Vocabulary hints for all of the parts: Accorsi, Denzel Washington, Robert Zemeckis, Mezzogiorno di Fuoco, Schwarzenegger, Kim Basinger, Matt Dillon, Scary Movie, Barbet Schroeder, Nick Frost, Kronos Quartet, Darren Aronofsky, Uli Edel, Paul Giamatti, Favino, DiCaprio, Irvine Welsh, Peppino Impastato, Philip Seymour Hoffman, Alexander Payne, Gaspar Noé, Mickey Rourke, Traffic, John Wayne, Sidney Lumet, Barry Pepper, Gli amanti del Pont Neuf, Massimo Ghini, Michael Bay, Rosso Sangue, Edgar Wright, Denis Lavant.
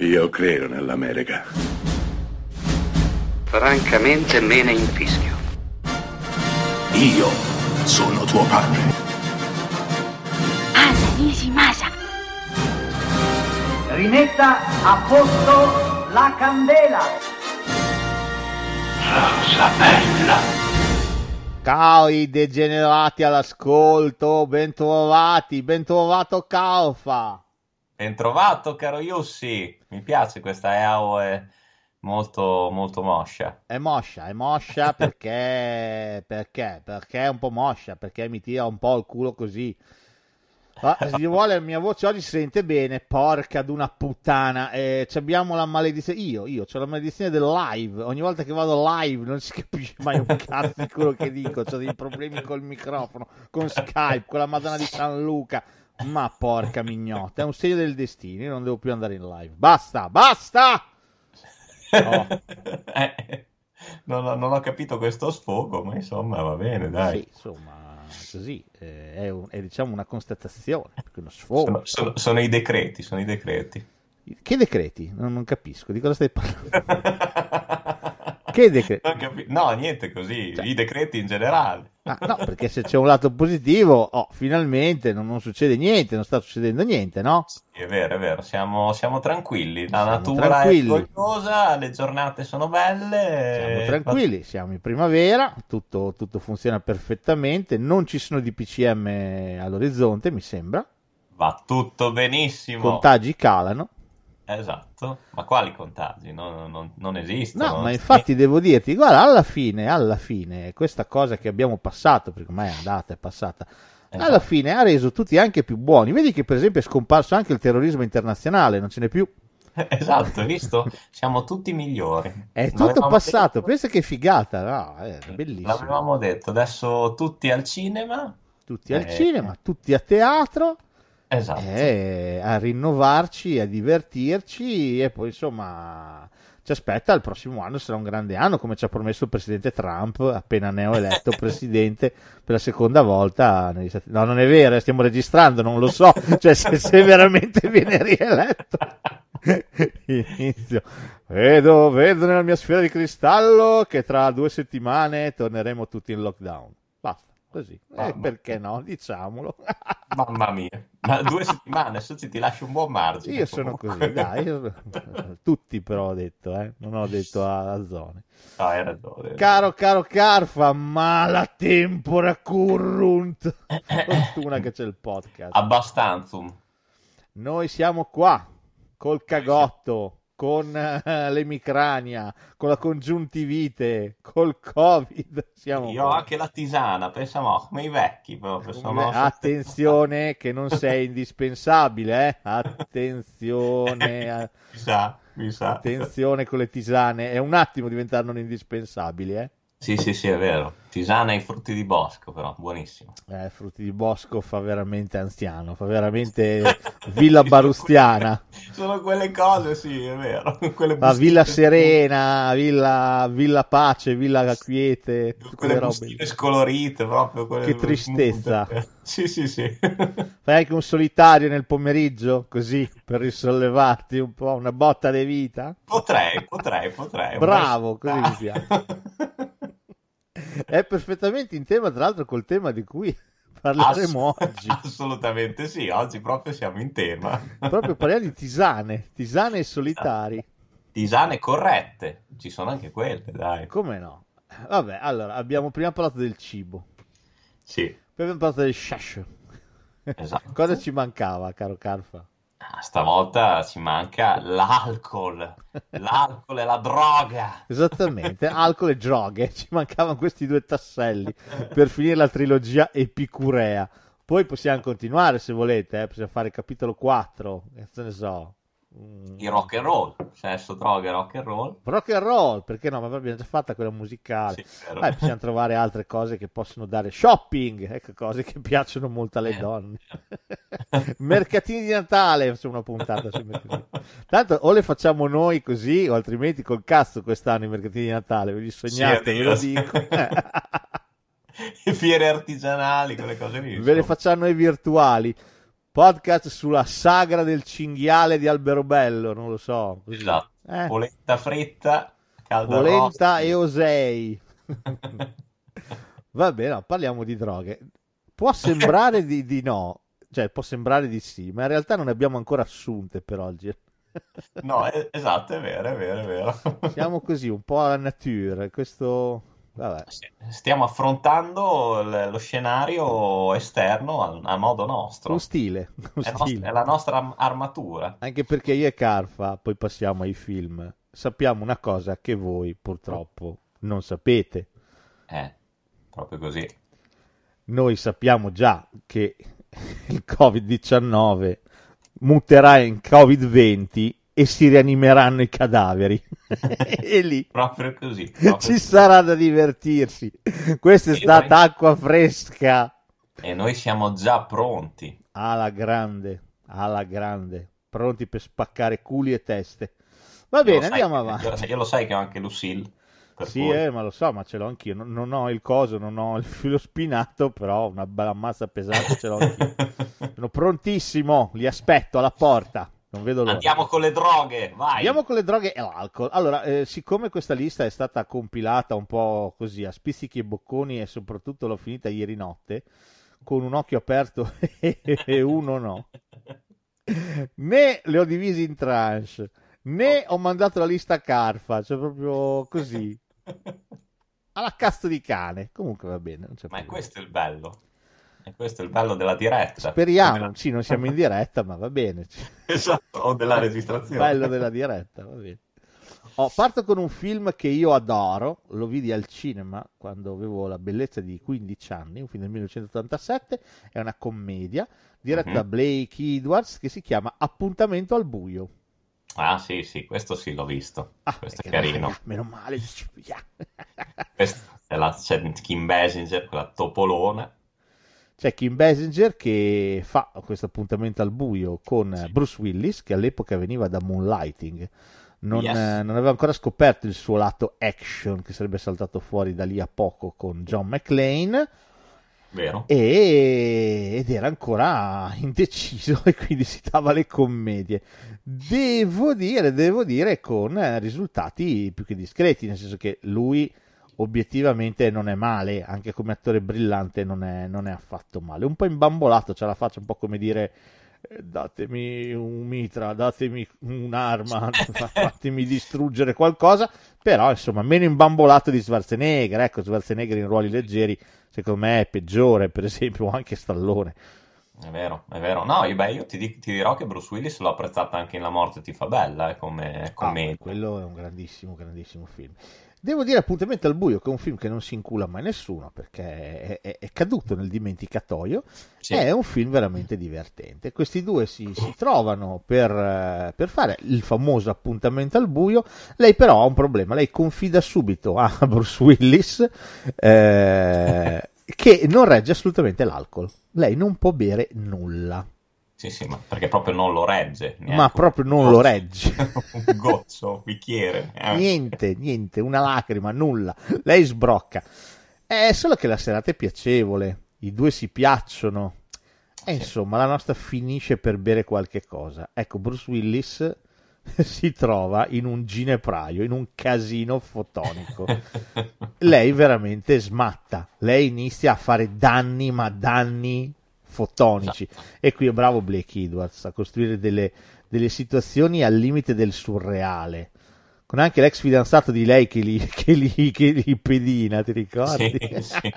Io credo nell'America. Francamente me ne infischio. Io sono tuo padre. Anna Nishimasa. Rimetta a posto la candela. Rosa bella. Cari degenerati all'ascolto, bentrovati, bentrovato Carfa. Bentrovato caro Yussi, mi piace questa EAO, è molto molto moscia. È moscia perché, perché è un po' moscia, perché mi tira un po' il culo così. Ma, se gli vuole la mia voce oggi si sente bene, porca d'una puttana, abbiamo la maledizione, io c'ho la maledizione del live, ogni volta che vado live non si capisce mai un cazzo di quello che dico, c'ho dei problemi col microfono, con Skype, con la Madonna di San Luca, ma porca mignotta, è un segno del destino, io non devo più andare in live, basta! Oh. Non ho capito questo sfogo, ma insomma va bene, dai. Sì, insomma. Così è diciamo una constatazione, uno sfogo. Sono i decreti, Che decreti? Non capisco, di cosa stai parlando? Che decreti? No, niente così, cioè, i decreti in generale. Ah, no, perché se c'è un lato positivo, finalmente non succede niente, non sta succedendo niente, no? Sì, è vero, siamo tranquilli, la natura è gloriosa, le giornate sono belle. Siamo tranquilli, siamo in primavera, tutto funziona perfettamente, non ci sono DPCM all'orizzonte, mi sembra. Va tutto benissimo. Contagi calano. Esatto, ma quali contagi? Non esistono. No, ma infatti devo dirti, guarda, alla fine, questa cosa che abbiamo passato, perché ormai è passata, esatto. Alla fine ha reso tutti anche più buoni. Vedi che per esempio è scomparso anche il terrorismo internazionale, non ce n'è più. Esatto, hai visto? Siamo tutti migliori. È tutto passato, detto... pensa che figata, no? È bellissimo. L'avevamo detto, adesso tutti al cinema. Tutti a teatro. Esatto. A rinnovarci, a divertirci e poi insomma ci aspetta il prossimo anno, sarà un grande anno come ci ha promesso il presidente Trump appena neoeletto presidente per la seconda volta negli Stati... No, non è vero, stiamo registrando, non lo so, cioè se veramente viene rieletto. Inizio. Vedo nella mia sfera di cristallo che tra 2 settimane torneremo tutti in lockdown. Basta, così. Perché no, diciamolo. Mamma mia, ma 2 settimane, adesso ti lascio un buon margine. Io sono così, dai, tutti però ho detto, non ho detto a zone. No, hai ragione. Caro Carfa, ma la tempora currunt. Fortuna che c'è il podcast. Abbastanzum. Noi siamo qua, col cagotto, con l'emicrania, con la congiuntivite, col covid. Io ho anche la tisana, pensiamo come i vecchi. Attenzione che non sei indispensabile, attenzione. Mi sa. Attenzione con le tisane, è un attimo diventare non indispensabili, Sì, è vero. Tisana e frutti di bosco, però, buonissimo. Frutti di bosco fa veramente anziano, fa veramente Villa Barustiana. Sono quelle cose, sì, è vero. La Villa Serena, Villa Pace, Villa Quiete, quelle robe scolorite proprio. Che tristezza. Sì. Fai anche un solitario nel pomeriggio, così, per risollevarti un po', una botta di vita. Potrei. Bravo, così mi piace. È perfettamente in tema, tra l'altro, col tema di cui parleremo oggi. Assolutamente sì, oggi proprio siamo in tema. Proprio parliamo di tisane e solitari. Tisane corrette, ci sono anche quelle, dai. Come no? Vabbè, allora, abbiamo prima parlato del cibo. Sì. Poi abbiamo parlato del sciascio. Esatto. Cosa ci mancava, caro Carfa? Stavolta ci manca l'alcol. L'alcol è la droga. Esattamente, alcol e droghe. Ci mancavano questi 2 tasselli per finire la trilogia epicurea. Poi possiamo continuare se volete, possiamo fare capitolo 4. Che ne so. I rock and roll, sesso, droga, rock and roll. Rock and roll, perché no? Ma abbiamo già fatta quella musicale. Sì, possiamo trovare altre cose che possono dare shopping, cose che piacciono molto alle donne. Mercatini di Natale, facciamo una puntata sui mercatini. Tanto o le facciamo noi così, o altrimenti col cazzo quest'anno i mercatini di Natale, ve li sognate, ve lo dico. Le fiere artigianali, quelle cose lì. Ve le facciamo noi virtuali. podcast sulla sagra del cinghiale di Alberobello, non lo so. Così. Esatto, polenta fretta, calda polenta rosa. E osei. Va bene, no, parliamo di droghe. Può sembrare di no, cioè può sembrare di sì, ma in realtà non ne abbiamo ancora assunte per oggi. No, esatto, è vero, è vero, è vero. Siamo così, un po' alla natura, questo... Vabbè. Stiamo affrontando lo scenario esterno a modo nostro. Un stile. È la nostra armatura. Anche perché io e Carfa, poi passiamo ai film, sappiamo una cosa che voi purtroppo non sapete. Proprio così. Noi sappiamo già che il Covid-19 muterà in Covid-20 e si rianimeranno i cadaveri. E lì proprio così, proprio ci così. Sarà da divertirsi. Questa è stata acqua fresca. E noi siamo già pronti. Alla grande, pronti per spaccare culi e teste. Va bene, andiamo avanti. Io lo sai che ho anche Lucille. Sì, ma lo so, ma ce l'ho anch'io. Non ho il coso, non ho il filo spinato, però una bella massa pesante ce l'ho anch'io. Sono prontissimo, li aspetto alla porta. Non vedo l'ora. Andiamo con le droghe, vai! Andiamo con le droghe e l'alcol. Allora, siccome questa lista è stata compilata un po' così, a spizzichi e bocconi, e soprattutto l'ho finita ieri notte, con un occhio aperto e uno no, né le ho divisi in tranche, né ho mandato la lista a Carfa, cioè proprio così, alla cazzo di cane. Comunque va bene. Non c'è ma problema. Questo è il bello. E questo è il bello della diretta. Speriamo, sì, non siamo in diretta, ma va bene. Esatto, o della registrazione. Bello della diretta, va bene. Parto con un film che io adoro, lo vidi al cinema quando avevo la bellezza di 15 anni, un film del 1987, è una commedia diretta da Blake Edwards che si chiama Appuntamento al buio. Ah sì, sì, questo sì l'ho visto, questo è carino. Meno male. Questa è la Kim Basinger, quella topolona. C'è Kim Basinger che fa questo appuntamento al buio con Bruce Willis, che all'epoca veniva da Moonlighting. Non aveva ancora scoperto il suo lato action, che sarebbe saltato fuori da lì a poco con John McClane. Vero. Ed era ancora indeciso e quindi si dava le commedie. Devo dire con risultati più che discreti, nel senso che lui... obiettivamente non è male, anche come attore brillante non è affatto male. Un po' imbambolato, c'ha la faccia un po' come dire datemi un mitra, datemi un'arma, fatemi distruggere qualcosa, però insomma meno imbambolato di Schwarzenegger. Ecco, Schwarzenegger in ruoli leggeri secondo me è peggiore, per esempio, o anche Stallone. È vero. No, io ti dirò che Bruce Willis l'ho apprezzata anche in La morte ti fa bella, come quello è un grandissimo, grandissimo film. Devo dire Appuntamento al buio, che è un film che non si incula mai nessuno, perché è caduto nel dimenticatoio. Sì. È un film veramente divertente. Questi due si trovano per fare il famoso appuntamento al buio. Lei però ha un problema, lei confida subito a Bruce Willis che non regge assolutamente l'alcol. Lei non può bere nulla. Sì, ma perché proprio non lo regge. Ma proprio non lo regge. Un goccio, un bicchiere. Niente, una lacrima, nulla. Lei sbrocca. È solo che la serata è piacevole, i due si piacciono. E insomma, la nostra finisce per bere qualche cosa. Ecco, Bruce Willis si trova in un ginepraio, in un casino fotonico. Lei veramente smatta. Lei inizia a fare danni, ma danni... fotonici. Esatto. E qui è bravo Blake Edwards a costruire delle situazioni al limite del surreale, con anche l'ex fidanzato di lei che li pedina, ti ricordi? Sì.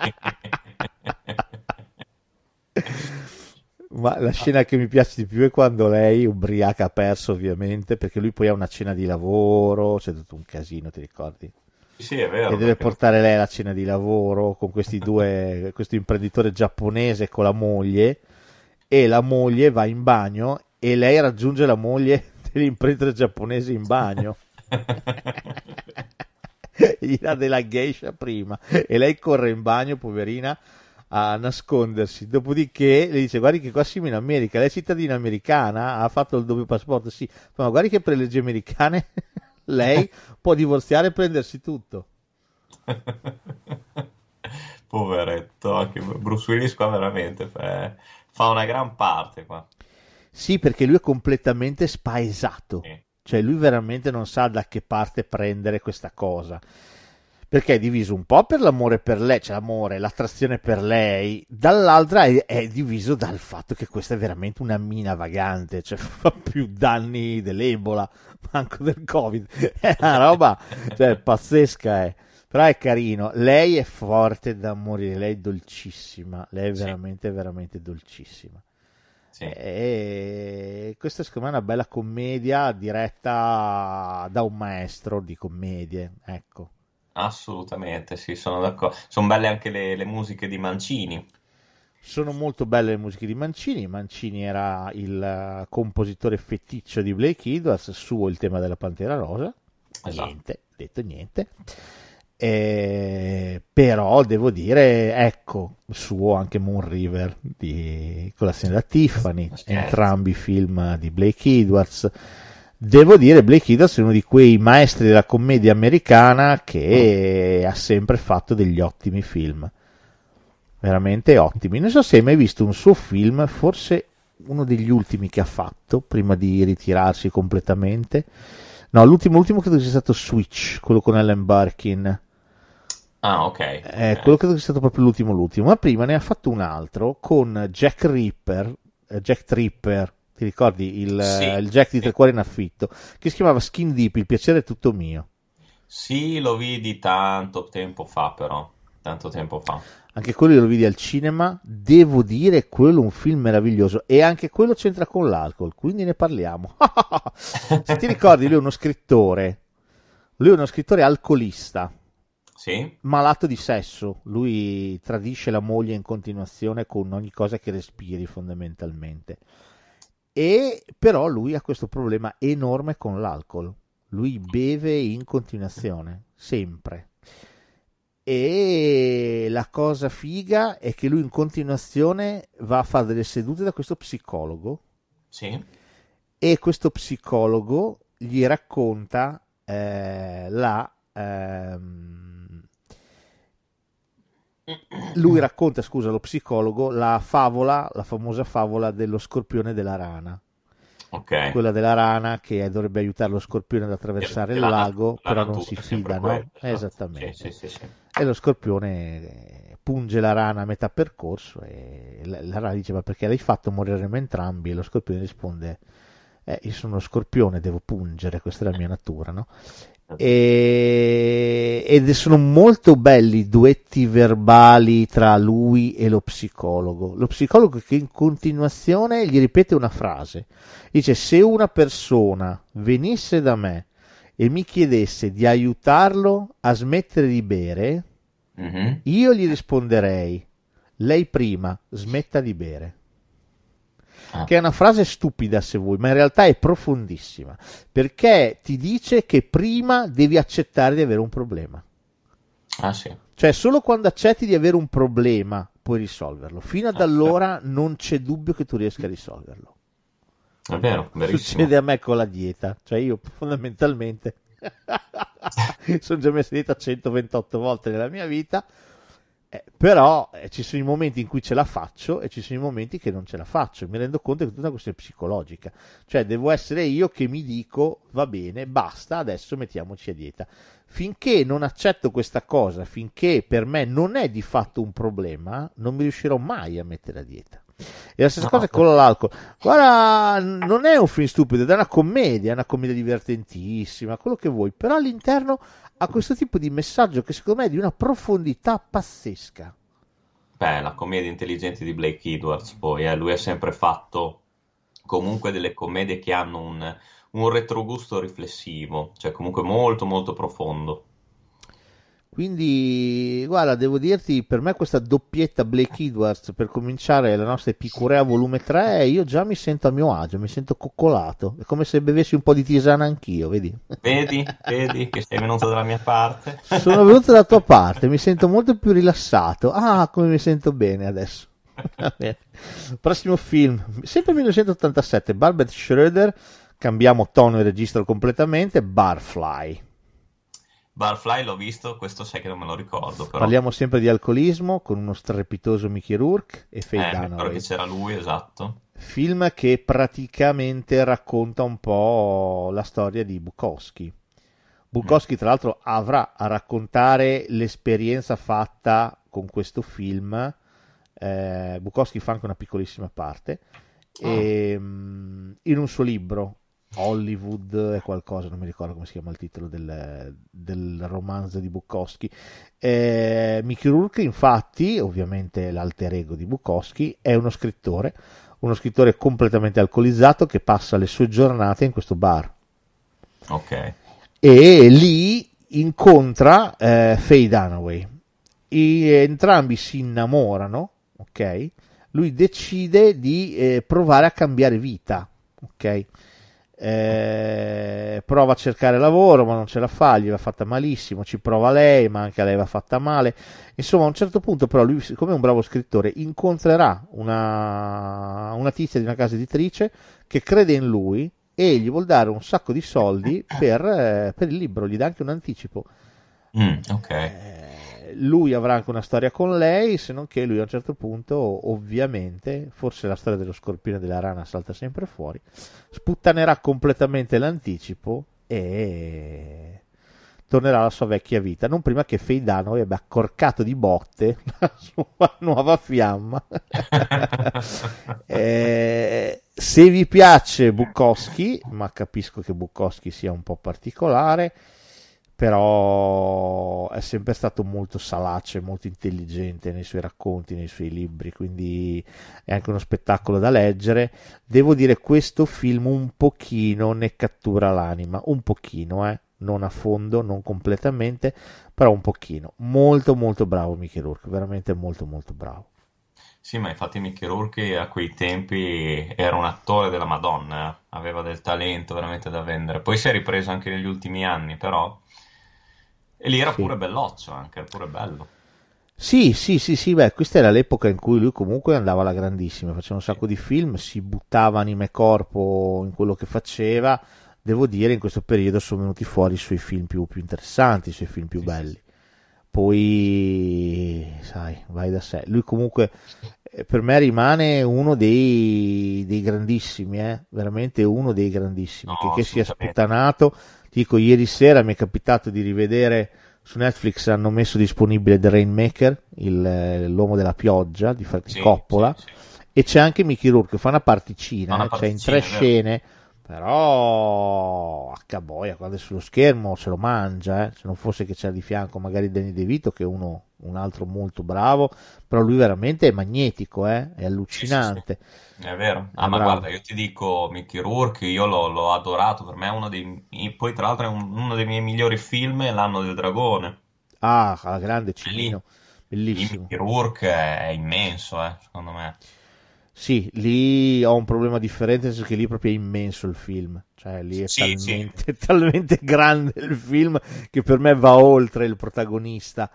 Ma la scena che mi piace di più è quando lei, ubriaca, ha perso ovviamente, perché lui poi ha una cena di lavoro, c'è tutto un casino, ti ricordi? Sì, è vero, e deve portare lei alla cena di lavoro con questi due, questo imprenditore giapponese con la moglie, e la moglie va in bagno e lei raggiunge la moglie dell'imprenditore giapponese in bagno. Gli dà della geisha prima e lei corre in bagno, poverina, a nascondersi. Dopodiché le dice: guardi che qua siamo in America, lei è cittadina americana, ha fatto il doppio passaporto, sì, ma guardi che per le leggi americane lei può divorziare e prendersi tutto. Poveretto, anche Bruce Willis qua veramente fa una gran parte qua. Sì, perché lui è completamente spaesato, cioè lui veramente non sa da che parte prendere questa cosa, perché è diviso un po' per l'amore per lei, cioè l'amore, l'attrazione per lei, dall'altra è diviso dal fatto che questa è veramente una mina vagante, cioè fa più danni dell'Ebola, manco del Covid, è una roba cioè, pazzesca, è. Però è carino, lei è forte da morire, lei è dolcissima, lei è veramente, veramente dolcissima. Sì. E questa secondo me è una bella commedia diretta da un maestro di commedie, ecco. Assolutamente, sì, sono d'accordo. Sono belle anche le musiche di Mancini. Sono molto belle le musiche di Mancini. Mancini era il compositore feticcio di Blake Edwards, suo il tema della Pantera Rosa. Esatto. Niente, detto niente. Però devo dire, ecco, suo anche Moon River di Colazione da Tiffany, entrambi i film di Blake Edwards. Devo dire, Blake Edwards è uno di quei maestri della commedia americana che ha sempre fatto degli ottimi film, veramente ottimi. Non so se hai mai visto un suo film, forse uno degli ultimi che ha fatto prima di ritirarsi completamente. No, l'ultimo credo sia stato Switch, quello con Ellen Barkin. Ah, ok. Quello credo sia stato proprio l'ultimo. Ma prima ne ha fatto un altro con Jack Tripper, ti ricordi? Il Jack di Tre Cuori in Affitto, che si chiamava Skin Deep, Il piacere è tutto mio. Sì, lo vidi tanto tempo fa. Anche quello lo vidi al cinema, devo dire quello un film meraviglioso, e anche quello c'entra con l'alcol, quindi ne parliamo. Se ti ricordi, lui è uno scrittore alcolista, sì? Malato di sesso, lui tradisce la moglie in continuazione con ogni cosa che respiri fondamentalmente, e però lui ha questo problema enorme con l'alcol, lui beve in continuazione, sempre. E la cosa figa è che lui in continuazione va a fare delle sedute da questo psicologo, sì, e questo psicologo gli racconta lo psicologo la famosa favola dello scorpione e della rana. Okay. Quella della rana che dovrebbe aiutare lo scorpione ad attraversare il lago, però non si fida, no? Esattamente. Sì. E lo scorpione punge la rana a metà percorso e la rana dice: ma perché l'hai fatto morire entrambi? E lo scorpione risponde: io sono uno scorpione, devo pungere, questa è la mia natura, no? Ed sono molto belli i duetti verbali tra lui e lo psicologo che in continuazione gli ripete una frase, dice: se una persona venisse da me e mi chiedesse di aiutarlo a smettere di bere, io gli risponderei: lei prima smetta di bere. Che è una frase stupida se vuoi, ma in realtà è profondissima, perché ti dice che prima devi accettare di avere un problema. Ah sì. Cioè solo quando accetti di avere un problema puoi risolverlo, fino ad allora non c'è dubbio che tu riesca a risolverlo. È vero, verissimo. Succede a me con la dieta, cioè io fondamentalmente sono già messo in dieta 128 volte nella mia vita. Però ci sono i momenti in cui ce la faccio e ci sono i momenti che non ce la faccio, mi rendo conto che è tutta una questione psicologica, cioè devo essere io che mi dico: va bene, basta, adesso mettiamoci a dieta. Finché non accetto questa cosa, finché per me non è di fatto un problema, non mi riuscirò mai a mettere a dieta. E la stessa cosa è con l'alcol. Guarda, non è un film stupido, è una commedia divertentissima, quello che vuoi, però all'interno ha questo tipo di messaggio che secondo me è di una profondità pazzesca. Beh, la commedia intelligente di Blake Edwards, poi lui ha sempre fatto comunque delle commedie che hanno un retrogusto riflessivo, cioè comunque molto molto profondo. Quindi, guarda, devo dirti, per me questa doppietta Blake Edwards, per cominciare la nostra Epicurea volume 3, io già mi sento a mio agio, mi sento coccolato, è come se bevessi un po' di tisana anch'io, vedi che sei venuto dalla mia parte. Sono venuto dalla tua parte, mi sento molto più rilassato, come mi sento bene adesso. Prossimo film, sempre 1987, Barbet Schroeder, cambiamo tono e registro completamente, Barfly l'ho visto, questo sai che non me lo ricordo, però. Parliamo sempre di alcolismo con uno strepitoso Mickey Rourke e Faye Dunaway. Perché c'era lui, esatto. film che praticamente racconta un po' la storia di Bukowski. Bukowski tra l'altro avrà a raccontare l'esperienza fatta con questo film, Bukowski fa anche una piccolissima parte, e, in un suo libro, Hollywood è qualcosa, non mi ricordo come si chiama il titolo del romanzo di Bukowski. Mickey Rourke infatti, ovviamente l'alter ego di Bukowski, è uno scrittore completamente alcolizzato che passa le sue giornate in questo bar. Ok. E lì incontra Faye Dunaway. Entrambi si innamorano, ok? Lui decide di provare a cambiare vita, ok? Prova a cercare lavoro, ma non ce la fa, gli va fatta malissimo, ci prova lei, ma anche a lei va fatta male. Insomma, a un certo punto però lui, siccome è un bravo scrittore, incontrerà una tizia di una casa editrice che crede in lui e gli vuol dare un sacco di soldi per il libro, gli dà anche un anticipo. Lui avrà anche una storia con lei, se non che lui a un certo punto, ovviamente, forse la storia dello scorpione e della rana salta sempre fuori, sputtanerà completamente l'anticipo e tornerà alla sua vecchia vita, non prima che Faye Dunaway abbia accorcato di botte la sua nuova fiamma. Se vi piace Bukowski, ma capisco che Bukowski sia un po' particolare, però è sempre stato molto salace, molto intelligente nei suoi racconti, nei suoi libri, quindi è anche uno spettacolo da leggere. Devo dire, questo film un pochino ne cattura l'anima, un pochino, non a fondo, non completamente, però un pochino. Molto molto bravo Mickey Rourke, veramente molto molto bravo. Sì, ma infatti Mickey Rourke a quei tempi era un attore della Madonna, aveva del talento veramente da vendere, poi si è ripreso anche negli ultimi anni, però... E lì era pure belloccio, anche era pure bello. Sì, beh, questa era l'epoca in cui lui comunque andava alla grandissima, faceva un sacco di film, si buttava anima e corpo in quello che faceva. Devo dire, in questo periodo sono venuti fuori i suoi film più interessanti, i suoi film più belli. Poi, sai, vai da sé. Lui comunque, per me rimane uno dei grandissimi, veramente uno dei grandissimi, no, che sia sputtanato. Dico, ieri sera mi è capitato di rivedere su Netflix, hanno messo disponibile The Rainmaker, l'uomo della pioggia di Coppola, sì. E c'è anche Mickey Rourke, fa una particina, c'è in tre scene, però a caboia, quando è sullo schermo se lo mangia, se non fosse che c'è di fianco magari Danny DeVito, che è un altro molto bravo, però lui veramente è magnetico, è allucinante. Sì. È vero, ma bravo. Guarda, io ti dico Mickey Rourke, io l'ho adorato, per me è uno dei, poi tra l'altro è uno dei miei migliori film, L'anno del dragone. La grande Cimino, bellissimo. Mickey Rourke è immenso, secondo me. Sì, lì ho un problema differente, perché lì proprio è immenso il film, cioè lì è talmente grande il film che per me va oltre il protagonista.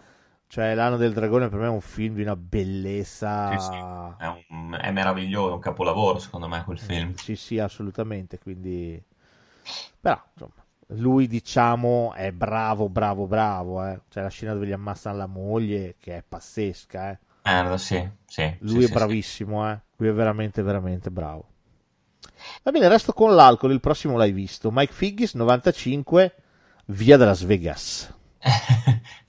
Cioè L'anno del dragone per me è un film di una bellezza, È meraviglioso, è un capolavoro secondo me quel film. Sì, assolutamente, quindi però insomma, lui diciamo è bravo, cioè la scena dove gli ammazzano la moglie che è pazzesca, lui è bravissimo, lui è veramente veramente bravo. Va bene, resto con l'alcol, il prossimo l'hai visto, Mike Figgis, 95, Via da Las Vegas.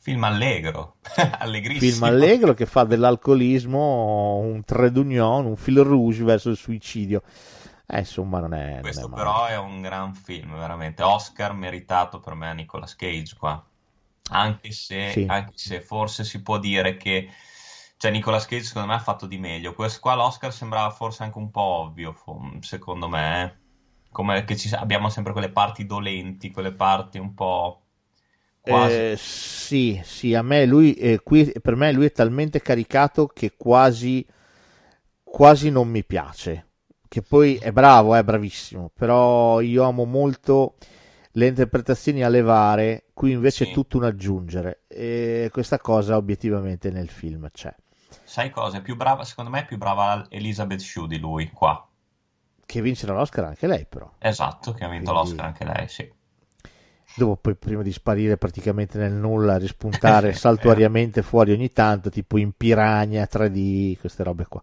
Film allegro, allegrissimo. Film allegro che fa dell'alcolismo un trait d'union, un fil rouge verso il suicidio. Insomma, non è però è un gran film, veramente. Oscar meritato per me a Nicolas Cage qua. Anche se forse si può dire che, cioè, Nicolas Cage secondo me ha fatto di meglio. Questo qua l'Oscar sembrava forse anche un po' ovvio, secondo me. Come che abbiamo sempre quelle parti dolenti, quelle parti un po'... sì, a me lui qui per me lui è talmente caricato che quasi non mi piace, che poi è bravo, è bravissimo, però io amo molto le interpretazioni a levare, qui invece è tutto un aggiungere, e questa cosa obiettivamente nel film c'è. Sai cosa? Secondo me è più brava Elizabeth Shue di lui qua. Che vincerà l'Oscar anche lei, però. Esatto, che ha vinto l'Oscar anche lei, sì. Dopo poi, prima di sparire praticamente nel nulla, rispuntare saltuariamente fuori ogni tanto, tipo in Piranha 3D, queste robe qua.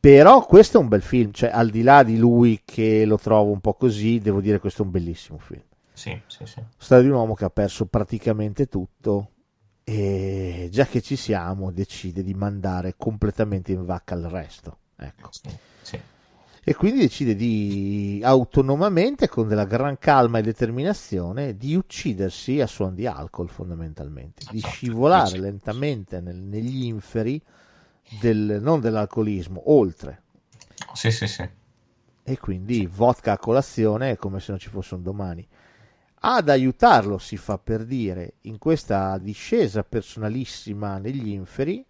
Però questo è un bel film, cioè al di là di lui che lo trovo un po' così, devo dire questo è un bellissimo film. Sì, sì, sì. Storia di un uomo che ha perso praticamente tutto e già che ci siamo decide di mandare completamente in vacca il resto, ecco. Sì, sì. E quindi decide di autonomamente, con della gran calma e determinazione, di uccidersi a suon di alcol, fondamentalmente, di scivolare lentamente negli inferi non dell'alcolismo, oltre. Sì, sì, sì. E quindi vodka a colazione è come se non ci fosse un domani. Ad aiutarlo, si fa per dire, in questa discesa personalissima negli inferi,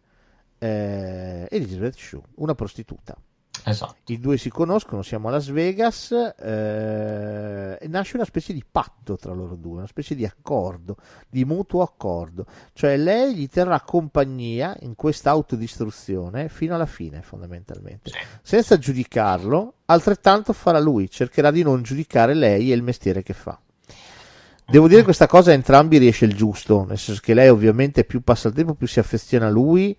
Elizabeth Shue, una prostituta. Esatto. I due si conoscono, siamo a Las Vegas, e nasce una specie di patto tra loro due, una specie di accordo, di mutuo accordo, cioè lei gli terrà compagnia in questa autodistruzione fino alla fine, fondamentalmente, senza giudicarlo, altrettanto farà lui, cercherà di non giudicare lei e il mestiere che fa. Devo dire questa cosa a entrambi riesce il giusto, nel senso che lei ovviamente più passa il tempo più si affeziona a lui.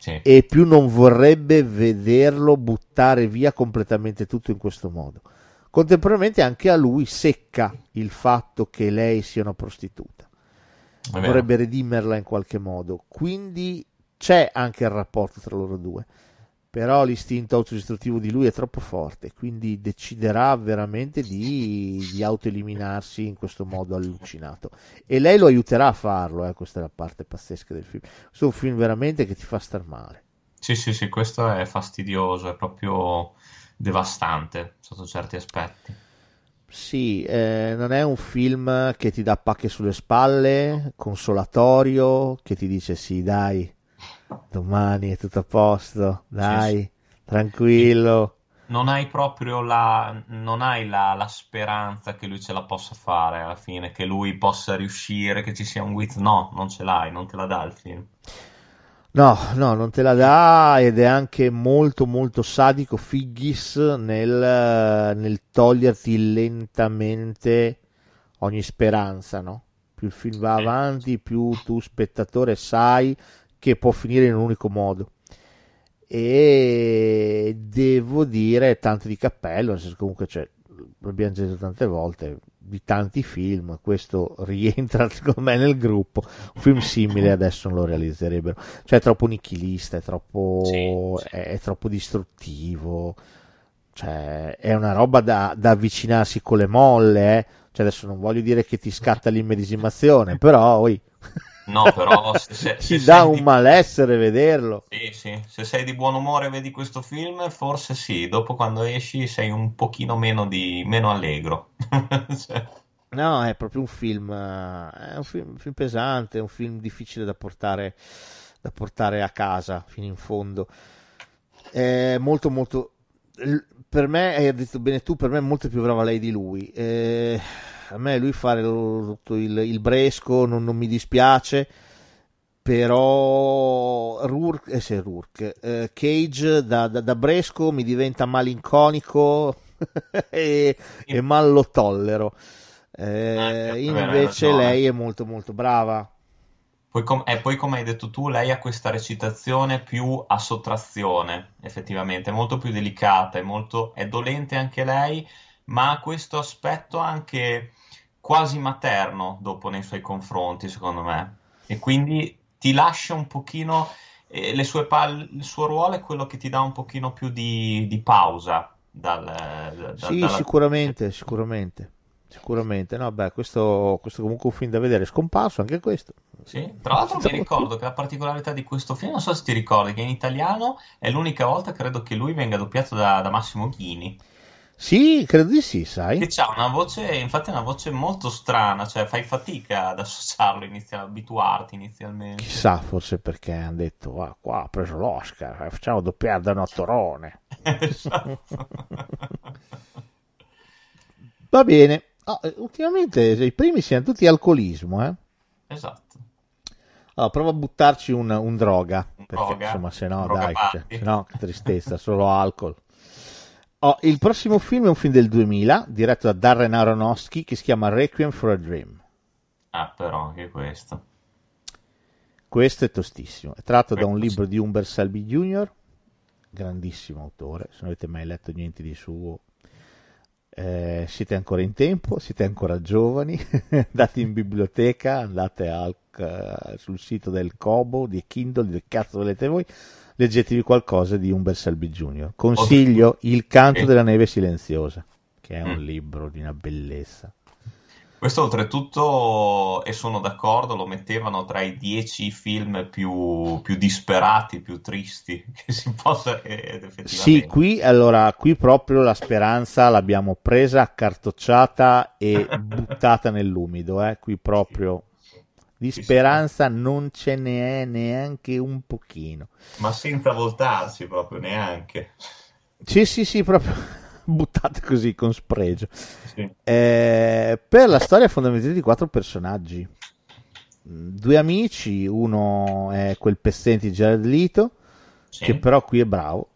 Sì. E più non vorrebbe vederlo buttare via completamente tutto in questo modo. Contemporaneamente anche a lui secca il fatto che lei sia una prostituta, vorrebbe redimerla in qualche modo, quindi c'è anche il rapporto tra loro due, però l'istinto autodistruttivo di lui è troppo forte, quindi deciderà veramente di autoeliminarsi in questo modo allucinato, e lei lo aiuterà a farlo, questa è la parte pazzesca del film. Questo è un film veramente che ti fa star male. Sì, sì, sì, questo è fastidioso, è proprio devastante sotto certi aspetti. Sì, non è un film che ti dà pacche sulle spalle, consolatorio, che ti dice sì dai, domani è tutto a posto, dai, sì, sì, tranquillo. Non hai proprio la speranza che lui ce la possa fare alla fine, che lui possa riuscire, che ci sia un guizzo. No, non ce l'hai, non te la dà il film. No, no, non te la dà, ed è anche molto molto sadico Figgis nel toglierti lentamente ogni speranza, no? Più il film va avanti, più tu spettatore sai che può finire in un unico modo, e devo dire tanto di cappello, nel senso comunque l'abbiamo detto tante volte di tanti film, questo rientra secondo me nel gruppo. Un film simile adesso non lo realizzerebbero, cioè è troppo nichilista, è troppo, sì, sì. È troppo distruttivo, cioè è una roba da avvicinarsi con le molle, Cioè adesso non voglio dire che ti scatta l'immedesimazione, però no, però se ti dà un malessere vederlo. Sì, sì. Se sei di buon umore e vedi questo film, forse sì. Dopo quando esci sei un pochino meno allegro. Cioè. No, è proprio un film pesante, un film difficile da portare a casa fino in fondo. È molto molto. Per me, hai detto bene tu, per me è molto più brava lei di lui. A me lui fare il bresco non mi dispiace, però Cage da bresco mi diventa malinconico e mal lo tollero. Invece lei è molto molto brava. Poi come hai detto tu, lei ha questa recitazione più a sottrazione, effettivamente, è molto più delicata, è dolente anche lei, ma ha questo aspetto anche quasi materno dopo nei suoi confronti, secondo me, e quindi ti lascia un pochino, il suo ruolo è quello che ti dà un pochino più di pausa. Sicuramente, no, beh, questo comunque è un film da vedere, è scomparso anche questo. Sì, tra l'altro mi ricordo che la particolarità di questo film, non so se ti ricordi, che in italiano è l'unica volta, credo, che lui venga doppiato da Massimo Ghini. Sì, credo di sì, sai. Che c'ha una voce, infatti è una voce molto strana, cioè fai fatica ad associarlo, ad abituarti inizialmente. Chissà, forse perché hanno detto, qua ha preso l'Oscar, facciamo doppiare da Nottorone. Esatto. Va bene. Ultimamente i primi siamo tutti alcolismo, esatto. Allora prova a buttarci un droga, perché insomma se no dai, se no che tristezza, solo alcol. Il prossimo film è un film del 2000 diretto da Darren Aronofsky che si chiama Requiem for a Dream. Però anche questo è tostissimo, è tratto da un libro di Hubert Selby Jr. grandissimo autore. Se non avete mai letto niente di suo, siete ancora in tempo, siete ancora giovani, andate in biblioteca, andate sul sito del Kobo, di Kindle, del cazzo volete voi, leggetevi qualcosa di Hubert Selby Jr. Consiglio Il canto della neve silenziosa, che è un libro di una bellezza. Questo oltretutto, e sono d'accordo, lo mettevano tra i 10 film più disperati, più tristi che si possa effettivamente. Sì, qui proprio la speranza l'abbiamo presa, accartocciata e buttata nell'umido, eh? Qui proprio di speranza non ce ne è neanche un pochino. Ma senza voltarsi proprio, neanche. Sì, proprio... buttate così con spregio. Sì. Per la storia fondamentalmente di 4 personaggi: 2 amici, uno è quel pezzente di Jared Leto, sì, che però qui è bravo,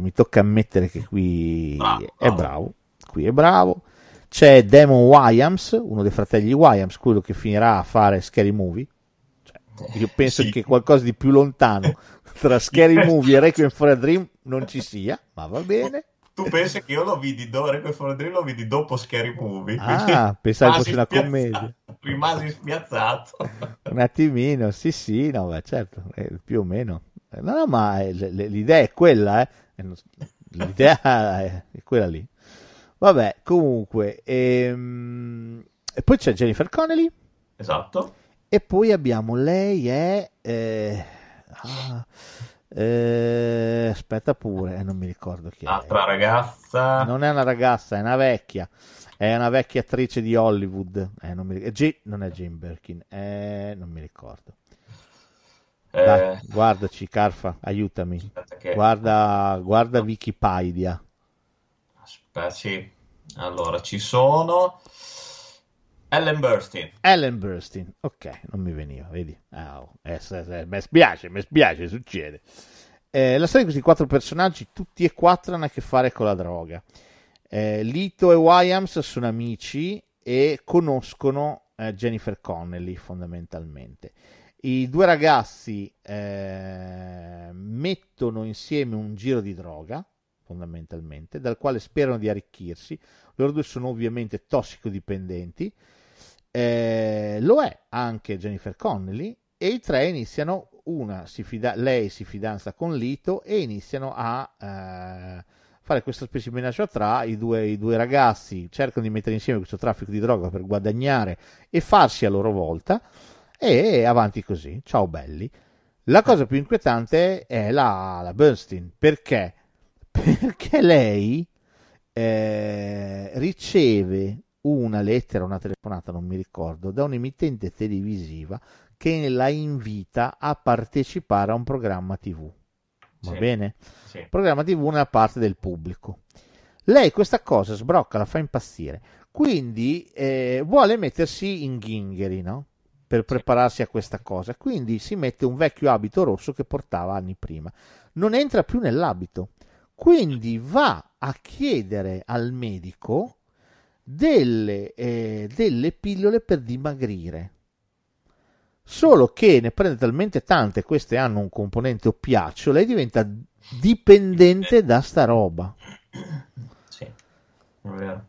mi tocca ammettere che qui è bravo, qui è bravo. C'è Damon Wayans, uno dei fratelli Wayans, quello che finirà a fare Scary Movie. Io penso che qualcosa di più lontano tra Scary Movie e Requiem for a Dream non ci sia, ma va bene. Tu pensi che io lo vidi dopo Scary Movie? Ah, pensavo fosse una commedia. Rimasi spiazzato. Un attimino, sì, no, ma certo, più o meno. No, ma l'idea è quella, L'idea è quella lì. Vabbè, comunque. E poi c'è Jennifer Connelly. Esatto. E poi abbiamo lei è... aspetta pure, non mi ricordo chi è. Altra ragazza. Non è una ragazza, è una vecchia. È una vecchia attrice di Hollywood. Non è Jane Birkin. Non mi ricordo. Dai, guardaci, Carfa, aiutami. Che... Guarda Wikipedia. Aspetta, sì. Allora, ci sono. Ellen Burstyn, ok, non mi veniva, vedi? Mi spiace, succede. La storia di questi 4 personaggi, tutti e 4 hanno a che fare con la droga. Leto e Wayans sono amici e conoscono Jennifer Connelly, fondamentalmente. I 2 ragazzi mettono insieme un giro di droga, fondamentalmente, dal quale sperano di arricchirsi. Loro 2 sono ovviamente tossicodipendenti, lo è anche Jennifer Connelly, e i 3 iniziano, lei si fidanza con Leto e iniziano a fare questa specie di menage à trois. I due ragazzi cercano di mettere insieme questo traffico di droga per guadagnare e farsi a loro volta, e avanti così, ciao belli. La cosa più inquietante è la Burstyn, perché lei riceve una lettera, una telefonata, non mi ricordo, da un'emittente televisiva che la invita a partecipare a un programma TV. Va bene? Sì. Programma TV nella parte del pubblico. Lei questa cosa sbrocca, la fa impazzire, quindi vuole mettersi in ghingheri, no? Per prepararsi a questa cosa, quindi si mette un vecchio abito rosso che portava anni prima. Non entra più nell'abito, quindi va a chiedere al medico delle pillole per dimagrire, solo che ne prende talmente tante, queste hanno un componente oppiaccio, lei diventa dipendente da sta roba. Sì, è vero.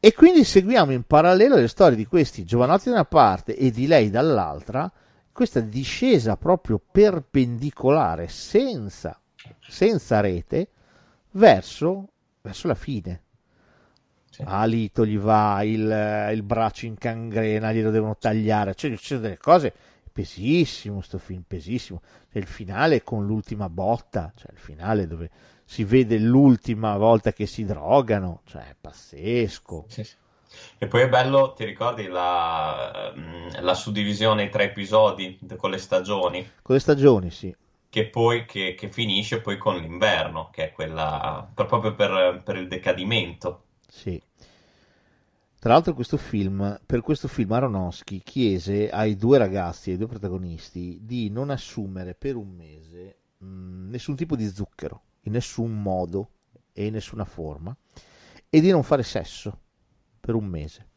E quindi seguiamo in parallelo le storie di questi giovanotti da una parte e di lei dall'altra, questa discesa proprio perpendicolare, senza rete, verso la fine. A Leto gli va il braccio in cangrena, glielo devono tagliare, cioè ci sono delle cose, pesissimo sto film, pesissimo. Cioè, il finale con l'ultima botta, cioè il finale dove si vede l'ultima volta che si drogano, cioè è pazzesco. Sì. E poi è bello, ti ricordi la suddivisione in 3 episodi con le stagioni? Con le stagioni, sì. Che poi che finisce poi con l'inverno, che è quella proprio per il decadimento. Sì. Tra l'altro per questo film Aronofsky chiese ai 2 ragazzi, ai 2 protagonisti, di non assumere per un mese nessun tipo di zucchero, in nessun modo e in nessuna forma, e di non fare sesso per un mese,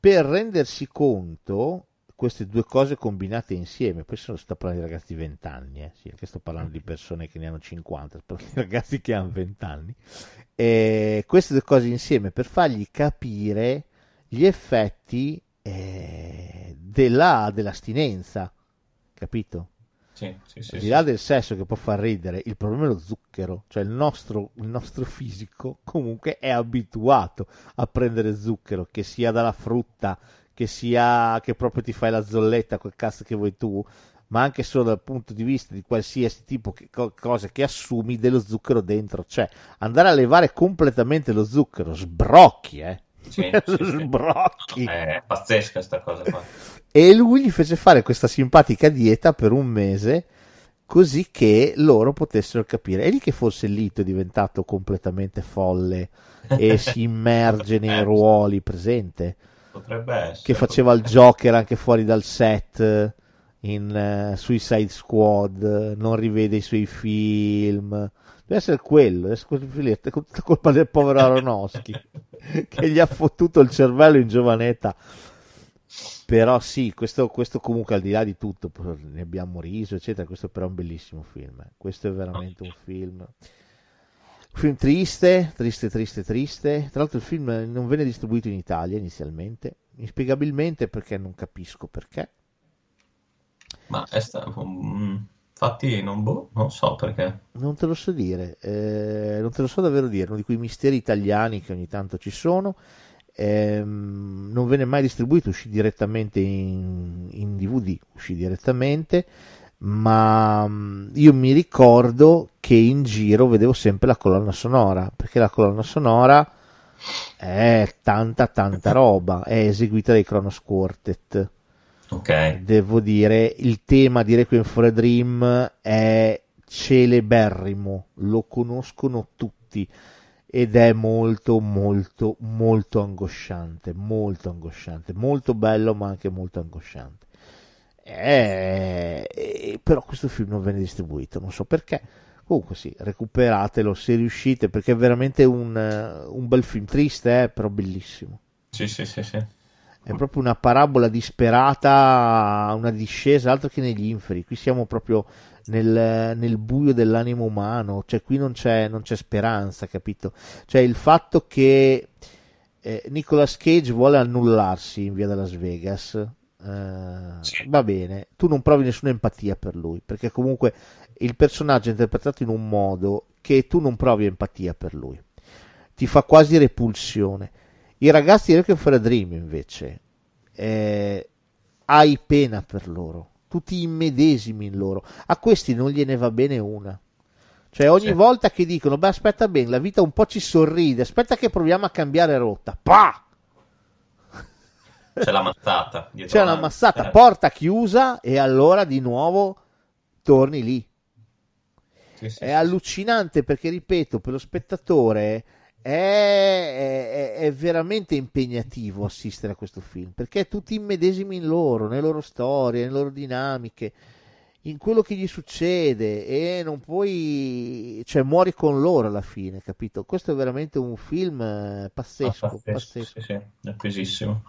per rendersi conto queste due cose combinate insieme. Poi sto parlando di ragazzi di 20 anni, sì, perché sto parlando di persone che ne hanno 50, sto parlando di ragazzi che hanno 20 anni. Queste due cose insieme per fargli capire gli effetti dell'astinenza, capito? Sì, sì, sì, al di là del sesso che può far ridere, il problema è lo zucchero, cioè il nostro fisico comunque è abituato a prendere zucchero, che sia dalla frutta, che sia che proprio ti fai la zolletta, quel cazzo che vuoi tu, ma anche solo dal punto di vista di qualsiasi tipo di cosa che assumi, dello zucchero dentro c'è. Andare a levare completamente lo zucchero, sbrocchi, sì, sbrocchi. È pazzesca questa cosa qua. E lui gli fece fare questa simpatica dieta per un mese, così che loro potessero capire. È lì che forse il Lito è diventato completamente folle e si immerge nei ruoli, presente? Potrebbe essere. Che faceva il Joker anche fuori dal set, in Suicide Squad, non rivede i suoi film. Deve essere quello, è colpa del povero Aronofsky che gli ha fottuto il cervello in giovanetà. Però sì, questo comunque, al di là di tutto, ne abbiamo riso eccetera, questo però è un bellissimo film, questo è veramente un film triste. Tra l'altro il film non venne distribuito in Italia inizialmente, inspiegabilmente, perché non capisco perché, ma è stato infatti non so perché, non te lo so dire, non te lo so davvero dire, uno di quei misteri italiani che ogni tanto ci sono. Non venne mai distribuito, uscì direttamente in DVD, ma io mi ricordo che in giro vedevo sempre la colonna sonora, perché la colonna sonora è tanta roba, è eseguita dai Kronos Quartet. Okay. Devo dire, il tema di Requiem for a Dream è celeberrimo, lo conoscono tutti. Ed è molto angosciante, molto bello ma anche molto angosciante. Però questo film non viene distribuito, non so perché. Comunque sì, recuperatelo se riuscite, perché è veramente un bel film triste, però bellissimo. Sì. È proprio una parabola disperata, una discesa, altro che negli inferi. Qui siamo proprio nel buio dell'animo umano, cioè qui non c'è speranza, capito? Cioè il fatto che Nicolas Cage vuole annullarsi in via da Las Vegas, sì. Va bene, tu non provi nessuna empatia per lui, perché comunque il personaggio è interpretato in un modo che tu non provi empatia per lui, ti fa quasi repulsione. I ragazzi di Requiem for a Dream invece hai pena per loro, tutti immedesimi in loro. A questi non gliene va bene una, cioè ogni volta che dicono beh aspetta bene, la vita un po' ci sorride, aspetta che proviamo a cambiare rotta, pa! c'è la mazzata, porta chiusa, e allora di nuovo torni lì. È allucinante, perché ripeto, per lo spettatore è veramente impegnativo assistere a questo film, perché tutti immedesimi in loro, nelle loro storie, nelle loro dinamiche, in quello che gli succede, e non puoi, cioè muori con loro alla fine, capito? Questo è veramente un film pazzesco. Sì, è pesissimo.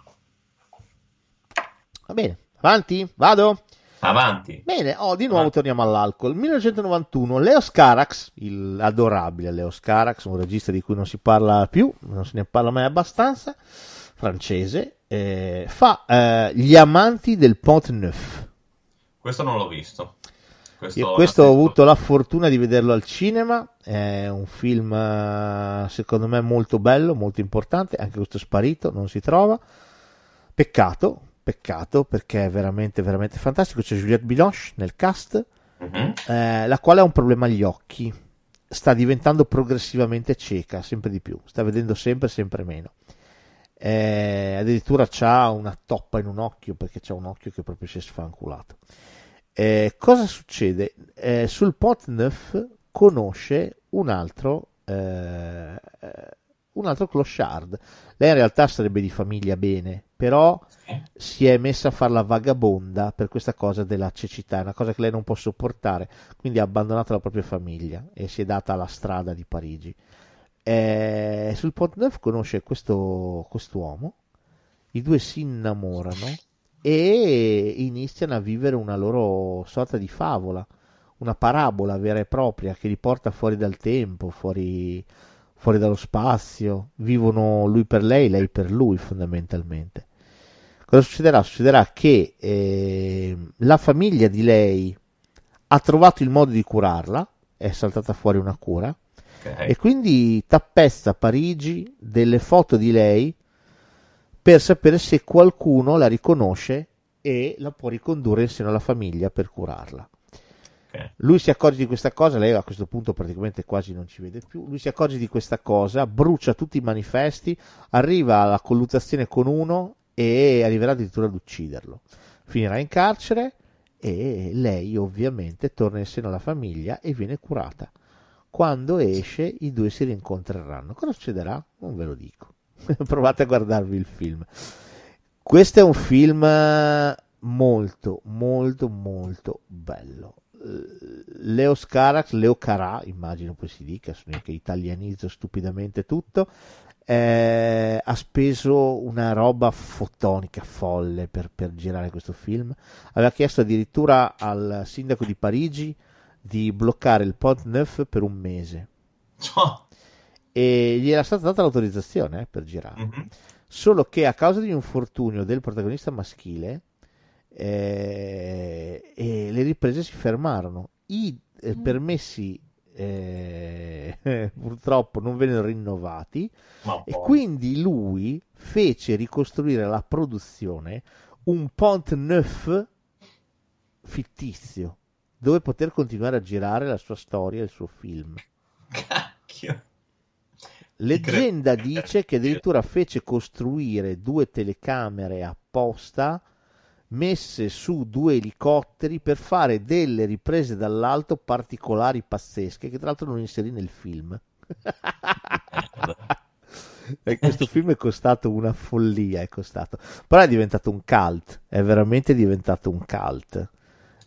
Va bene, avanti. Bene, di nuovo torniamo all'alcol. 1991, Leos Carax, il adorabile Leos Carax, un regista di cui non si parla più, non se ne parla mai abbastanza, francese, fa Gli amanti del Pont Neuf. Questo non l'ho visto. Questo ho avuto la fortuna di vederlo al cinema, è un film secondo me molto bello, molto importante, anche questo è sparito, non si trova, peccato, perché è veramente fantastico. C'è Juliette Binoche nel cast, la quale ha un problema agli occhi, sta diventando progressivamente cieca, sempre di più, sta vedendo sempre meno, addirittura c'ha una toppa in un occhio, perché c'ha un occhio che proprio si è sfanculato. Cosa succede? Sul Pont Neuf conosce un altro clochard. Lei in realtà sarebbe di famiglia bene, però si è messa a farla vagabonda per questa cosa della cecità, è una cosa che lei non può sopportare, quindi ha abbandonato la propria famiglia e si è data alla strada di Parigi. Sul Pont Neuf conosce quest'uomo, i due si innamorano e iniziano a vivere una loro sorta di favola, una parabola vera e propria che li porta fuori dal tempo, fuori dallo spazio. Vivono lui per lei, lei per lui, fondamentalmente. Cosa succederà? Succederà che la famiglia di lei ha trovato il modo di curarla, è saltata fuori una cura, okay, e quindi tappesta Parigi delle foto di lei per sapere se qualcuno la riconosce e la può ricondurre insieme alla famiglia per curarla. Lui si accorge di questa cosa, lei a questo punto praticamente quasi non ci vede più, lui si accorge di questa cosa, brucia tutti i manifesti, arriva alla colluttazione con uno e arriverà addirittura ad ucciderlo. Finirà in carcere e lei ovviamente torna in seno alla famiglia e viene curata. Quando esce i due si rincontreranno. Cosa succederà? Non ve lo dico. Provate a guardarvi il film. Questo è un film molto molto molto bello. Leos Carax, Leo Carà, immagino poi si dica, che italianizzo stupidamente tutto, ha speso una roba fotonica folle per girare questo film. Aveva chiesto addirittura al sindaco di Parigi di bloccare il Pont Neuf per un mese, e gli era stata data l'autorizzazione per girare, solo che a causa di un infortunio del protagonista maschile e le riprese si fermarono, i permessi purtroppo non vennero rinnovati, e quindi lui fece ricostruire la produzione un Pont Neuf fittizio dove poter continuare a girare la sua storia e il suo film. Cacchio. Leggenda dice che addirittura fece costruire 2 telecamere apposta messe su 2 elicotteri per fare delle riprese dall'alto particolari, pazzesche, che tra l'altro non inserì nel film. E questo film è costato una follia, è costato, però è diventato un cult, è veramente diventato un cult.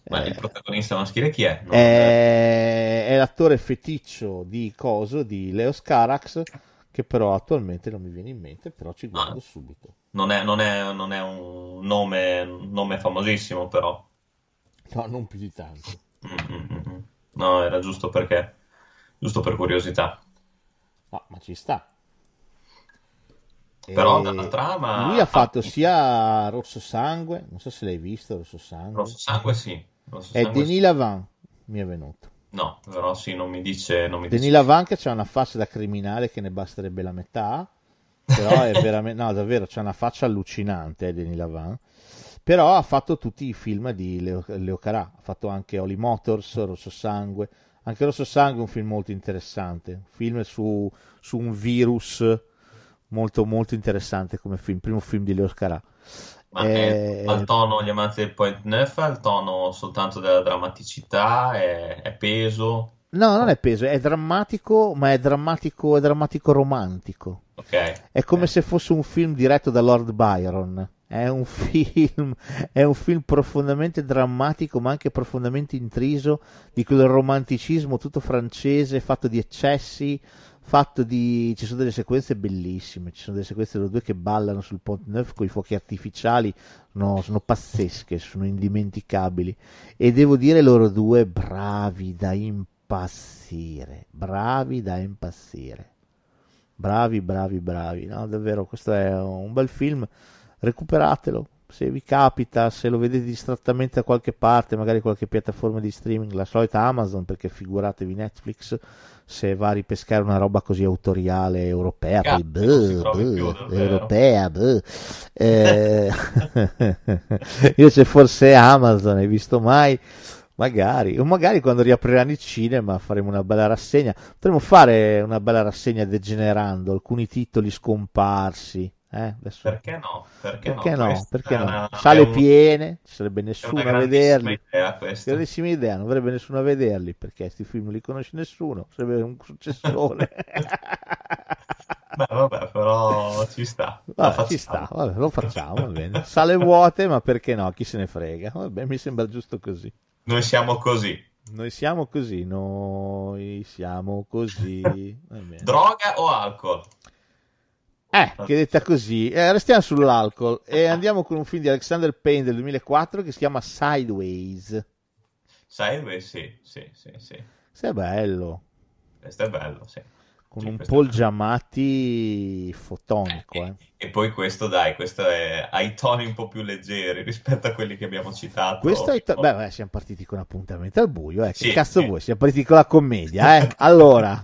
Ma il protagonista maschile chi è? È l'attore feticcio di coso di Leos Carax, che però attualmente non mi viene in mente, però ci guardo subito. Non è un nome famosissimo, però. No, non più di tanto. No, era giusto perché, giusto per curiosità. No, ma ci sta. Però dalla trama... Lui ha fatto sia Rosso Sangue, non so se l'hai visto, Rosso Sangue. Rosso Sangue sì. Rosso Sangue, Denis Lavant, mi è venuto. No, però sì, non mi dice. Denis Lavant che c'ha una faccia da criminale che ne basterebbe la metà, però è veramente... No, davvero, c'ha una faccia allucinante, Denis Lavant. Però ha fatto tutti i film di Leo Carà, ha fatto anche Holy Motors, Rosso Sangue. Anche Rosso Sangue è un film molto interessante, un film su un virus molto molto interessante come film, primo film di Leos Carax. Ma al tono gli amanti del Point Neuf, al tono soltanto della drammaticità, è peso? No, non è peso, è drammatico, ma è drammatico romantico. Okay. È come se fosse un film diretto da Lord Byron. È un film profondamente drammatico, ma anche profondamente intriso di quel romanticismo tutto francese, fatto di eccessi, ci sono delle sequenze bellissime, ci sono delle sequenze dei 2 che ballano sul Pont Neuf con i fuochi artificiali, no, sono pazzesche, sono indimenticabili, e devo dire loro 2 bravi da impazzire, bravi, no, davvero, questo è un bel film, recuperatelo, se vi capita, se lo vedete distrattamente da qualche parte, magari qualche piattaforma di streaming, la solita Amazon, perché figuratevi Netflix se va a ripescare una roba così autoriale europea. Io se forse Amazon, hai visto mai? Magari quando riapriranno il cinema faremo una bella rassegna, potremmo fare una bella rassegna degenerando alcuni titoli scomparsi. Perché no? Sale piene, ci sarebbe nessuno a vederli. Grandissima idea, non avrebbe nessuno a vederli perché questi film non li conosce nessuno. Sarebbe un successore. Vabbè, però ci sta. Vabbè, lo facciamo. Va bene. Sale vuote, ma perché no? Chi se ne frega? Vabbè, mi sembra giusto così. Noi siamo così. Droga o alcol? Che detta così, restiamo sull'alcol e andiamo con un film di Alexander Payne del 2004 che si chiama Sideways. Sideways, sì. Questo è bello. Questo è bello, sì. Con un Paul Giamatti fotonico. E poi questo, dai, questo è ai toni un po' più leggeri rispetto a quelli che abbiamo citato. Questo è beh, siamo partiti con Appuntamento al buio, eh. Sì, che cazzo vuoi? Siamo partiti con la commedia, eh? Allora.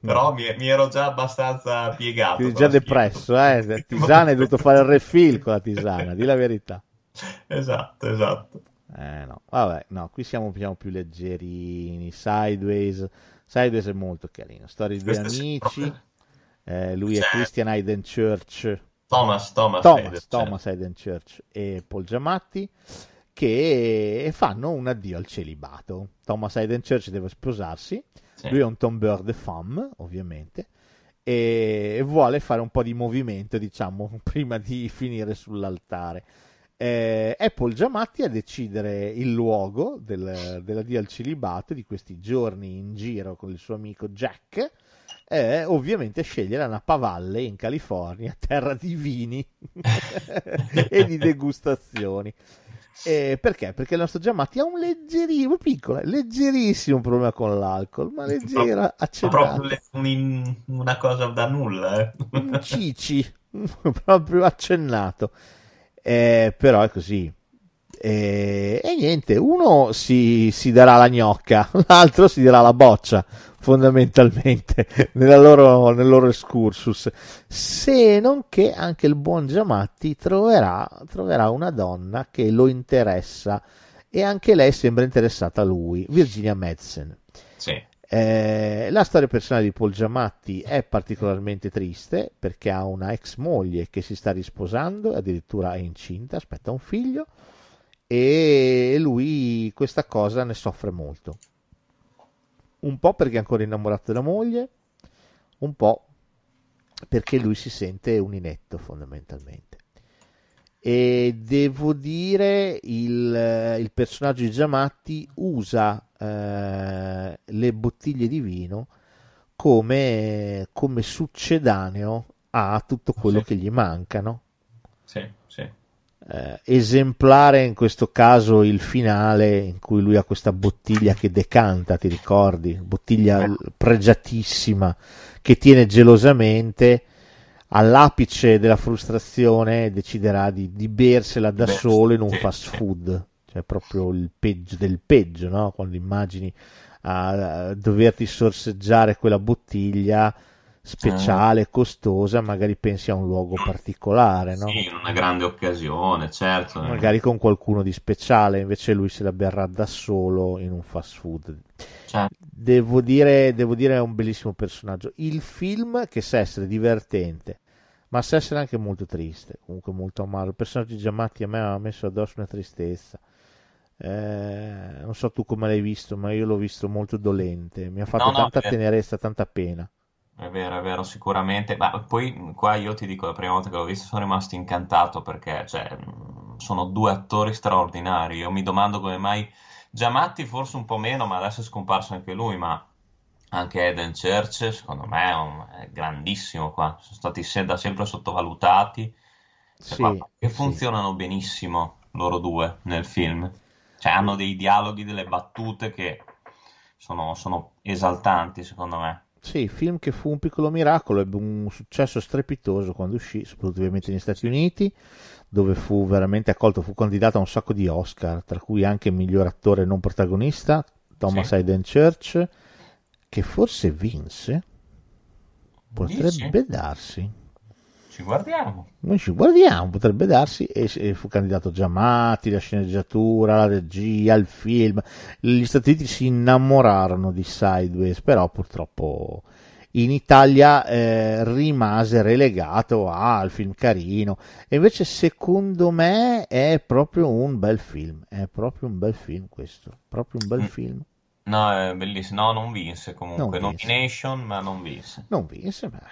Però mi ero già abbastanza piegato. Ti già depresso, eh? Tisana, hai dovuto fare il refill con la tisana, di la verità. Esatto. No, vabbè, no, qui siamo più leggerini. Sideways è molto carino. Storia di due amici. Lui è Christian Haden Church. Thomas Haden Church e Paul Giamatti, che fanno un addio al celibato. Thomas Haden Church deve sposarsi. Sì. Lui è un tombeur de femme, ovviamente, e vuole fare un po' di movimento, diciamo, prima di finire sull'altare. È Paul Giamatti a decidere il luogo dell'addio al celibato di questi giorni in giro con il suo amico Jack, ovviamente scegliere Napa Valley in California, terra di vini e di degustazioni. Perché? Perché il nostro Giamatti ha un leggerissimo problema con l'alcol, ma leggera, accettata. Proprio una cosa da nulla. Un cici, proprio accennato. Però è così, e niente, uno si darà la gnocca, l'altro si darà la boccia, fondamentalmente nel loro excursus, se non che anche il buon Giamatti troverà una donna che lo interessa, e anche lei sembra interessata a lui, Virginia Madsen. Sì. La storia personale di Paul Giamatti è particolarmente triste perché ha una ex moglie che si sta risposando, addirittura è incinta, aspetta un figlio, e lui questa cosa ne soffre molto, un po' perché è ancora innamorato della moglie, un po' perché lui si sente un inetto, fondamentalmente. E devo dire il personaggio di Giamatti usa le bottiglie di vino come succedaneo a tutto quello che gli mancano. Sì. Esemplare in questo caso il finale in cui lui ha questa bottiglia che decanta, ti ricordi? Bottiglia pregiatissima che tiene gelosamente. All'apice della frustrazione deciderà di bersela da solo in un fast food, cioè proprio il peggio del peggio, no? Quando immagini a doverti sorseggiare quella bottiglia speciale, costosa, magari pensi a un luogo particolare, no? Sì, in una grande occasione, certo. Magari con qualcuno di speciale, invece lui se la berrà da solo in un fast food. Certo. Devo dire è un bellissimo personaggio. Il film che sa essere divertente, ma sa essere anche molto triste, comunque molto amaro. Il personaggio di Giamatti a me ha messo addosso una tristezza. Non so tu come l'hai visto, ma io l'ho visto molto dolente. Mi ha fatto tanta tenerezza, tanta pena. È vero, sicuramente. Ma poi qua io ti dico, la prima volta che l'ho visto sono rimasto incantato perché, cioè, sono due attori straordinari. Io mi domando come mai Giamatti forse un po' meno, ma adesso è scomparso anche lui, ma anche Haden Church secondo me è grandissimo qua, sono stati da sempre sottovalutati, che funzionano benissimo loro due nel film, cioè hanno dei dialoghi, delle battute che sono esaltanti secondo me. Sì, film che fu un piccolo miracolo, ebbe un successo strepitoso quando uscì, soprattutto ovviamente negli Stati Uniti, dove fu veramente accolto, fu candidato a un sacco di Oscar, tra cui anche miglior attore non protagonista, Thomas Haden Church, che forse vinse, potrebbe darsi. Noi ci guardiamo, potrebbe darsi, e fu candidato Giamatti, la sceneggiatura, la regia, il film. Gli Stati Uniti si innamorarono di Sideways, però purtroppo in Italia rimase relegato al film carino, e invece secondo me è proprio un bel film. No, è bellissimo. No, non vinse comunque. Nomination, ma non vinse. Ma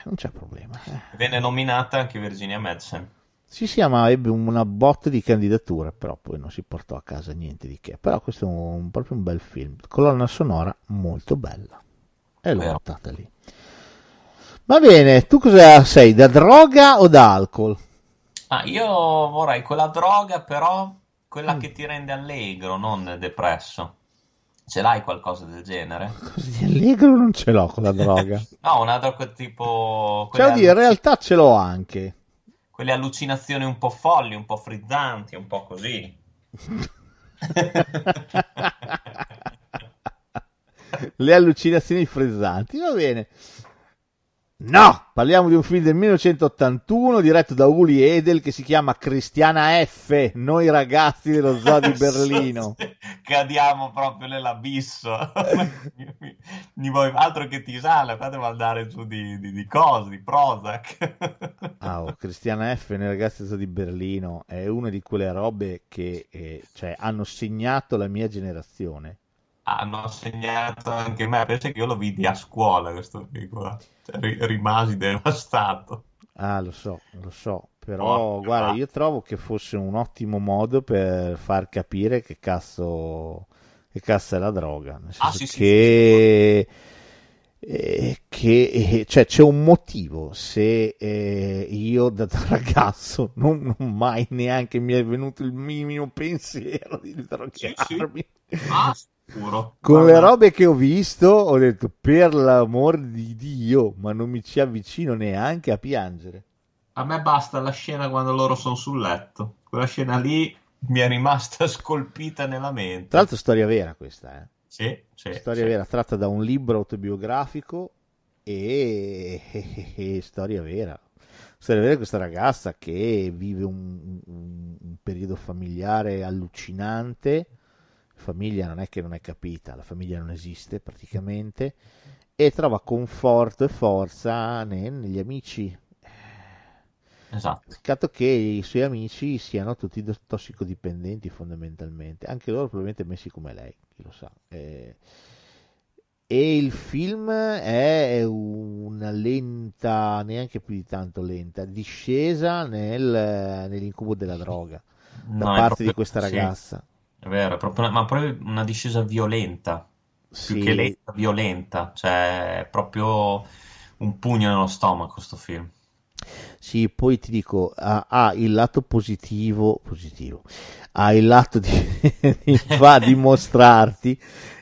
non c'è problema. Venne nominata anche Virginia Madsen. Sì, ma ebbe una botta di candidature, però poi non si portò a casa niente di che. Però questo è proprio un bel film. Colonna sonora molto bella. E l'ho notata lì. Va bene, tu cosa sei? Da droga o da alcol? Ah, io vorrei quella droga, però quella che ti rende allegro, non depresso. Ce l'hai qualcosa del genere? Così allegro non ce l'ho con la droga. No, una droga tipo... Cioè, in realtà ce l'ho anche. Quelle allucinazioni un po' folli, un po' frizzanti, un po' così. Le allucinazioni frizzanti, va bene. No! Parliamo di un film del 1981 diretto da Uli Edel che si chiama Cristiana F. Noi ragazzi dello zoo di Berlino. Cadiamo proprio nell'abisso. Altro che Tisana, fatemi andare giù di cose, di Prozac. Cristiana F. Noi ragazzi dello zoo di Berlino è una di quelle robe che hanno segnato la mia generazione. Hanno segnato anche me, penso che io lo vidi a scuola questo film qua, rimasi devastato. Lo so, però guarda, io trovo che fosse un ottimo modo per far capire che cazzo è la droga, nel senso che c'è un motivo se io da ragazzo non mai neanche mi è venuto il minimo pensiero di drogarmi. Puro. Con le robe che ho visto ho detto, per l'amor di Dio, ma non mi ci avvicino neanche a piangere. A me basta la scena quando loro sono sul letto, quella scena lì mi è rimasta scolpita nella mente. Tra l'altro storia vera questa, sì, vera, tratta da un libro autobiografico e storia vera questa ragazza che vive un periodo familiare allucinante. Famiglia non è che non è capita, la famiglia non esiste praticamente, e trova conforto e forza negli amici. Esatto. Peccato che i suoi amici siano tutti tossicodipendenti fondamentalmente, anche loro probabilmente messi come lei, chi lo sa. E il film è una lenta, neanche più di tanto lenta, discesa nell'incubo della droga parte di questa ragazza. Sì. È vero, ma proprio una discesa violenta, più che lenta, violenta, cioè è proprio un pugno nello stomaco questo film. Sì, poi ti dico, ha il lato positivo, ha il lato di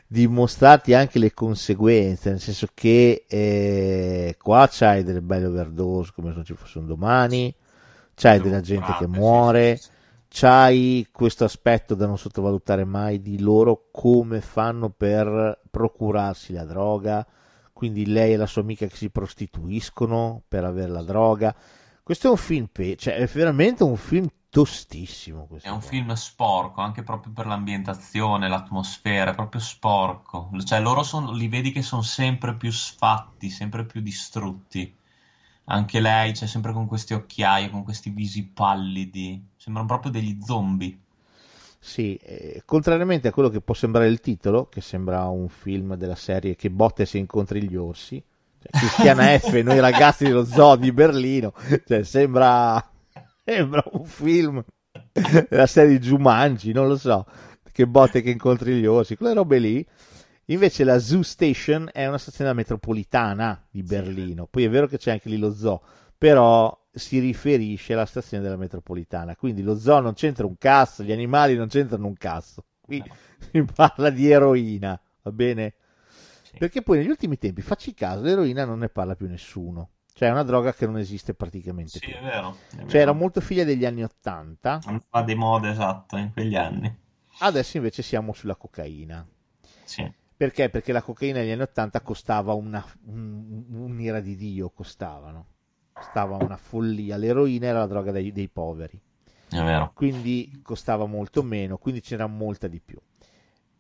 dimostrarti anche le conseguenze, nel senso che qua c'hai delle belle overdose come se non ci fosse un domani, c'hai della gente che muore... Sì. C'hai questo aspetto da non sottovalutare mai di loro, come fanno per procurarsi la droga, quindi lei e la sua amica che si prostituiscono per avere la droga. Questo è un film è veramente un film tostissimo. È un film sporco, anche proprio per l'ambientazione, l'atmosfera, è proprio sporco. Cioè loro li vedi che sono sempre più sfatti, sempre più distrutti. Anche lei c'è sempre con queste occhiaie, con questi visi pallidi, sembrano proprio degli zombie. Sì, contrariamente a quello che può sembrare il titolo, che sembra un film della serie Che botte se incontri gli orsi, Cristiana F. Noi ragazzi dello zoo di Berlino, sembra un film della serie Jumanji, non lo so, Che botte che incontri gli orsi, quelle robe lì. Invece la Zoo Station è una stazione metropolitana di Berlino, poi è vero che c'è anche lì lo zoo, però si riferisce alla stazione della metropolitana, quindi lo zoo non c'entra un cazzo, gli animali non c'entrano un cazzo, qui si parla di eroina, va bene? Sì. Perché poi negli ultimi tempi, facci caso, l'eroina non ne parla più nessuno, cioè è una droga che non esiste praticamente più. È vero. Cioè era molto figlia degli anni 80. Andava di moda, esatto, in quegli anni. Adesso invece siamo sulla cocaina. Sì. Perché? Perché la cocaina negli anni 80 costava un'ira di Dio, costava una follia. L'eroina era la droga dei poveri, è vero. Quindi costava molto meno, quindi c'era molta di più.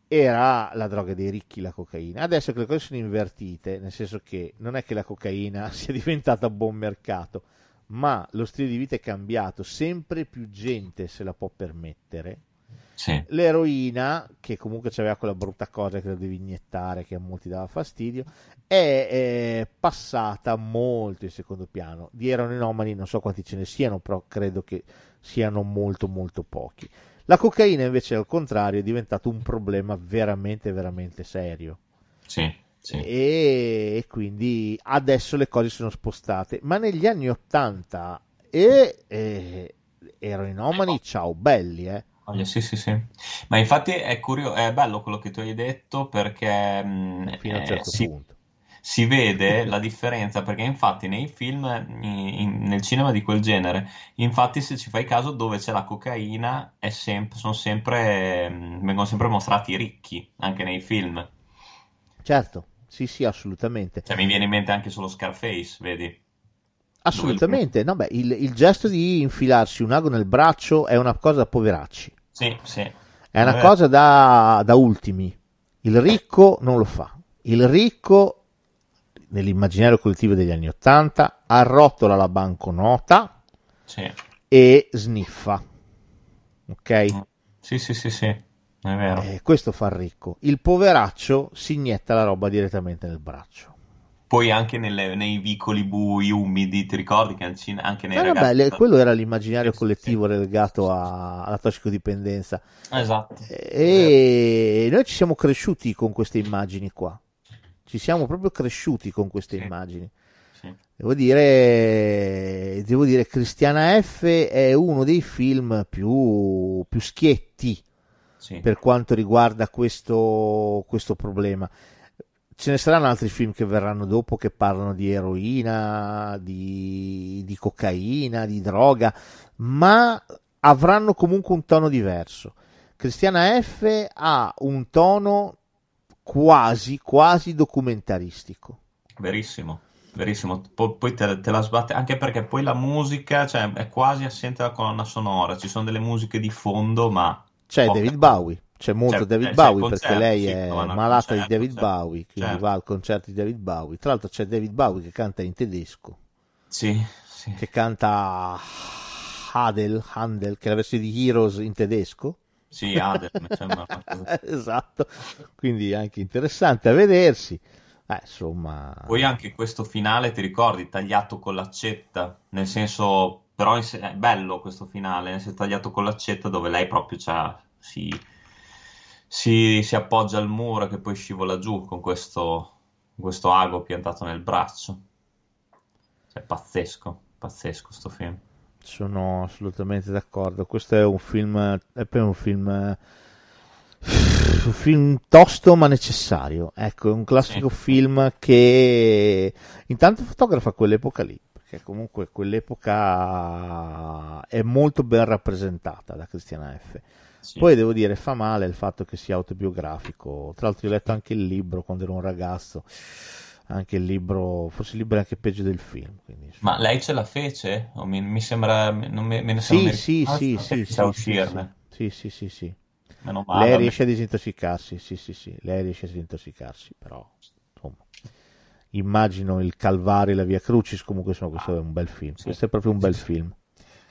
Era la droga dei ricchi la cocaina. Adesso che le cose sono invertite, nel senso che non è che la cocaina sia diventata buon mercato, ma lo stile di vita è cambiato, sempre più gente se la può permettere. Sì. L'eroina, che comunque c'aveva quella brutta cosa che la devi iniettare, che a molti dava fastidio, è passata molto in secondo piano. Di eroinomani non so quanti ce ne siano, però credo che siano molto molto pochi. La cocaina invece al contrario è diventata un problema veramente veramente serio. Sì. Sì. E quindi adesso le cose sono spostate, ma negli anni 80 erano inomani, ciao, belli, Sì, sì, sì. Ma infatti è curioso, è bello quello che tu hai detto, perché fino a un certo punto si vede la differenza, perché infatti nei film, nel cinema di quel genere, infatti se ci fai caso, dove c'è la cocaina vengono sempre mostrati i ricchi, anche nei film. Certo, sì, sì, assolutamente. Cioè, mi viene in mente anche solo Scarface, vedi? Assolutamente, no, beh, il gesto di infilarsi un ago nel braccio è una cosa da poveracci. Sì, sì. È una cosa da ultimi. Il ricco non lo fa. Il ricco, nell'immaginario collettivo degli anni 80, arrotola la banconota, sì, e sniffa, ok? Sì, sì, sì, sì, è vero. Questo fa il ricco. Il poveraccio si inietta la roba direttamente nel braccio. Poi anche nei vicoli bui, umidi, ti ricordi che anche nei ragazzi... Vabbè, quello era l'immaginario collettivo legato alla tossicodipendenza. Esatto. E noi ci siamo cresciuti con queste immagini qua. Ci siamo proprio cresciuti con queste immagini. Sì. Devo dire, Cristiana F è uno dei film più schietti, sì, per quanto riguarda questo problema. Ce ne saranno altri film che verranno dopo che parlano di eroina, di cocaina, di droga, ma avranno comunque un tono diverso. Cristiana F ha un tono quasi documentaristico. Verissimo, verissimo. Poi te la sbatte, anche perché poi la musica, cioè, è quasi assente dalla colonna sonora, ci sono delle musiche di fondo, ma... C'è David Bowie. C'è molto David Bowie, concerto, perché lei è malata di David Bowie, quindi va al concerto di David Bowie. Tra l'altro c'è David Bowie che canta in tedesco, sì, sì, che canta Handel, che è la versione di Heroes in tedesco. Sì, Handel, esatto, quindi anche interessante a vedersi. Insomma... Poi anche questo finale, ti ricordi, tagliato con l'accetta, nel senso, però è bello questo finale, si è tagliato con l'accetta dove lei proprio si appoggia al muro che poi scivola giù con questo ago piantato nel braccio. Cioè, pazzesco sto film. Sono assolutamente d'accordo. Questo è un film tosto ma necessario. Ecco, è un classico film che intanto fotografa quell'epoca lì, perché comunque quell'epoca è molto ben rappresentata da Cristiana F. Sì. Poi devo dire, fa male il fatto che sia autobiografico. Tra l'altro, io ho letto anche il libro quando ero un ragazzo. Anche il libro, forse il libro è anche peggio del film. Quindi... Ma lei ce la fece? O mi sembra. Non me ne sono a uscirne. Sì. Meno male, lei riesce a disintossicarsi. Sì. Lei riesce a disintossicarsi, però insomma, immagino il Calvario e la Via Crucis. Comunque, questo è un bel film. Sì. Questo è proprio un bel film,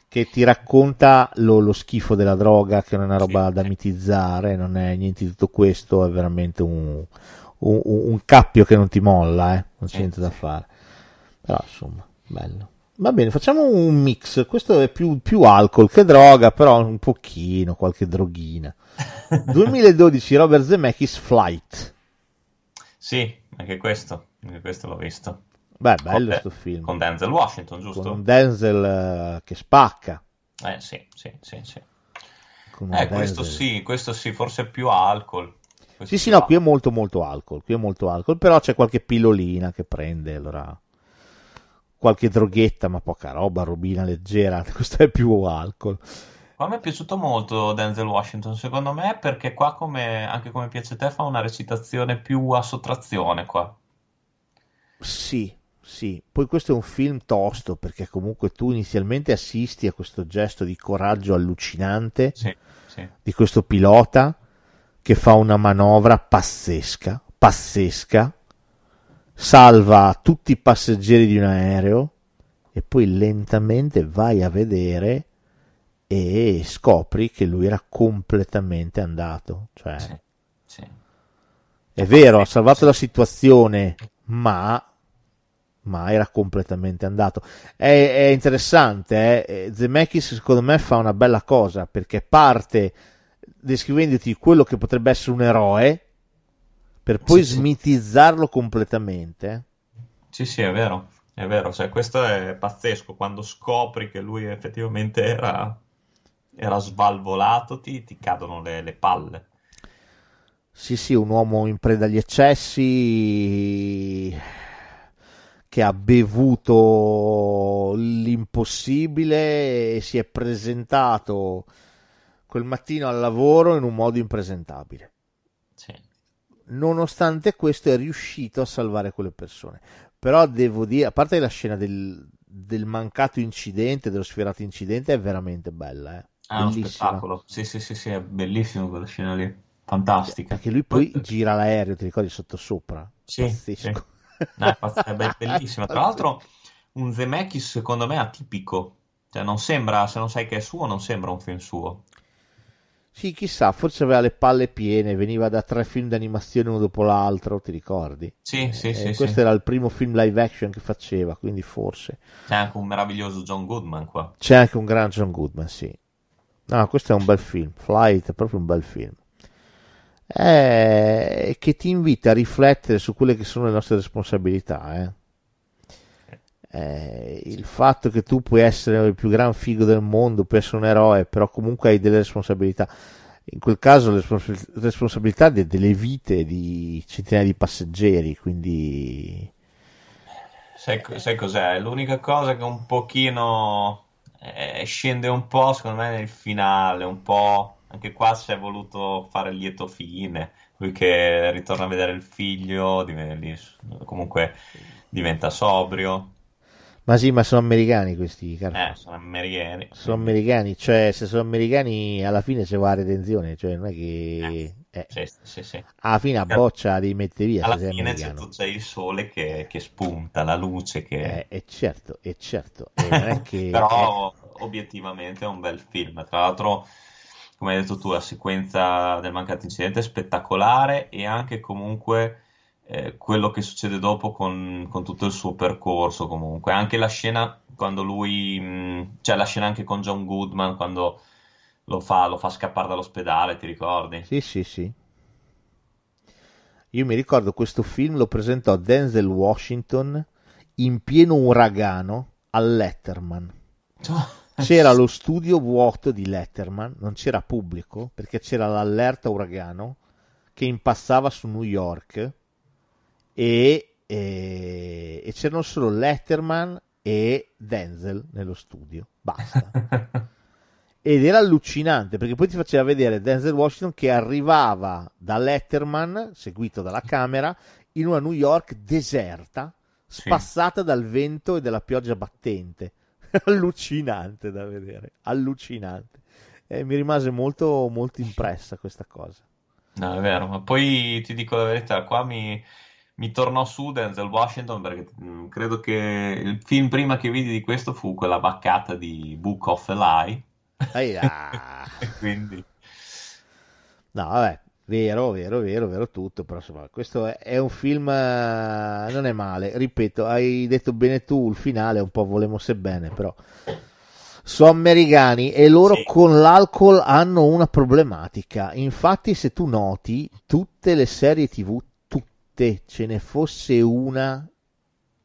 che ti racconta lo schifo della droga, che non è una roba da mitizzare, non è niente di tutto questo, è veramente un cappio che non ti molla, non c'è niente da fare. Però insomma, bello. Va bene, facciamo un mix, questo è più alcol che droga, però un pochino, qualche droghina. 2012, Robert Zemeckis, Flight. Sì, anche questo l'ho visto. Beh, bello sto film. Con Denzel Washington, giusto? Con Denzel che spacca. Sì. Denzel... Questo sì, forse più alcol. Questo qui è molto alcol, però c'è qualche pillolina che prende, allora qualche droghetta, ma poca roba, robina leggera, questo è più alcol. Qua mi è piaciuto molto Denzel Washington, secondo me, perché qua, come piace te, fa una recitazione più a sottrazione qua. Sì, poi questo è un film tosto, perché comunque tu inizialmente assisti a questo gesto di coraggio allucinante di questo pilota che fa una manovra pazzesca, salva tutti i passeggeri di un aereo, e poi lentamente vai a vedere e scopri che lui era completamente andato, cioè è vero, ha salvato la situazione, ma era completamente andato. È interessante, Zemeckis secondo me fa una bella cosa, perché parte descrivendoti quello che potrebbe essere un eroe, per poi smitizzarlo completamente. Sì, sì, è vero. È vero, cioè, questo è pazzesco, quando scopri che lui effettivamente era svalvolato, ti cadono le palle. Sì, sì, un uomo in preda agli eccessi, che ha bevuto l'impossibile e si è presentato quel mattino al lavoro in un modo impresentabile. Sì. Nonostante questo è riuscito a salvare quelle persone. Però devo dire, a parte la scena del mancato incidente, dello sferrato incidente, è veramente bella. È uno spettacolo. Sì, sì, sì, sì, è bellissimo quella scena lì, fantastica. Perché lui poi gira l'aereo, ti ricordi, sottosopra? Sì, sì. No, è bellissima. Tra l'altro un Zemeckis secondo me atipico, cioè non sembra, se non sai che è suo, non sembra un film suo. Sì, chissà, forse aveva le palle piene, veniva da 3 film d'animazione uno dopo l'altro, ti ricordi? Sì, sì, sì. Questo era il primo film live action che faceva, quindi forse. C'è anche un meraviglioso John Goodman qua. C'è anche un gran John Goodman, sì. No, questo è un bel film, Flight è proprio un bel film. Che ti invita a riflettere su quelle che sono le nostre responsabilità, il fatto che tu puoi essere il più gran figo del mondo, puoi essere un eroe, però comunque hai delle responsabilità. In quel caso le responsabilità delle vite di centinaia di passeggeri, quindi sai cos'è? L'unica cosa che un pochino scende un po', secondo me, nel finale, un po'. Anche qua si è voluto fare il lieto fine, lui che ritorna a vedere il figlio, comunque diventa sobrio. Ma sì, ma sono americani questi, Carfa. Sono americani. Sono americani, cioè se sono americani alla fine c'è la redenzione, cioè non è che... Sì, sì, sì. Alla fine a boccia devi mettere via. Alla fine c'è il sole che spunta, la luce che... certo. Non è che... Però obiettivamente è un bel film, tra l'altro... Come hai detto tu, la sequenza del mancato incidente è spettacolare, e anche comunque quello che succede dopo con tutto il suo percorso, comunque anche la scena quando lui cioè la scena anche con John Goodman quando lo fa scappare dall'ospedale, ti ricordi? Sì. Io mi ricordo questo film lo presentò Denzel Washington in pieno uragano al Letterman. C'era lo studio vuoto di Letterman, non c'era pubblico perché c'era l'allerta uragano che impassava su New York, e c'erano solo Letterman e Denzel nello studio, basta. Ed era allucinante perché poi ti faceva vedere Denzel Washington che arrivava da Letterman seguito dalla camera in una New York deserta, spassata dal vento e dalla pioggia battente. Allucinante da vedere, allucinante, mi rimase molto molto impressa questa cosa. No, è vero, ma poi ti dico la verità, qua mi tornò su Denzel Washington perché credo che il film prima che vidi di questo fu quella baccata di Book of Eli. Quindi no, vabbè, vero tutto, però insomma, questo è un film, non è male, ripeto, hai detto bene tu, il finale è un po' volemosse bene, però sono americani e loro con l'alcol hanno una problematica. Infatti se tu noti tutte le serie tv, tutte, ce ne fosse una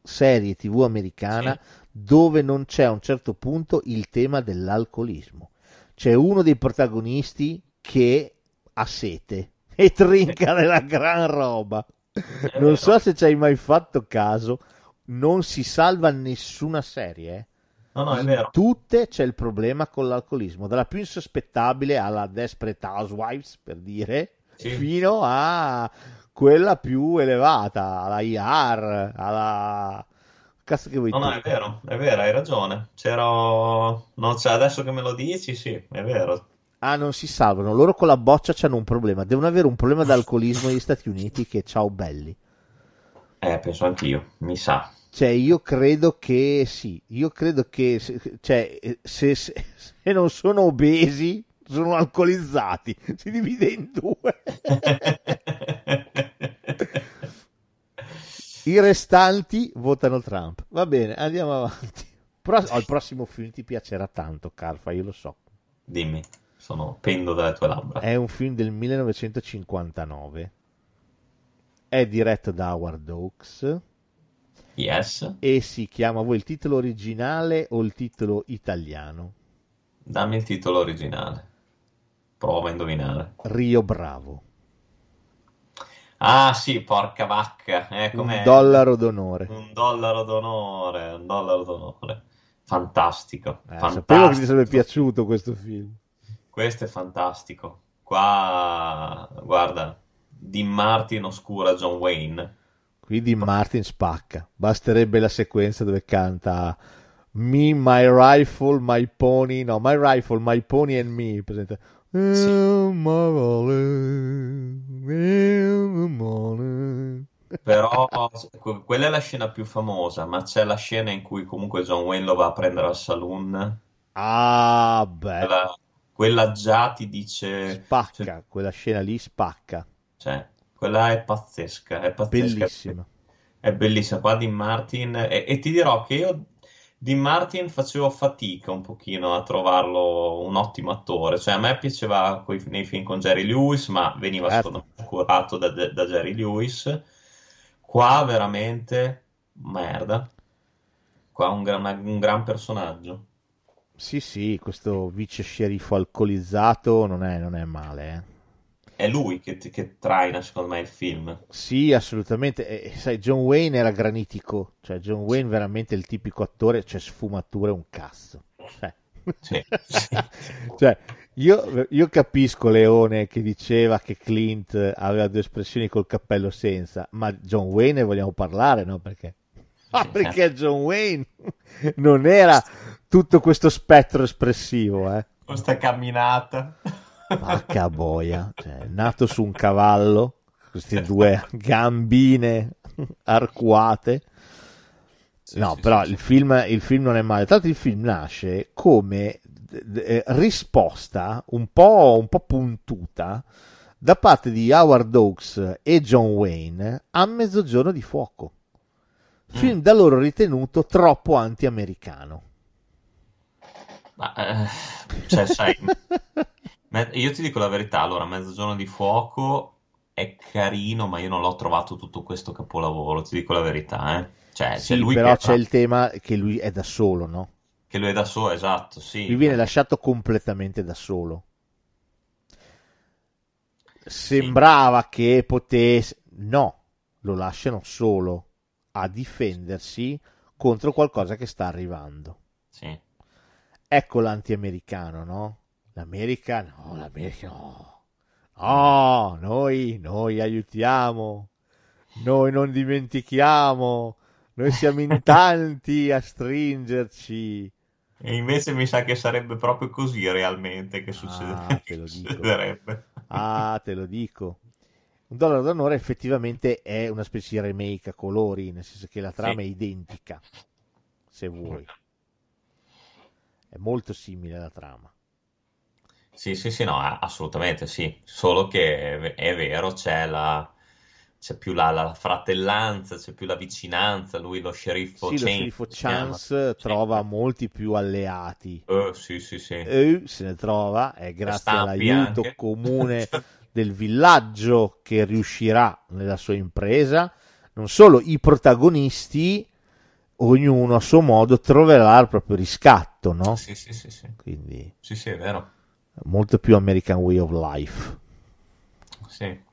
serie tv americana dove non c'è a un certo punto il tema dell'alcolismo, c'è uno dei protagonisti che ha sete e trinca della gran roba. Non so se ci hai mai fatto caso, non si salva nessuna serie, No, è vero. Tutte c'è il problema con l'alcolismo, dalla più insospettabile alla Desperate Housewives, per dire, fino a quella più elevata, alla IR, alla... Cazzo che vuoi tu? No, è vero, hai ragione. Adesso che me lo dici, sì, è vero. Ah, non si salvano, loro con la boccia c'hanno un problema, devono avere un problema d'alcolismo negli Stati Uniti che ciao belli. Penso anch'io, mi sa. Cioè, io credo che cioè, se non sono obesi, sono alcolizzati, si divide in 2. I restanti votano Trump. Va bene, andiamo avanti. Al prossimo film ti piacerà tanto, Carfa, io lo so. Dimmi. Pendo dalle tue labbra. È un film del 1959 è diretta da Howard Hawks. Yes. E si chiama, voi il titolo originale o il titolo italiano? Dammi il titolo originale. Prova a indovinare. Rio Bravo. Ah sì, porca vacca. Un dollaro d'onore. Un dollaro d'onore. Fantastico. Sapevo che ti sarebbe piaciuto questo film. Questo è fantastico. Qua, guarda, Dean Martin oscura John Wayne. Qui Dean Martin spacca. Basterebbe la sequenza dove canta Me, My Rifle, My Pony. No, My Rifle, My Pony and Me. Presenta. Sì. Però quella è la scena più famosa, ma c'è la scena in cui comunque John Wayne lo va a prendere al saloon. Ah, beh. Quella già ti dice... Spacca, cioè, quella scena lì spacca. Cioè, quella è pazzesca, Bellissima. È bellissima, qua Dean Martin... E ti dirò che io Dean Martin facevo fatica un pochino a trovarlo un ottimo attore. Cioè, a me piaceva nei film con Jerry Lewis, ma veniva secondo me curato da Jerry Lewis. Qua veramente merda, qua un gran personaggio. Sì, questo vice sceriffo alcolizzato non è male, eh. È lui che traina secondo me il film. Sì, assolutamente. Sai, John Wayne era granitico, cioè John Wayne veramente il tipico attore, cioè sfumature un cazzo. Sì. Cioè, io capisco Leone che diceva che Clint aveva due espressioni col cappello senza, ma John Wayne vogliamo parlare, no? Perché John Wayne non era tutto questo spettro espressivo, eh? Questa camminata. Vacca boia, cioè, nato su un cavallo, queste due gambine arcuate. Però il film non è male. Tra l'altro il film nasce come risposta un po' puntuta da parte di Howard Hawks e John Wayne a Mezzogiorno di Fuoco, film da loro ritenuto troppo anti-americano. Sai, io ti dico la verità, allora Mezzogiorno di Fuoco è carino, ma io non l'ho trovato tutto questo capolavoro, ti dico la verità, eh. Cioè, sì, lui però c'è il tema che lui è da solo, no? Che lui è da solo, esatto, sì. Lui viene lasciato completamente da solo. Sembrava che potesse... No, lo lasciano solo a difendersi contro qualcosa che sta arrivando. Sì. Ecco l'anti-americano, no? L'America no. No, noi aiutiamo, noi non dimentichiamo... Noi siamo in tanti a stringerci. E invece mi sa che sarebbe proprio così realmente che succederebbe. Te lo dico. Un dollaro d'onore effettivamente è una specie di remake a colori, nel senso che la trama è identica, se vuoi. È molto simile la trama. Sì, no, assolutamente sì. Solo che è vero, c'è più la fratellanza, c'è più la vicinanza. Lui, lo sceriffo Chance, trova molti più alleati. Se ne trova, è grazie all'aiuto comune del villaggio che riuscirà nella sua impresa. Non solo, i protagonisti, ognuno a suo modo troverà il proprio riscatto, no? Sì. Quindi, sì, è vero. Molto più American Way of Life. Sì.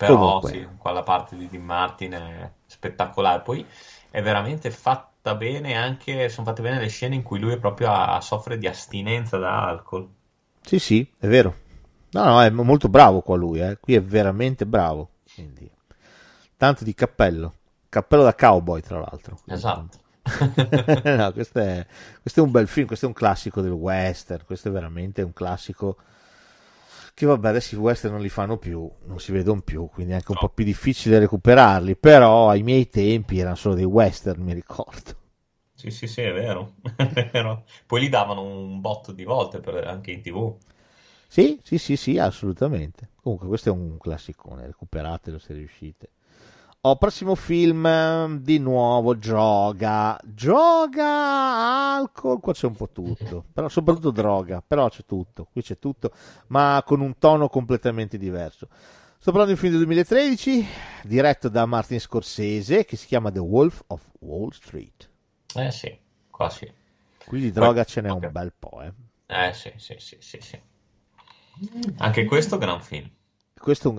Però sì, qua la parte di Dean Martin è spettacolare, poi è veramente fatta bene anche, sono fatte bene le scene in cui lui proprio soffre di astinenza da alcol. Sì, è vero. No, è molto bravo qua lui, qui è veramente bravo. Quindi, tanto di cappello da cowboy tra l'altro. Esatto. No, questo è un bel film, questo è un classico del western, questo è veramente un classico... Che vabbè, adesso i western non li fanno più, non si vedono più, quindi è anche un po' più difficile recuperarli, però ai miei tempi erano solo dei western, mi ricordo. Sì, è vero. Poi li davano un botto di volte anche in TV. Sì, assolutamente. Comunque questo è un classicone, recuperatelo se riuscite. Prossimo film, di nuovo droga, alcol, qua c'è un po' tutto, però soprattutto droga, però c'è tutto, qui c'è tutto, ma con un tono completamente diverso. Sto parlando di un film del 2013 diretto da Martin Scorsese che si chiama The Wolf of Wall Street. Eh sì, qua sì. Qui di droga ce n'è okay. Un bel po', eh. Sì. Anche questo gran film. Questo è un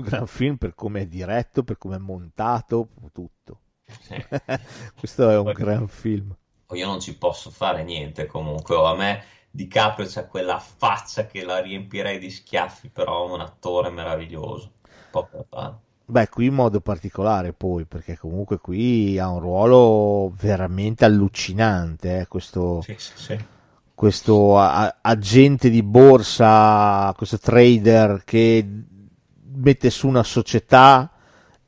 gran film per come è diretto, per come è montato, tutto. Sì. Questo è un gran film. Io non ci posso fare niente comunque, a me DiCaprio c'ha quella faccia che la riempirei di schiaffi, però è un attore meraviglioso. Beh, qui in modo particolare poi, perché comunque qui ha un ruolo veramente allucinante, questo... Sì. Questo agente di borsa, questo trader che mette su una società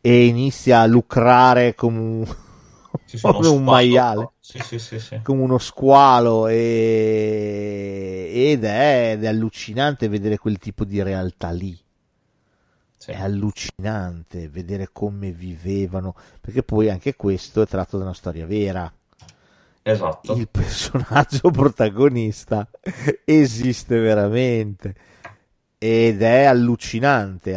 e inizia a lucrare come un maiale, sì. Come uno squalo, ed è allucinante vedere quel tipo di realtà lì. Sì. È allucinante vedere come vivevano, perché poi anche questo è tratto da una storia vera. Esatto. Il personaggio protagonista esiste veramente ed è allucinante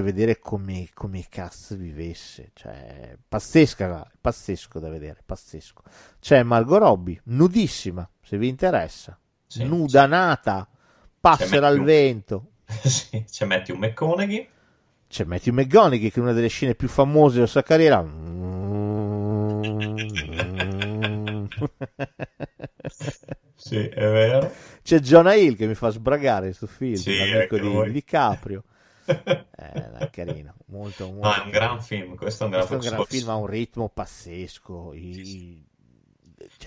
vedere come cazzo vivesse, cioè pazzesco da vedere, pazzesco. C'è Margot Robbie nudissima, se vi interessa, sì, nuda, sì. Nata, passera al vento. Sì, c'è Matthew McConaughey. Che è una delle scene più famose della sua carriera. Sì, è vero. C'è Jonah Hill che mi fa sbragare questo film, sì, l'amico di DiCaprio. È carino, molto è un gran film. Questo è un gran film, ha un ritmo pazzesco.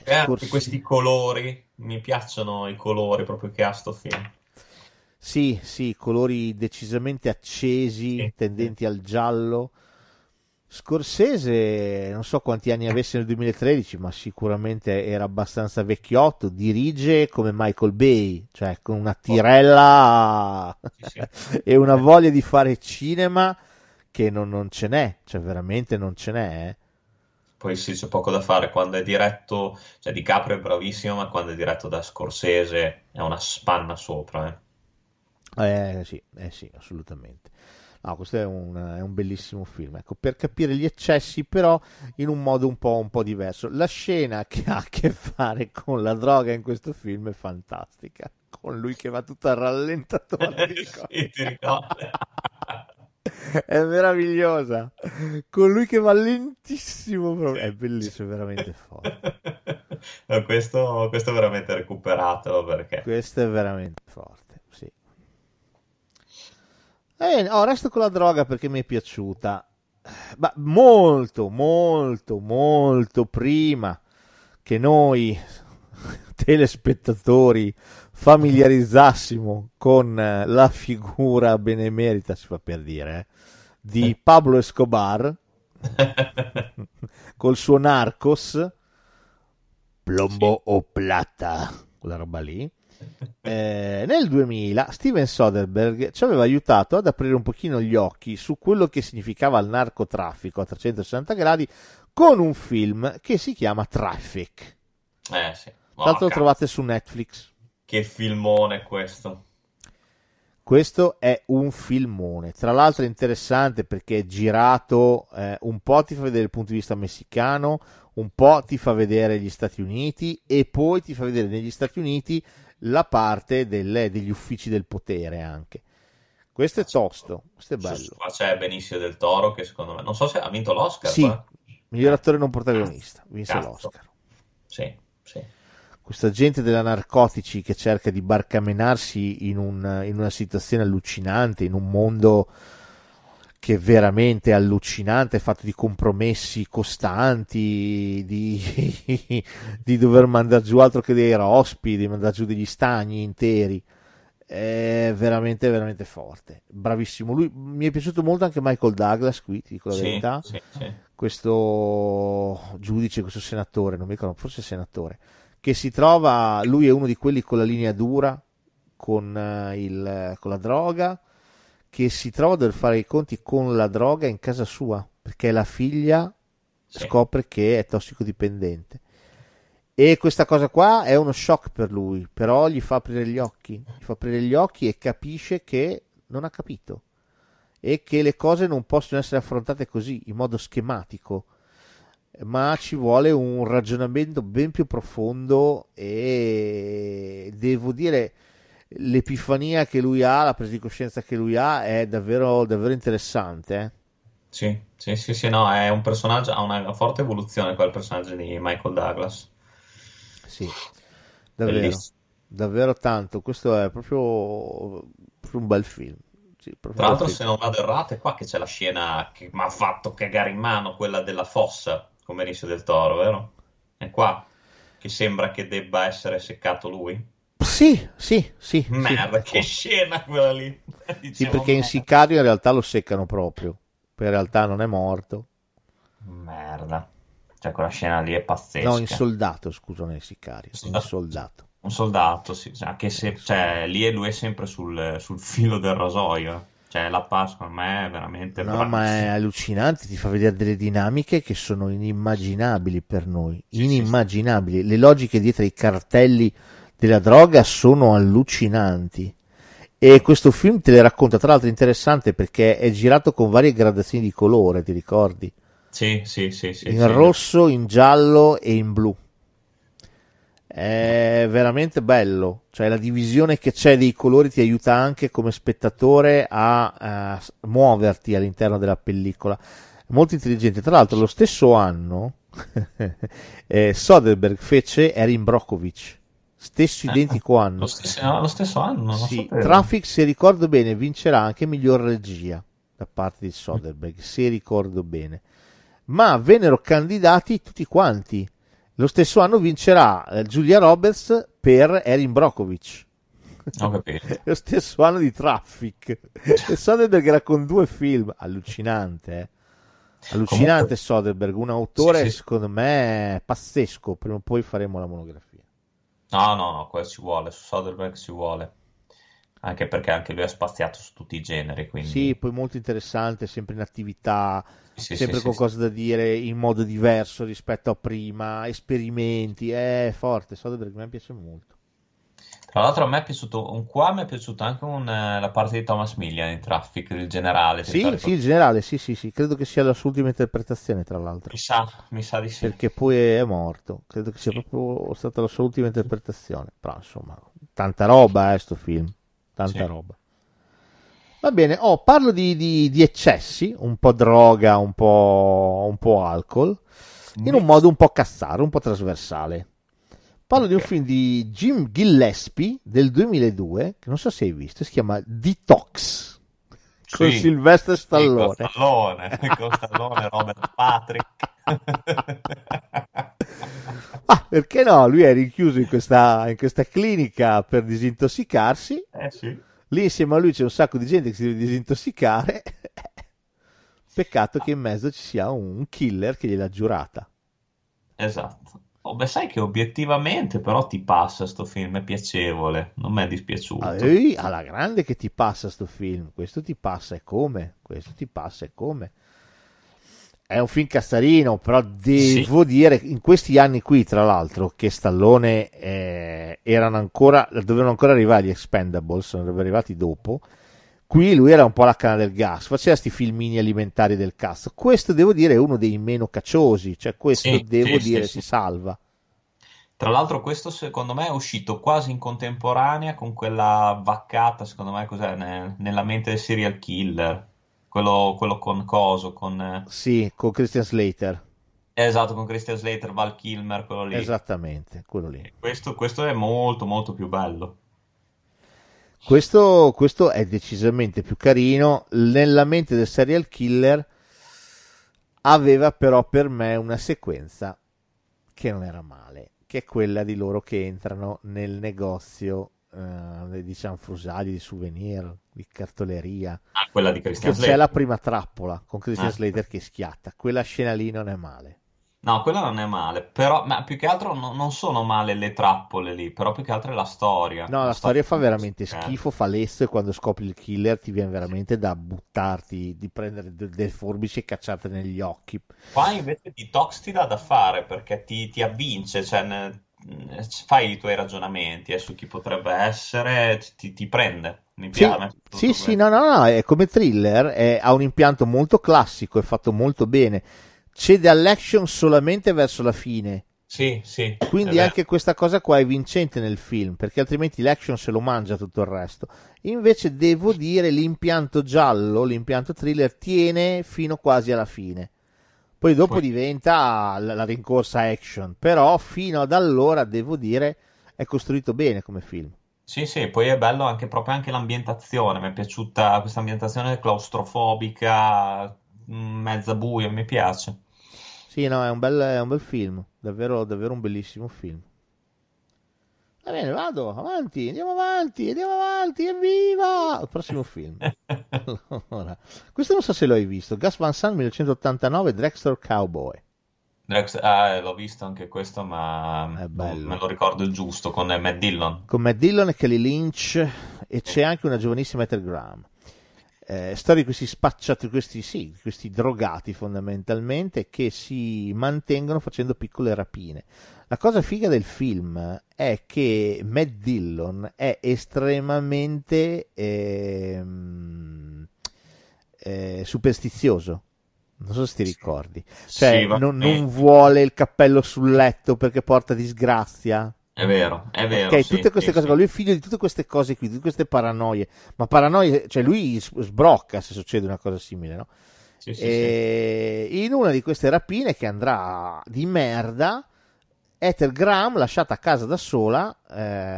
Anche questi colori, mi piacciono i colori proprio che ha sto film. Sì, colori decisamente accesi, sì. Tendenti al giallo. Scorsese, non so quanti anni avesse nel 2013, ma sicuramente era abbastanza vecchiotto. Dirige come Michael Bay, cioè con una tirella sì. E una voglia di fare cinema che non ce n'è, cioè veramente non ce n'è, eh. Poi sì, c'è poco da fare quando è diretto, cioè DiCaprio è bravissimo, ma quando è diretto da Scorsese è una spanna sopra, eh. Sì, assolutamente. Ah, questo è un bellissimo film, ecco, per capire gli eccessi però in un modo un po' diverso. La scena che ha a che fare con la droga in questo film è fantastica, con lui che va tutto al rallentatore. Sì, ti ricordo. È meravigliosa, con lui che va lentissimo proprio. È bellissimo, veramente forte. No, questo è veramente recuperatelo, perché questo è veramente forte, sì. Resto con la droga perché mi è piaciuta, ma molto prima che noi telespettatori familiarizzassimo con la figura benemerita, si fa per dire, di Pablo Escobar col suo Narcos, plombo o plata, quella roba lì. Nel 2000 Steven Soderbergh ci aveva aiutato ad aprire un pochino gli occhi su quello che significava il narcotraffico a 360 gradi con un film che si chiama Traffic. Sì. Tanto lo trovate su Netflix. Che filmone questo! Questo è un filmone, tra l'altro è interessante perché è girato, un po' ti fa vedere il punto di vista messicano, un po' ti fa vedere gli Stati Uniti e poi ti fa vedere negli Stati Uniti la parte degli uffici del potere anche. Questo è tosto, questo è bello. Qua c'è Benicio del Toro che secondo me, non so se ha vinto l'Oscar. Sì, miglior attore non protagonista, vinse l'Oscar. Sì. Questa gente della narcotici che cerca di barcamenarsi in una situazione allucinante, in un mondo che è veramente allucinante, fatto di compromessi costanti, di dover mandare giù altro che dei rospi, di mandare giù degli stagni interi. È veramente, veramente forte. Bravissimo lui. Mi è piaciuto molto anche Michael Douglas qui, ti dico la verità. Sì. Questo giudice, questo senatore, non mi ricordo, forse senatore, che si trova, lui è uno di quelli con la linea dura, con la droga, che si trova a dover fare i conti con la droga in casa sua, perché la figlia scopre che è tossicodipendente. E questa cosa qua è uno shock per lui, però gli fa aprire gli occhi e capisce che non ha capito. e che le cose non possono essere affrontate così, in modo schematico, ma ci vuole un ragionamento ben più profondo, e devo dire l'epifania che lui ha, la presa di coscienza che lui ha è davvero, davvero interessante, eh? Sì, no, è un personaggio, ha una forte evoluzione quel personaggio di Michael Douglas. Sì, davvero, bellissimo. Davvero tanto, questo è proprio un bel film. Sì, proprio. Tra l'altro, se non vado errato, è qua che c'è la scena che mi ha fatto cagare in mano, quella della fossa con Benicio del Toro, vero? È qua che sembra che debba essere seccato lui. Sì. Merda, sì, che scena quella lì. Dicevo, sì, perché in Sicario in realtà lo seccano proprio, in realtà non è morto. Merda, cioè quella scena lì è pazzesca. No, in Soldato, scusa, nel Sicario. Un soldato, sì, cioè, che se, cioè, lì e lui è sempre sul filo del rasoio. Cioè la Pasqua a me è veramente... No, bravissima. Ma è allucinante, ti fa vedere delle dinamiche che sono inimmaginabili per noi. Inimmaginabili. Sì. Le logiche dietro ai cartelli della droga sono allucinanti. E questo film te le racconta, tra l'altro interessante perché è girato con varie gradazioni di colore, ti ricordi? Sì. In rosso, in giallo e in blu. È veramente bello, cioè la divisione che c'è dei colori ti aiuta anche come spettatore a muoverti all'interno della pellicola, molto intelligente. Tra l'altro lo stesso anno Soderbergh fece Erin Brockovich, stesso identico anno, lo stesso anno, sì, Traffic, se ricordo bene, vincerà anche miglior regia da parte di Soderbergh, se ricordo bene, ma vennero candidati tutti quanti. Lo stesso anno vincerà Julia Roberts per Erin Brockovich. Ho capito. Lo stesso anno di Traffic. E Soderbergh era con due film. Allucinante, eh? Allucinante. Comunque, Soderbergh, un autore sì. Secondo me pazzesco. Prima o poi faremo la monografia. No, quello ci vuole. Su Soderbergh ci vuole. Anche perché anche lui ha spaziato su tutti i generi. Quindi... Sì, poi molto interessante, sempre in attività, sempre cose da dire in modo diverso rispetto a prima, esperimenti, è forte, Soderbergh mi piace molto. Tra l'altro a me è piaciuto, mi è piaciuta anche la parte di Thomas Millian in Traffic, il generale. Sì, il generale, credo che sia la sua ultima interpretazione, tra l'altro. Mi sa di sì. Perché poi è morto, credo che sia proprio stata la sua ultima interpretazione, però insomma, tanta roba sto film. Tanta roba. Va bene, parlo di eccessi, un po' droga, un po' alcol, in un modo un po' cazzaro, un po' trasversale. Parlo di un film di Jim Gillespie del 2002, che non so se hai visto, si chiama Detox, con Sylvester Stallone. Con Stallone, Robert Patrick. Ah, perché no? Lui è rinchiuso in questa clinica per disintossicarsi. Sì. Lì insieme a lui c'è un sacco di gente che si deve disintossicare. Peccato che in mezzo ci sia un killer che gliel'ha giurata. Esatto. Sai che obiettivamente però ti passa sto film, è piacevole, non mi è dispiaciuto. Alla grande che ti passa sto film, questo ti passa e come. È un film cazzarino, però devo dire in questi anni qui, tra l'altro, che Stallone dovevano ancora arrivare gli Expendables, sarebbero arrivati dopo. Qui lui era un po' la canna del gas, faceva questi filmini alimentari del cazzo. Questo devo dire è uno dei meno cacciosi, cioè questo si salva. Tra l'altro questo secondo me è uscito quasi in contemporanea con quella vaccata, secondo me cos'è, nella mente del serial killer. Quello con Coso, con Christian Slater. Esatto, con Christian Slater, Val Kilmer, quello lì. Esattamente, quello lì. Questo è molto, molto più bello. Questo è decisamente più carino. Nella mente del serial killer aveva però per me una sequenza che non era male, che è quella di loro che entrano nel negozio di cianfrusaglie, di souvenir, di cartoleria, quella di Christian Slater. C'è la prima trappola con Christian Slater che schiatta, quella scena lì non è male. No, quella non è male, però ma più che altro non sono male le trappole lì, però più che altro è la storia. No, la storia fa veramente schifo, fa lesso, e quando scopri il killer ti viene veramente da buttarti, di prendere delle forbici e cacciarti negli occhi. Qua invece Detox ti dà da fare perché ti avvince, cioè fai i tuoi ragionamenti su chi potrebbe essere, ti prende. mi piace. Sì, sì, no, è come thriller, ha un impianto molto classico, è fatto molto bene, cede all'action solamente verso la fine. Sì, sì. Quindi anche questa cosa qua è vincente nel film, perché altrimenti l'action se lo mangia tutto il resto. Invece devo dire l'impianto giallo, l'impianto thriller tiene fino quasi alla fine. Poi dopo diventa la rincorsa action, però fino ad allora devo dire è costruito bene come film. Sì, sì, poi è bello anche proprio anche l'ambientazione, mi è piaciuta questa ambientazione claustrofobica, mezza buia, mi piace. Sì, no, è un bel film, davvero un bellissimo film. Va bene, vado, andiamo avanti, evviva! Il prossimo film. Allora, questo non so se l'hai visto, Gus Van Sant 1989, Drexler Cowboy. L'ho visto anche questo, ma me lo ricordo il giusto, con Matt Dillon. Con Matt Dillon e Kelly Lynch, e c'è anche una giovanissima Ethel Graham. Storia di questi spacciati, questi drogati fondamentalmente, che si mantengono facendo piccole rapine. La cosa figa del film è che Matt Dillon è estremamente superstizioso. Non so se ti ricordi, cioè sì, non vuole il cappello sul letto perché porta disgrazia. È vero. Okay, sì, tutte queste cose. Lui è figlio di tutte queste cose qui, di queste paranoie. Ma paranoie, cioè lui sbrocca se succede una cosa simile, no? Sì. In una di queste rapine che andrà di merda, Ethel Graham, lasciata a casa da sola,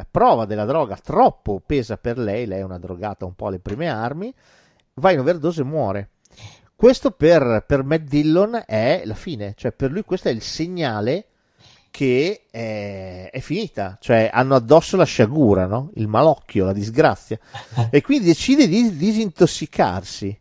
prova della droga troppo pesa per lei. Lei è una drogata un po' alle prime armi, va in overdose e muore. Questo per Matt Dillon è la fine, cioè per lui questo è il segnale che è finita, cioè hanno addosso la sciagura, no? Il malocchio, la disgrazia, e quindi decide di disintossicarsi,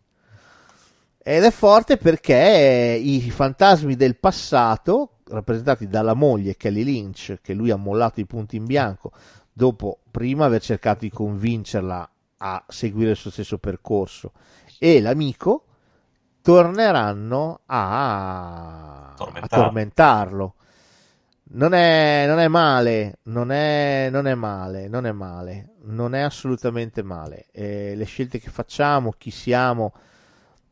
ed è forte perché i fantasmi del passato, rappresentati dalla moglie Kelly Lynch, che lui ha mollato i punti in bianco dopo prima aver cercato di convincerla a seguire il suo stesso percorso, e l'amico torneranno a tormentarlo. Non è assolutamente male. Le scelte che facciamo, chi siamo,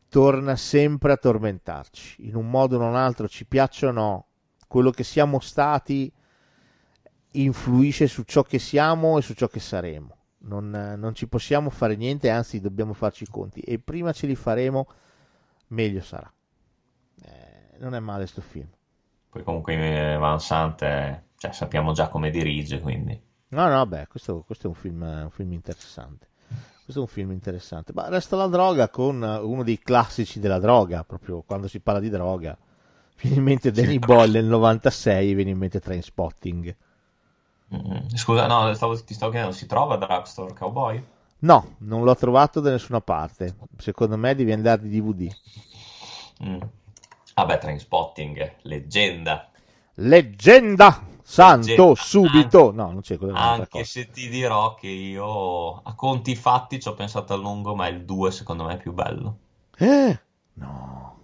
torna sempre a tormentarci in un modo o non altro, ci piaccia o no. Quello che siamo stati influisce su ciò che siamo e su ciò che saremo. Non ci possiamo fare niente, anzi dobbiamo farci i conti, e prima ce li faremo meglio sarà. Non è male sto film. Poi comunque Van Sant, cioè, sappiamo già come dirige, quindi no, questo è un film interessante. Questo è un film interessante. Ma resta la droga, con uno dei classici della droga, proprio quando si parla di droga viene in mente Danny Boyle nel 96, viene in mente Trainspotting. Scusa, no, ti stavo chiedendo, si trova Drugstore Cowboy? No, non l'ho trovato da nessuna parte. Secondo me devi andare di DVD. Vabbè, Trainspotting, leggenda, santo, subito. No, non c'è quella. Anche se ti dirò che io a conti fatti ci ho pensato a lungo, ma il 2 secondo me è più bello. No,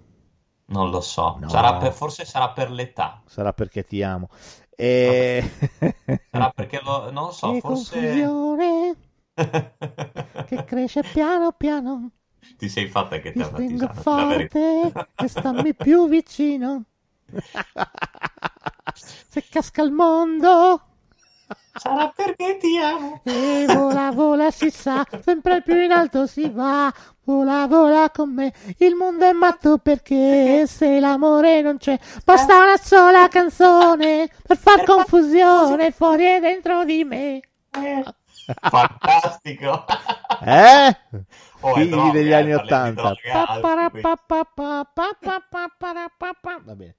non lo so. No. Forse sarà per l'età. Sarà perché ti amo. Sarà perché non so. Che forse. Confusione. Che cresce piano piano. Ti sei fatta che ti stringo forte e stammi più vicino. Se casca il mondo sarà perché ti amo. E vola si sa, sempre più in alto si va. Vola con me, il mondo è matto perché se l'amore non c'è basta una sola canzone per far confusione fuori e dentro di me. Fantastico, figli degli anni 80. Va bene,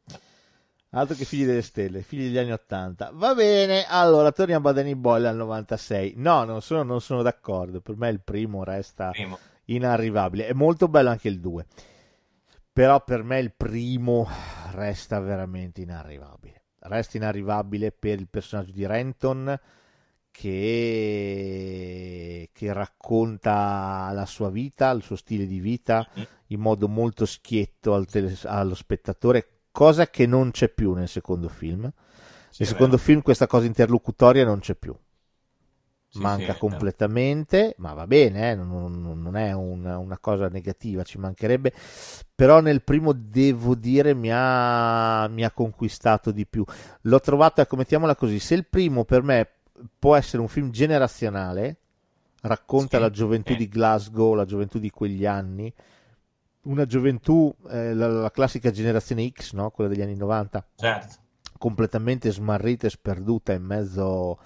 altro che figli delle stelle, figli degli anni 80. Va bene, allora torniamo a Danny Boyle al 96. No, non sono d'accordo. Per me il primo resta inarrivabile. È molto bello anche il 2, però per me il primo resta veramente inarrivabile. Resta inarrivabile per il personaggio di Renton, che racconta la sua vita, il suo stile di vita in modo molto schietto allo spettatore, cosa che non c'è più nel secondo film. Nel secondo film questa cosa interlocutoria non c'è più. manca completamente, ma va bene, non è una cosa negativa, ci mancherebbe, però nel primo devo dire mi ha conquistato di più, l'ho trovata, mettiamola così, se il primo per me può essere un film generazionale, racconta la gioventù di Glasgow, la gioventù di quegli anni, una gioventù, la classica generazione X, no? Quella degli anni 90, certo, completamente smarrita e sperduta in mezzo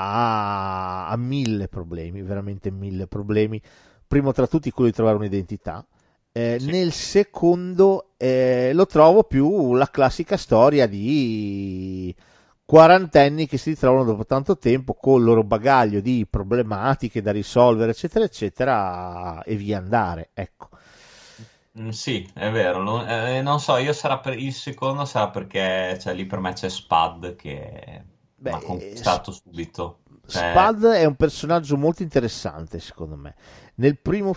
a mille problemi, veramente mille problemi, primo tra tutti quello di trovare un'identità, nel secondo lo trovo più la classica storia di quarantenni che si ritrovano dopo tanto tempo con il loro bagaglio di problematiche da risolvere eccetera eccetera e via andare, ecco. Sì, è vero, non so, io sarà per il secondo, sarà perché lì per me c'è Spud che mi ha conquistato subito. Spud è un personaggio molto interessante secondo me. Nel primo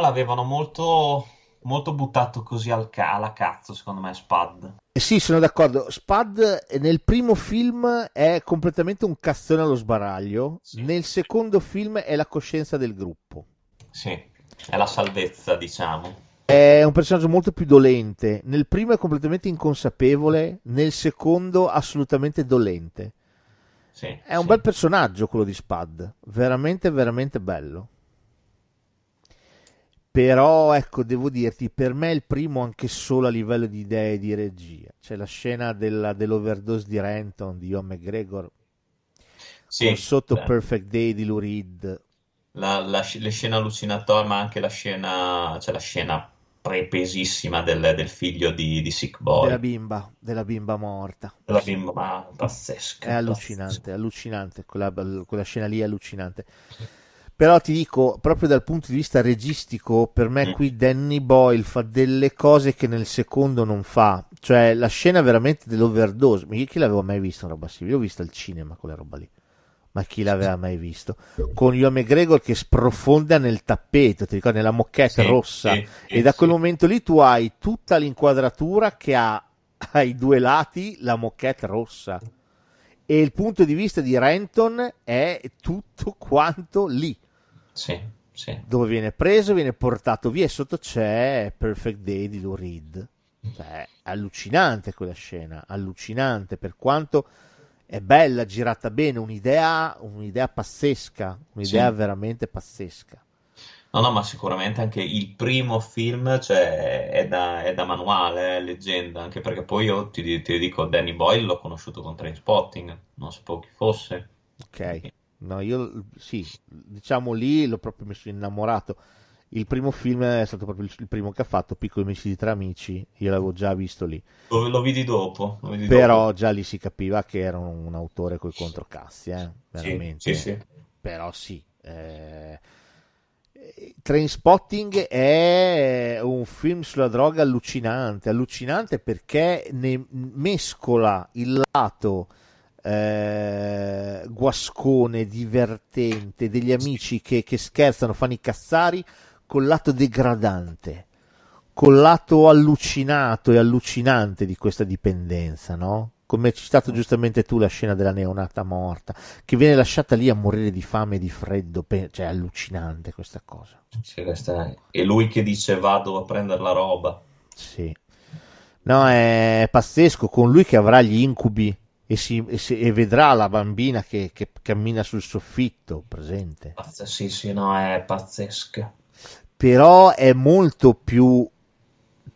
l'avevano molto, molto buttato così alla cazzo secondo me Spud. Sì, sono d'accordo, Spud nel primo film è completamente un cazzone allo sbaraglio, sì. Nel secondo film è la coscienza del gruppo. Sì. È la salvezza, diciamo. È un personaggio molto più dolente. Nel primo è completamente inconsapevole, nel secondo assolutamente dolente. Sì, è un bel personaggio quello di Spud, veramente veramente bello. Però ecco, devo dirti, per me è il primo anche solo a livello di idee e di regia. C'è la scena dell'overdose di Renton di Ewan McGregor, con sotto Perfect Day di Lou Reed. Le scene allucinatorie, ma anche la scena prepesissima del figlio di Sick Boy, della bimba morta, della bimba, ma pazzesca, è allucinante quella scena lì è allucinante. Però ti dico, proprio dal punto di vista registico, per me qui Danny Boyle fa delle cose che nel secondo non fa, cioè la scena veramente dell'overdose, ma io chi l'avevo mai vista una roba simile? Io ho visto al cinema quella roba lì, ma chi l'aveva mai visto, con Ewan McGregor che sprofonda nel tappeto, ti ricordi, nella moquette rossa, e da quel momento lì tu hai tutta l'inquadratura che ha ai due lati la moquette rossa e il punto di vista di Renton è tutto quanto lì, dove viene preso, viene portato via e sotto c'è Perfect Day di Lou Reed. Cioè, allucinante quella scena, allucinante, per quanto è bella, girata bene, un'idea pazzesca, un'idea veramente pazzesca. No, ma sicuramente anche il primo film, cioè, è da manuale, è leggenda, anche perché poi io ti dico, Danny Boyle l'ho conosciuto con Trainspotting, non so chi fosse. Ok, no, io sì, diciamo lì l'ho proprio, mi sono innamorato. Il primo film è stato proprio il primo che ha fatto, Piccoli omicidi tra amici, io l'avevo già visto lì. Lo vidi dopo. Però già lì si capiva che era un autore coi controcassi, veramente. Sì. Però sì. Trainspotting è un film sulla droga allucinante perché ne mescola il lato guascone, divertente, degli amici che scherzano, fanno i cazzari, col lato degradante, col lato allucinato e allucinante di questa dipendenza, no? Come hai citato giustamente tu la scena della neonata morta che viene lasciata lì a morire di fame e di freddo, cioè è allucinante questa cosa. E lui che dice vado a prendere la roba. Sì. No, è pazzesco, con lui che avrà gli incubi e vedrà la bambina che cammina sul soffitto, presente. Sì, no, è pazzesca. Però è molto più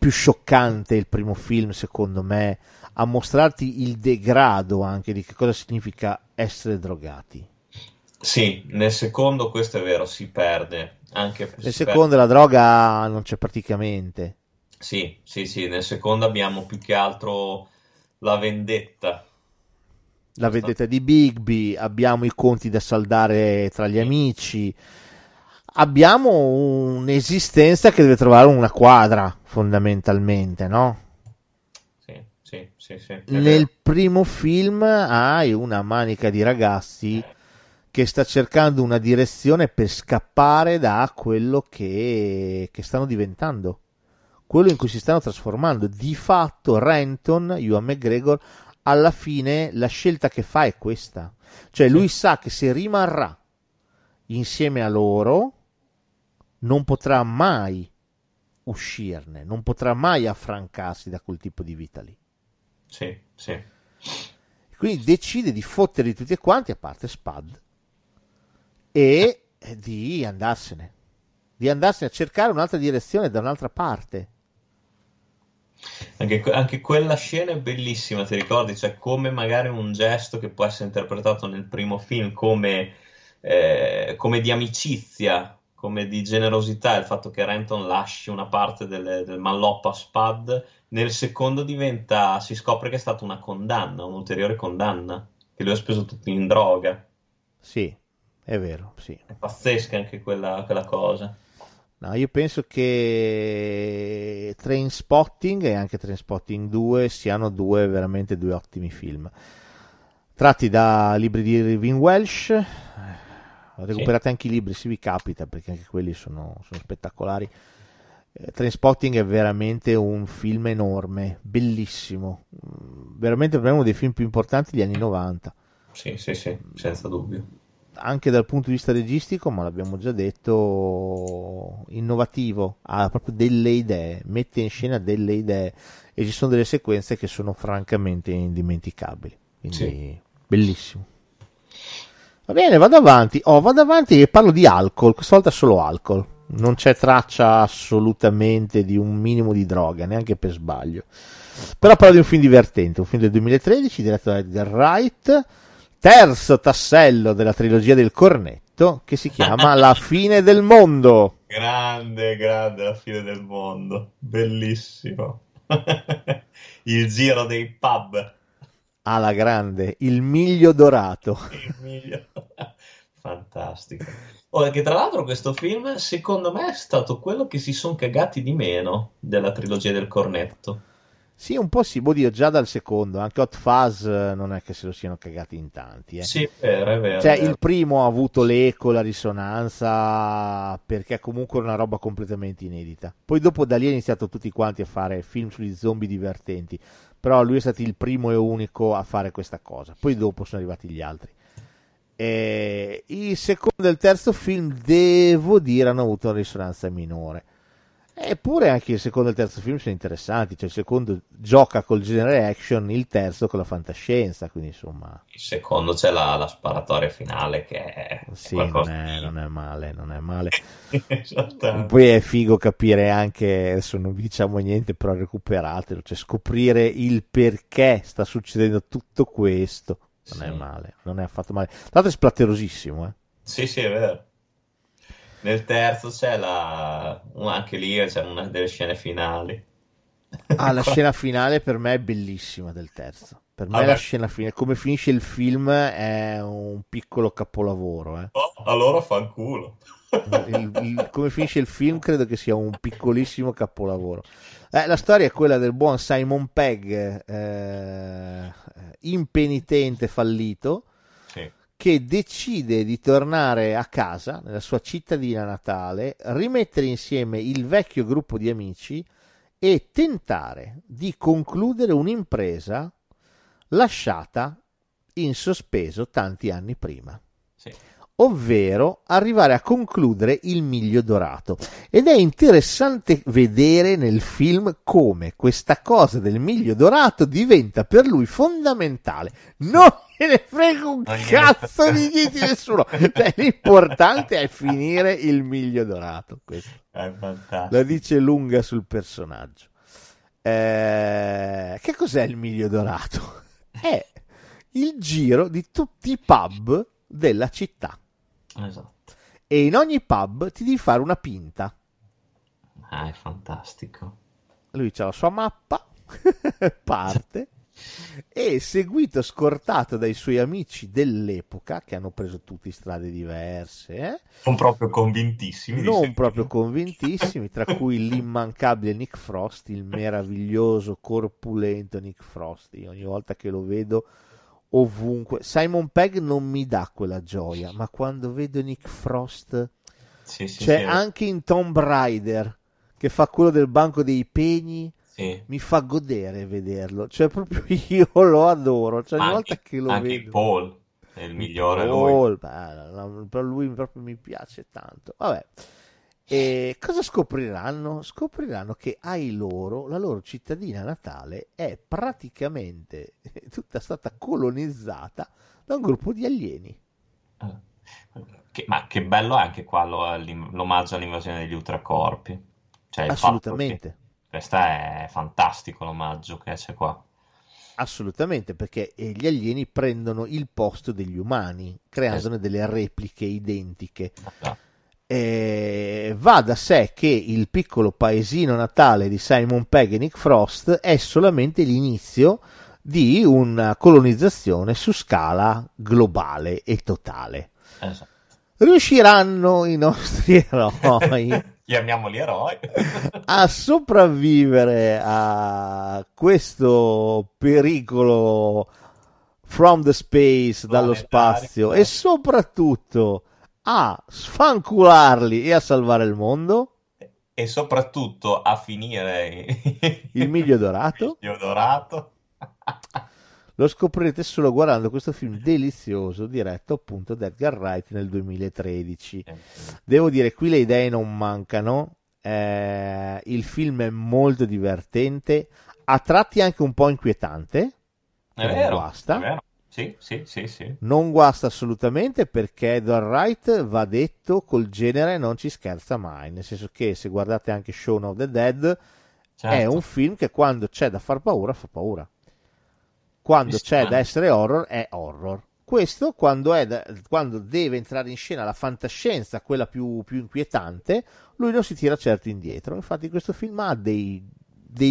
scioccante il primo film, secondo me, a mostrarti il degrado anche di che cosa significa essere drogati. Sì, nel secondo questo è vero, si perde. Anche nel secondo la droga non c'è praticamente. Sì, nel secondo abbiamo più che altro la vendetta. La vendetta di Bigby, abbiamo i conti da saldare tra gli amici. Abbiamo un'esistenza che deve trovare una quadra, fondamentalmente, no? Sì. Nel primo film hai una manica di ragazzi che sta cercando una direzione per scappare da quello che stanno diventando, quello in cui si stanno trasformando. Di fatto Renton, Ewan McGregor, alla fine la scelta che fa è questa, cioè lui sa che se rimarrà insieme a loro non potrà mai uscirne, non potrà mai affrancarsi da quel tipo di vita lì. Sì, sì. Quindi decide di fotterli tutti e quanti, a parte Spud, e di andarsene a cercare un'altra direzione da un'altra parte. Anche quella scena è bellissima, ti ricordi? Cioè, come magari un gesto che può essere interpretato nel primo film come di amicizia, come di generosità, il fatto che Renton lasci una parte del malloppo a Spud, nel secondo si scopre che è stata una condanna, un'ulteriore condanna, che lui ha speso tutto in droga. Sì, è vero, sì. È pazzesca anche quella cosa. No, io penso che Trainspotting e anche Trainspotting 2 siano veramente due ottimi film, tratti da libri di Irving Welsh. Recuperate anche i libri se vi capita, perché anche quelli sono spettacolari. Trainspotting è veramente un film enorme, bellissimo, veramente uno dei film più importanti degli anni 90. Sì, senza dubbio. Anche dal punto di vista registico, ma l'abbiamo già detto, innovativo, ha proprio delle idee, mette in scena delle idee, e ci sono delle sequenze che sono francamente indimenticabili, quindi bellissimo. Va bene, vado avanti e parlo di alcol, questa volta solo alcol, non c'è traccia assolutamente di un minimo di droga, neanche per sbaglio, però parlo di un film divertente, un film del 2013 diretto da Edgar Wright, terzo tassello della trilogia del cornetto, che si chiama La fine del mondo. Grande La fine del mondo, bellissimo. Il giro dei pub alla grande, il miglio dorato. Fantastico. Che tra l'altro questo film secondo me è stato quello che si sono cagati di meno della trilogia del cornetto. Sì, un po' sì, già dal secondo, anche Hot Fuzz non è che se lo siano cagati in tanti. Sì, è vero. Cioè, il primo ha avuto l'eco, la risonanza, perché comunque era una roba completamente inedita. Poi dopo da lì è iniziato tutti quanti a fare film sugli zombie divertenti, però lui è stato il primo e unico a fare questa cosa. Poi dopo sono arrivati gli altri. E il secondo e il terzo film, devo dire, hanno avuto una risonanza minore. Eppure anche il secondo e il terzo film sono interessanti, cioè il secondo gioca col genere action, il terzo con la fantascienza, quindi insomma... Il secondo c'è la sparatoria finale che è... Sì, qualcosa... non è male. Esatto. Poi è figo capire anche, adesso non vi diciamo niente, però recuperatelo, cioè scoprire il perché sta succedendo tutto questo, non è male, non è affatto male. Tra l'altro è splatterosissimo, Sì, è vero. Nel terzo c'è anche lì c'è una delle scene finali. La scena finale per me è bellissima del terzo. Per me la scena finale, come finisce il film, è un piccolo capolavoro. Allora fanculo. Come finisce il film credo che sia un piccolissimo capolavoro. La storia è quella del buon Simon Pegg, impenitente fallito, che decide di tornare a casa nella sua cittadina natale, rimettere insieme il vecchio gruppo di amici e tentare di concludere un'impresa lasciata in sospeso tanti anni prima, ovvero arrivare a concludere il miglio dorato. Ed è interessante vedere nel film come questa cosa del miglio dorato diventa per lui fondamentale. Non gliene frega un cazzo di niente, nessuno. L'importante è finire il miglio dorato. Questo è fantastico. La dice lunga sul personaggio. Che cos'è il miglio dorato? È il giro di tutti i pub della città. Esatto. E in ogni pub ti devi fare una pinta. È fantastico. Lui c'ha la sua mappa, parte, e seguito, scortato dai suoi amici dell'epoca, che hanno preso tutti strade diverse, non proprio convintissimi, tra cui l'immancabile Nick Frost, il meraviglioso, corpulento Nick Frost. Io ogni volta che lo vedo ovunque. Simon Pegg non mi dà quella gioia, ma quando vedo Nick Frost, c'è anche in Tomb Raider che fa quello del banco dei pegni, sì, mi fa godere vederlo, cioè proprio io lo adoro, cioè ogni volta che lo anche vedo. Anche Paul è il migliore, Paul, lui. Per lui proprio mi piace tanto. Vabbè. E cosa scopriranno? Scopriranno che ai loro, la loro cittadina natale è praticamente tutta stata colonizzata da un gruppo di alieni. Ma che bello è anche qua l'omaggio all'invasione degli ultracorpi. Cioè, assolutamente. Questo è fantastico l'omaggio che c'è qua. Assolutamente, perché gli alieni prendono il posto degli umani, creandone delle repliche identiche. Esatto. Va da sé che il piccolo paesino natale di Simon Pegg e Nick Frost è solamente l'inizio di una colonizzazione su scala globale e totale. Esatto. Riusciranno i nostri eroi, chiamiamoli eroi, a sopravvivere a questo pericolo from the space, dallo spazio, e soprattutto a sfancularli e a salvare il mondo, e soprattutto a finire il miglio dorato. Il miglio dorato. Lo scoprirete solo guardando questo film delizioso diretto appunto da Edgar Wright nel 2013. Devo dire, qui le idee non mancano, il film è molto divertente, a tratti anche un po' inquietante, è vero, non guasta. È vero. Sì. Non guasta assolutamente, perché Edgar Wright, va detto, col genere non ci scherza mai, nel senso che se guardate anche Shaun of the Dead, certo, è un film che quando c'è da far paura fa paura, quando c'è da essere horror è horror. Questo quando deve entrare in scena la fantascienza, quella più inquietante, lui non si tira certo indietro. Infatti questo film ha dei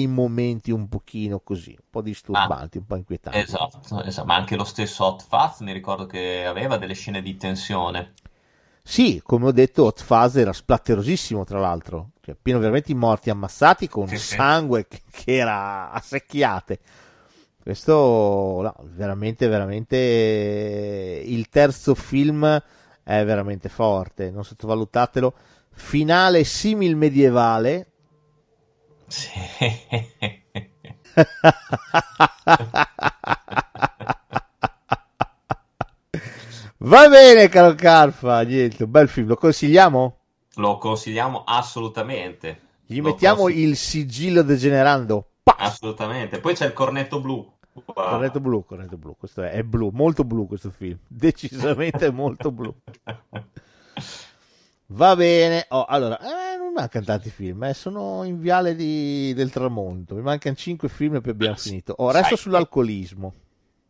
momenti un pochino così, un po' disturbanti, un po' inquietanti. Esatto, ma anche lo stesso Hot Fuzz, mi ricordo che aveva delle scene di tensione. Sì, come ho detto, Hot Fuzz era splatterosissimo, tra l'altro, cioè, pieno veramente i morti ammassati con sangue che era a secchiate. Questo no, veramente il terzo film è veramente forte, non sottovalutatelo. Finale simil medievale. Sì. Va bene, caro Carfa, niente, un bel film, lo consigliamo? Lo consigliamo assolutamente. Gli mettiamo il sigillo degenerando. Pa! Assolutamente. Poi c'è il cornetto blu. Wow. Cornetto blu, questo è blu, molto blu questo film, decisamente molto blu. Va bene, allora, non mancano tanti film, sono in viale del tramonto, mi mancano 5 film e poi abbiamo finito. Resto sull'alcolismo.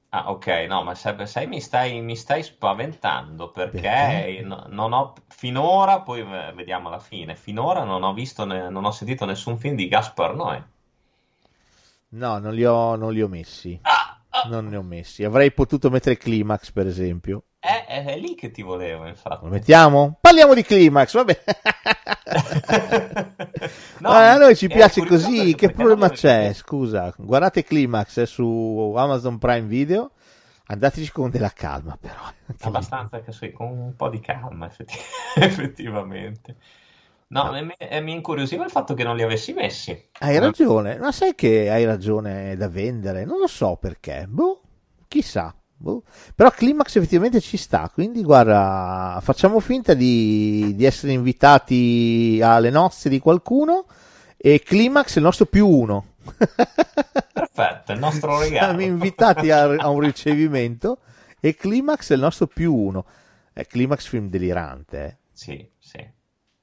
Ah, ok, no, ma sai, mi stai spaventando, perché non ho finora, poi vediamo alla fine, finora non ho sentito nessun film di Gaspar Noè. No, non li ho messi. Non ne ho messi, avrei potuto mettere Climax, per esempio. È lì che ti volevo, infatti. Lo mettiamo? Parliamo di Climax, vabbè. No, a noi ci piace così, che problema c'è? Scusa, guardate Climax su Amazon Prime Video, andateci con della calma, però. Abbastanza, con un po' di calma, effettivamente. No, mi incuriosiva il fatto che non li avessi messi. Hai ragione, ma sai che hai ragione da vendere? Non lo so perché, chissà. Però Climax effettivamente ci sta, quindi guarda, facciamo finta di essere invitati alle nozze di qualcuno e Climax è il nostro +1. Perfetto, il nostro regalo. Siamo invitati a un ricevimento e Climax è il nostro +1. È Climax, film delirante, Sì.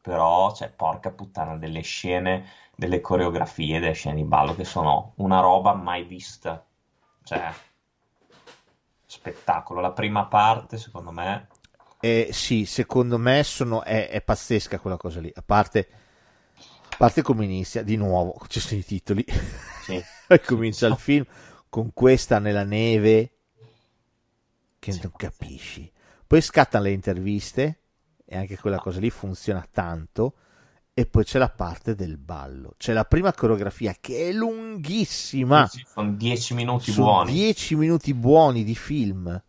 Però c'è, porca puttana, delle scene, delle coreografie, delle scene di ballo che sono una roba mai vista, cioè spettacolo. La prima parte, secondo me, sì, secondo me è pazzesca quella cosa lì, a parte come inizia di nuovo, ci sono i titoli, e comincia il film con questa nella neve che non capisci, poi scattano le interviste e anche quella cosa lì funziona tanto, e poi c'è la parte del ballo, c'è la prima coreografia che è lunghissima, sono 10 minuti buoni, 10 minuti buoni di film,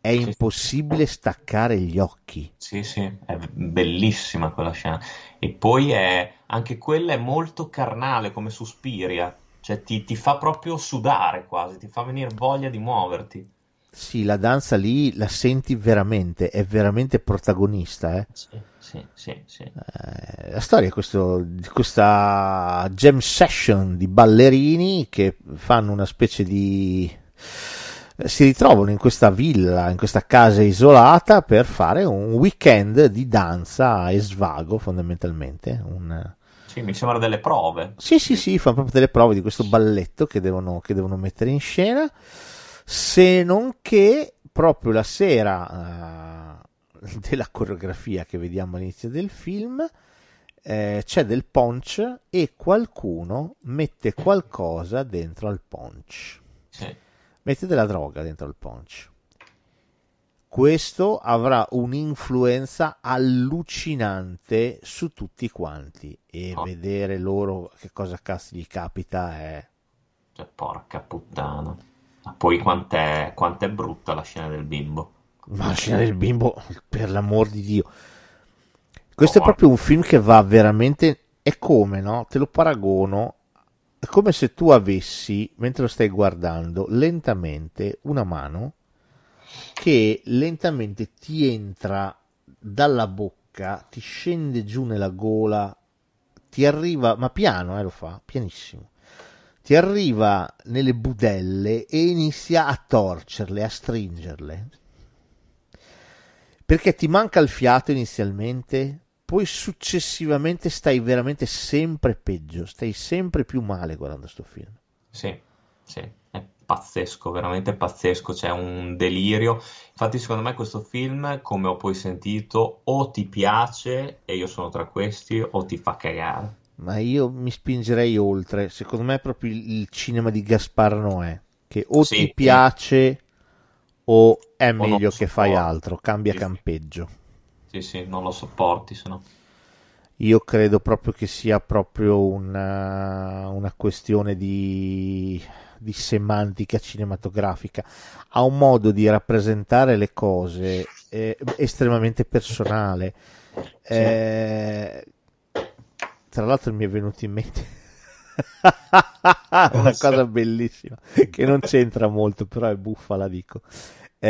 è impossibile staccare gli occhi, è bellissima quella scena, e poi anche quella è molto carnale come Suspiria, cioè ti fa proprio sudare quasi, ti fa venire voglia di muoverti. Sì, la danza lì la senti veramente, è veramente protagonista, eh? Sì. La storia è di questa jam session di ballerini che fanno una specie di... si ritrovano in questa villa, in questa casa isolata per fare un weekend di danza e svago, fondamentalmente. Sì, mi sembra delle prove. Sì, fanno proprio delle prove di questo balletto che devono mettere in scena. Se non che proprio la sera della coreografia che vediamo all'inizio del film c'è del punch e qualcuno mette qualcosa dentro al punch, mette della droga dentro al punch. Questo avrà un'influenza allucinante su tutti quanti e vedere loro che cosa cazzo gli capita è... Cioè, porca puttana. Poi quant'è brutta la scena del bimbo. Ma la scena del bimbo, per l'amor di Dio. Questo è proprio un film che va veramente... È come, no? Te lo paragono. È come se tu avessi, mentre lo stai guardando, lentamente una mano che lentamente ti entra dalla bocca, ti scende giù nella gola, ti arriva, ma piano, lo fa, pianissimo. Ti arriva nelle budelle e inizia a torcerle, a stringerle, perché ti manca il fiato inizialmente, poi successivamente stai veramente sempre peggio, stai sempre più male guardando sto film. Sì, è pazzesco, veramente pazzesco, c'è un delirio. Infatti secondo me questo film, come ho poi sentito, o ti piace, e io sono tra questi, o ti fa cagare. Ma io mi spingerei oltre, secondo me è proprio il cinema di Gaspar Noè, che o ti piace o è meglio che fai altro, cambia campeggio. Sì, non lo sopporti, se no. Io credo proprio che sia proprio una questione di semantica cinematografica, ha un modo di rappresentare le cose estremamente personale. Tra l'altro mi è venuto in mente una cosa bellissima che non c'entra molto, però è buffa, la dico. Mi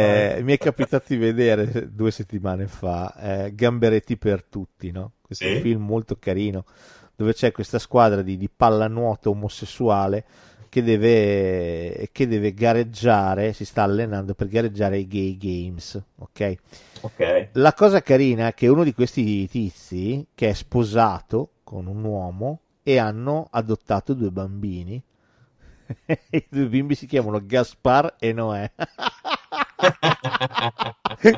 è capitato di vedere 2 settimane fa Gamberetti per tutti, no? Questo film molto carino dove c'è questa squadra di pallanuoto omosessuale che deve gareggiare, si sta allenando per gareggiare ai gay games, ok? La cosa carina è che uno di questi tizi, che è sposato con un uomo e hanno adottato 2 bambini, i 2 bimbi si chiamano Gaspar e Noè.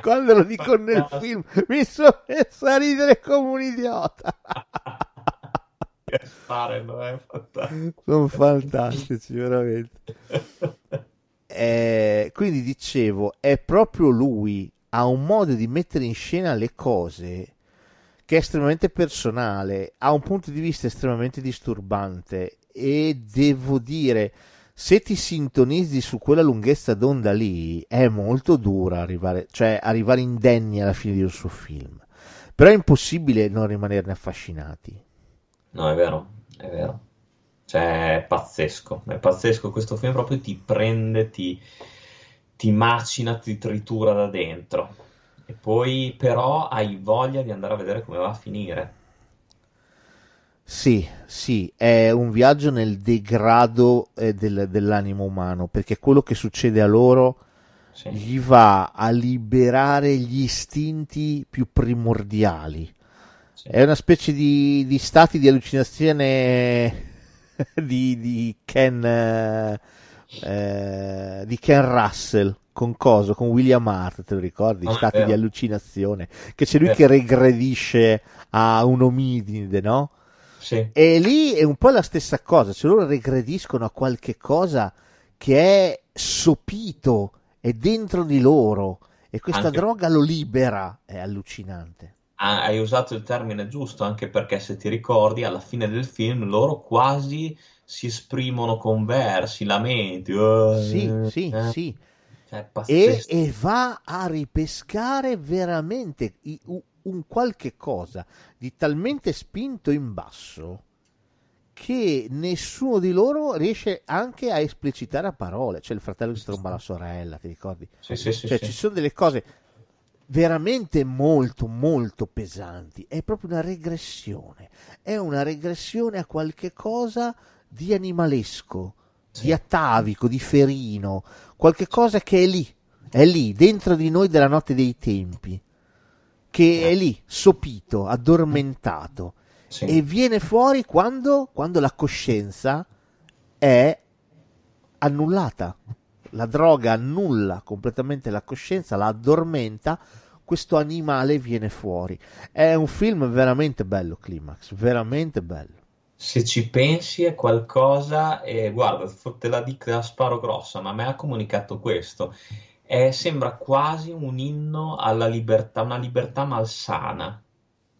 Quando lo dico nel film mi sono messo a ridere come un idiota. Gaspar e Noè sono fantastici veramente. Quindi dicevo, è proprio lui, ha un modo di mettere in scena le cose che è estremamente personale, ha un punto di vista estremamente disturbante, e devo dire, se ti sintonizzi su quella lunghezza d'onda lì, è molto dura arrivare indenni alla fine del suo film, però è impossibile non rimanerne affascinati. No, è vero, cioè è pazzesco questo film, proprio ti prende, ti macina, ti tritura da dentro. E poi però hai voglia di andare a vedere come va a finire. Sì, è un viaggio nel degrado dell'animo umano, perché quello che succede a loro gli va a liberare gli istinti più primordiali. È una specie di stati di allucinazione di Ken Russell. Con William Hart, te lo ricordi? Stati di allucinazione, che c'è lui che regredisce a un ominide, no? Sì. E lì è un po' la stessa cosa, cioè loro regrediscono a qualche cosa che è sopito, è dentro di loro, e questa droga lo libera, è allucinante. Hai usato il termine giusto, anche perché se ti ricordi alla fine del film loro quasi si esprimono con versi, lamenti. Sì. E va a ripescare veramente un qualche cosa di talmente spinto in basso che nessuno di loro riesce anche a esplicitare a parole. C'è il fratello che si tromba la sorella, ti ricordi? Sì. Ci sono delle cose veramente molto molto pesanti. È proprio una regressione, è una regressione a qualche cosa di animalesco, di atavico, di ferino, qualche cosa che è lì dentro di noi della notte dei tempi, che è lì sopito, addormentato. Sì. E viene fuori quando la coscienza è annullata. La droga annulla completamente la coscienza, la addormenta, questo animale viene fuori. È un film veramente bello, Climax, veramente bello. Se ci pensi è qualcosa, guarda, te la dico, la sparo grossa, ma a me ha comunicato questo. Sembra quasi un inno alla libertà, una libertà malsana.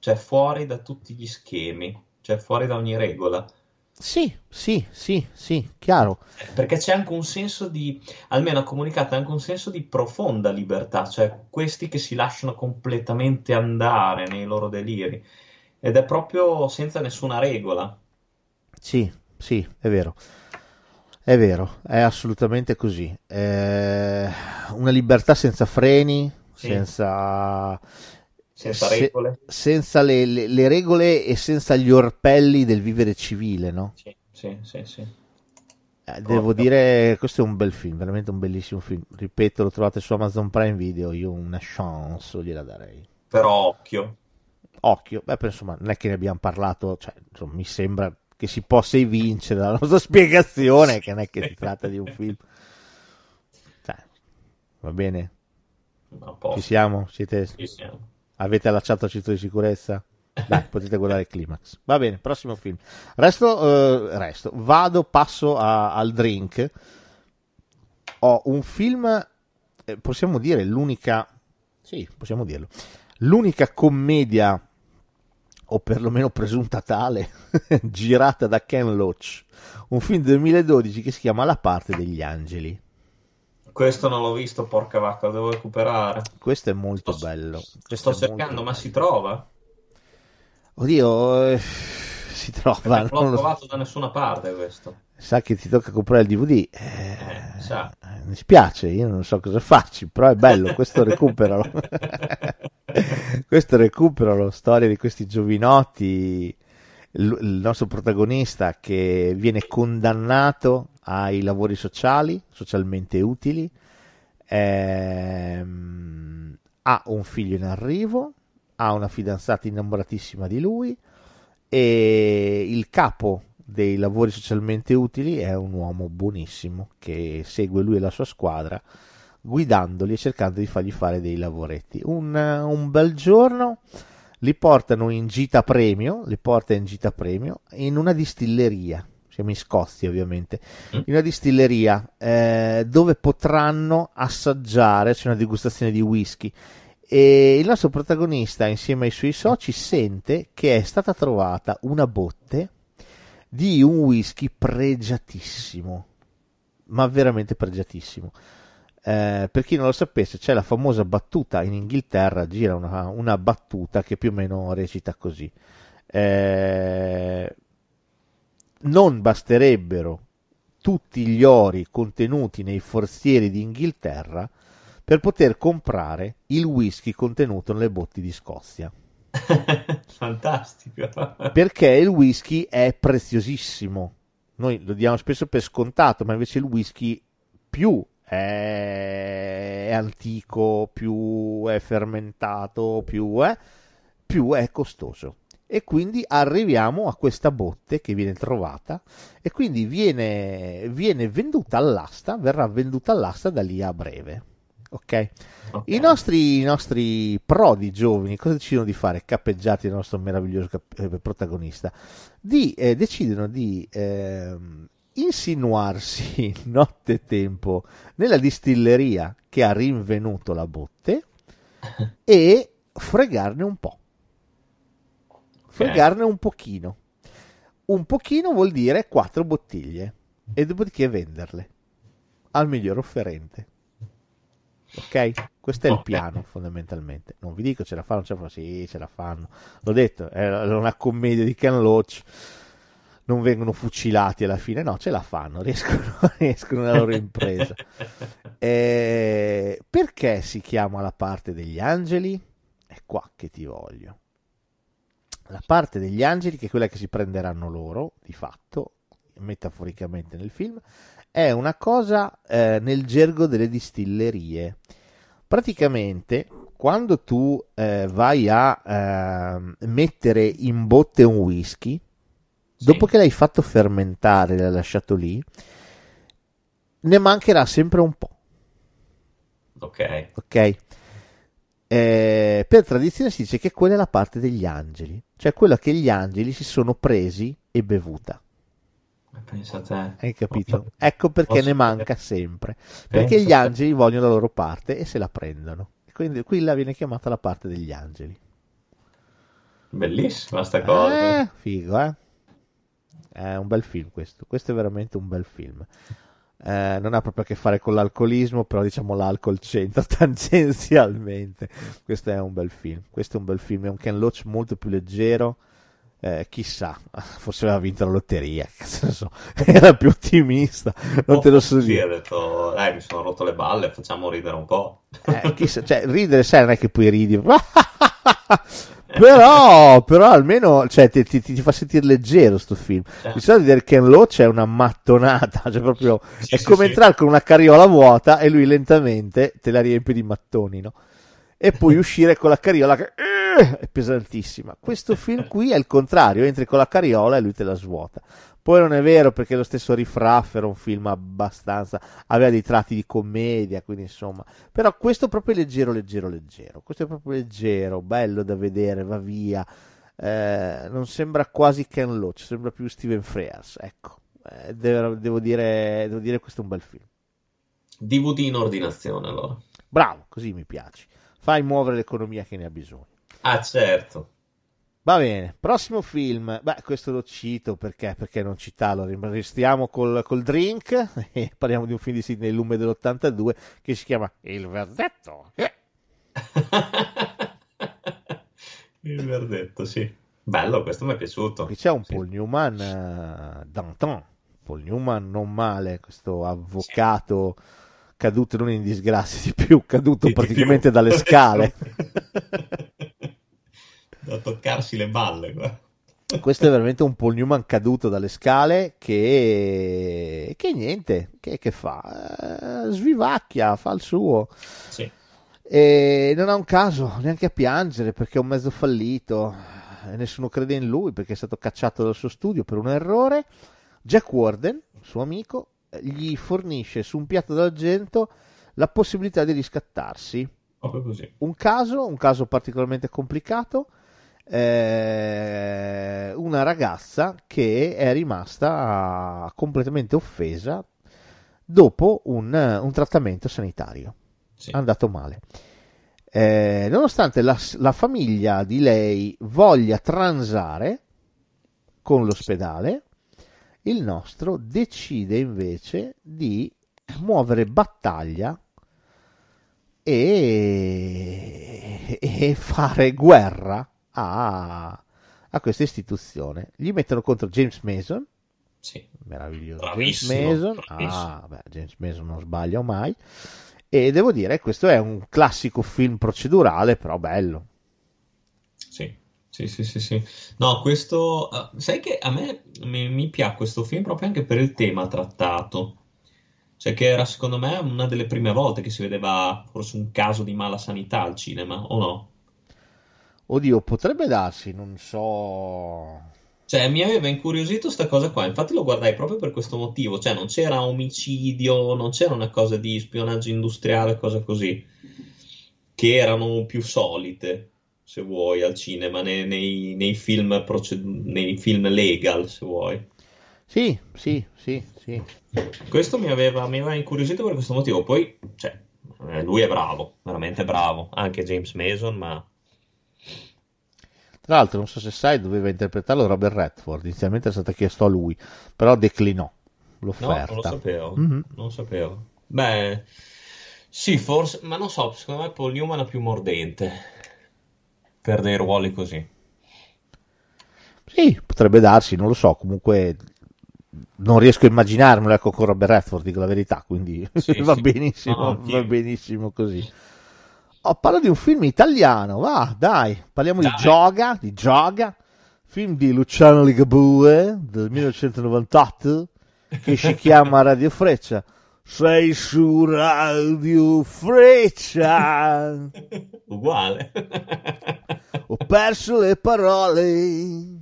Cioè fuori da tutti gli schemi, cioè fuori da ogni regola. Sì, chiaro. Perché c'è anche un senso di, almeno ha comunicato anche un senso di profonda libertà, cioè questi che si lasciano completamente andare nei loro deliri, ed è proprio senza nessuna regola. Sì, è vero, è assolutamente così. È una libertà senza freni, sì. Senza regole, senza le regole e senza gli orpelli del vivere civile, no? Sì. Devo dire, questo è un bel film, veramente un bellissimo film. Ripeto, lo trovate su Amazon Prime Video. Io una chance gliela darei. Però occhio. Beh, insomma, non è che ne abbiamo parlato, cioè, insomma, mi sembra che si possa evincere dalla nostra spiegazione che non è che si tratta di un film. Cioè, va bene? Ci siamo? Ci siamo. Avete allacciato il cinto di sicurezza? Dai, potete guardare il Climax. Va bene, prossimo film. Resto. Passo al drink. Ho un film, possiamo dire l'unica, sì, possiamo dirlo, l'unica commedia, o perlomeno presunta tale, girata da Ken Loach. Un film 2012 che si chiama La parte degli angeli. Questo non l'ho visto, porca vacca, lo devo recuperare. Questo è molto bello. Sto cercando, ma si trova? Oddio, si trova. Non l'ho trovato da nessuna parte questo. Sa che ti tocca comprare il DVD. Sa. Mi spiace, io non so cosa facci, però è bello, questo recuperalo. Storia di questi giovinotti, il nostro protagonista che viene condannato ai lavori sociali, socialmente utili, ha un figlio in arrivo, ha una fidanzata innamoratissima di lui, e il capo dei lavori socialmente utili è un uomo buonissimo che segue lui e la sua squadra, guidandoli e cercando di fargli fare dei lavoretti. Un bel giorno li porta in gita premio in una distilleria. Siamo in Scozia, ovviamente, in una distilleria dove potranno assaggiare, c'è una degustazione di whisky, e il nostro protagonista insieme ai suoi soci sente che è stata trovata una botte di un whisky pregiatissimo, ma veramente pregiatissimo. Per chi non lo sapesse, c'è la famosa battuta, in Inghilterra gira una battuta che più o meno recita così: non basterebbero tutti gli ori contenuti nei forzieri d'Inghilterra per poter comprare il whisky contenuto nelle botti di Scozia. Fantastico! Perché il whisky è preziosissimo. Noi lo diamo spesso per scontato, ma invece il whisky più è antico, più è fermentato, più è costoso. E quindi arriviamo a questa botte che viene trovata, e quindi viene venduta all'asta, verrà venduta all'asta da lì a breve. Ok? I nostri prodi giovani cosa decidono di fare, cappeggiati dal nostro meraviglioso protagonista? Decidono di insinuarsi nottetempo nella distilleria che ha rinvenuto la botte e fregarne un po'. Fregarne un pochino. Un pochino vuol dire 4 bottiglie, e dopodiché venderle al miglior offerente. Ok? Questo è il piano, fondamentalmente. Non vi dico ce la fanno, sì, ce la fanno. L'ho detto, è una commedia di Ken Loach. non vengono fucilati alla fine, no, ce la fanno, riescono nella loro impresa. Perché si chiama la parte degli angeli? È qua che ti voglio. La parte degli angeli, che è quella che si prenderanno loro, di fatto, metaforicamente nel film, è una cosa nel gergo delle distillerie. Praticamente, quando tu vai a mettere in botte un whisky, sì, dopo che l'hai fatto fermentare, l'hai lasciato lì, ne mancherà sempre un po'. Ok. Ok. Per tradizione si dice che quella è la parte degli angeli, cioè quella che gli angeli si sono presi e bevuta. Pensa te. Hai capito? Ecco perché ne manca sempre, perché gli angeli vogliono la loro parte e se la prendono. Quindi qui la viene chiamata la parte degli angeli. Bellissima sta cosa. Figo, eh? È un bel film questo. Questo è veramente un bel film. Non ha proprio a che fare con l'alcolismo, però diciamo l'alcol c'entra tangenzialmente. Questo è un bel film. Questo è un bel film. È un Ken Loach molto più leggero. Chissà, forse aveva vinto la lotteria, era più ottimista, non te lo so dire. Sì, ho detto, mi sono rotto le balle, facciamo ridere un po'. Chissà, cioè ridere, sai, non è che poi ridi, però almeno, cioè, ti fa sentire leggero sto film. Di solito del Ken Loach è una mattonata, cioè proprio sì, è come entrare con una carriola vuota e lui lentamente te la riempie di mattoni, no? E poi uscire con la carriola che è pesantissima. Questo film qui è il contrario, entri con la carriola e lui te la svuota. Poi non è vero, perché lo stesso Riffraff era un film abbastanza, aveva dei tratti di commedia, quindi insomma, però questo è proprio leggero, questo è proprio leggero, bello da vedere, va via, non sembra quasi Ken Loach, sembra più Steven Frears, ecco. Devo dire questo è un bel film. DVD in ordinazione, allora. Bravo, così mi piace. Fai muovere l'economia che ne ha bisogno. Ah, certo. Va bene, prossimo film. Beh, questo lo cito perché non citarlo. Restiamo col drink e parliamo di un film di Sidney Lumet dell'82 che si chiama Il Verdetto. Il Verdetto, sì. Bello, questo mi è piaciuto. Qui c'è un Paul Newman d'antan. Paul Newman non male, questo avvocato... Sì. Caduto non in disgrazia di più, caduto praticamente dalle scale. Da toccarsi le balle qua. Questo è veramente un Paul Newman caduto dalle scale che niente, che fa? Svivacchia, fa il suo. Sì. E non ha un caso neanche a piangere, perché è un mezzo fallito, nessuno crede in lui perché è stato cacciato dal suo studio per un errore. Jack Warden, suo amico, gli fornisce su un piatto d'argento la possibilità di riscattarsi. Proprio così. Un caso particolarmente complicato, una ragazza che è rimasta completamente offesa dopo un trattamento sanitario. Sì. È andato male. Nonostante la famiglia di lei voglia transare con l'ospedale, il nostro decide invece di muovere battaglia e fare guerra a questa istituzione. Gli mettono contro James Mason, sì, meraviglioso, bravissimo, bravissimo. James Mason non sbaglia mai, e devo dire questo è un classico film procedurale, però bello. Sì. Sì. No, questo... sai che a me mi piace questo film proprio anche per il tema trattato. Cioè che era, secondo me, una delle prime volte che si vedeva forse un caso di mala sanità al cinema, o no? Oddio, potrebbe darsi, non so... Cioè, mi aveva incuriosito sta cosa qua, infatti lo guardai proprio per questo motivo. Cioè, non c'era omicidio, non c'era una cosa di spionaggio industriale, cosa così, che erano più solite, se vuoi, al cinema, nei film legal, se vuoi. Sì. Questo mi aveva incuriosito per questo motivo. Poi, cioè, lui è bravo, veramente bravo, anche James Mason, ma... Tra l'altro, non so se sai, doveva interpretarlo Robert Redford, inizialmente è stato chiesto a lui, però declinò l'offerta. No, non lo sapevo, mm-hmm. Non lo sapevo. Beh, sì, forse, ma non so, secondo me Paul Newman è più mordente per dei ruoli così. Sì, potrebbe darsi, non lo so, comunque non riesco a immaginarmelo, ecco, con Robert Redford, dico la verità, quindi sì, va benissimo, sì. Va benissimo così. Oh, parlo di un film italiano, va, dai, parliamo dai. di Gioga, film di Luciano Ligabue del 1998 che si chiama Radio Freccia. Sei su Radio Freccia. Uguale. Ho perso le parole,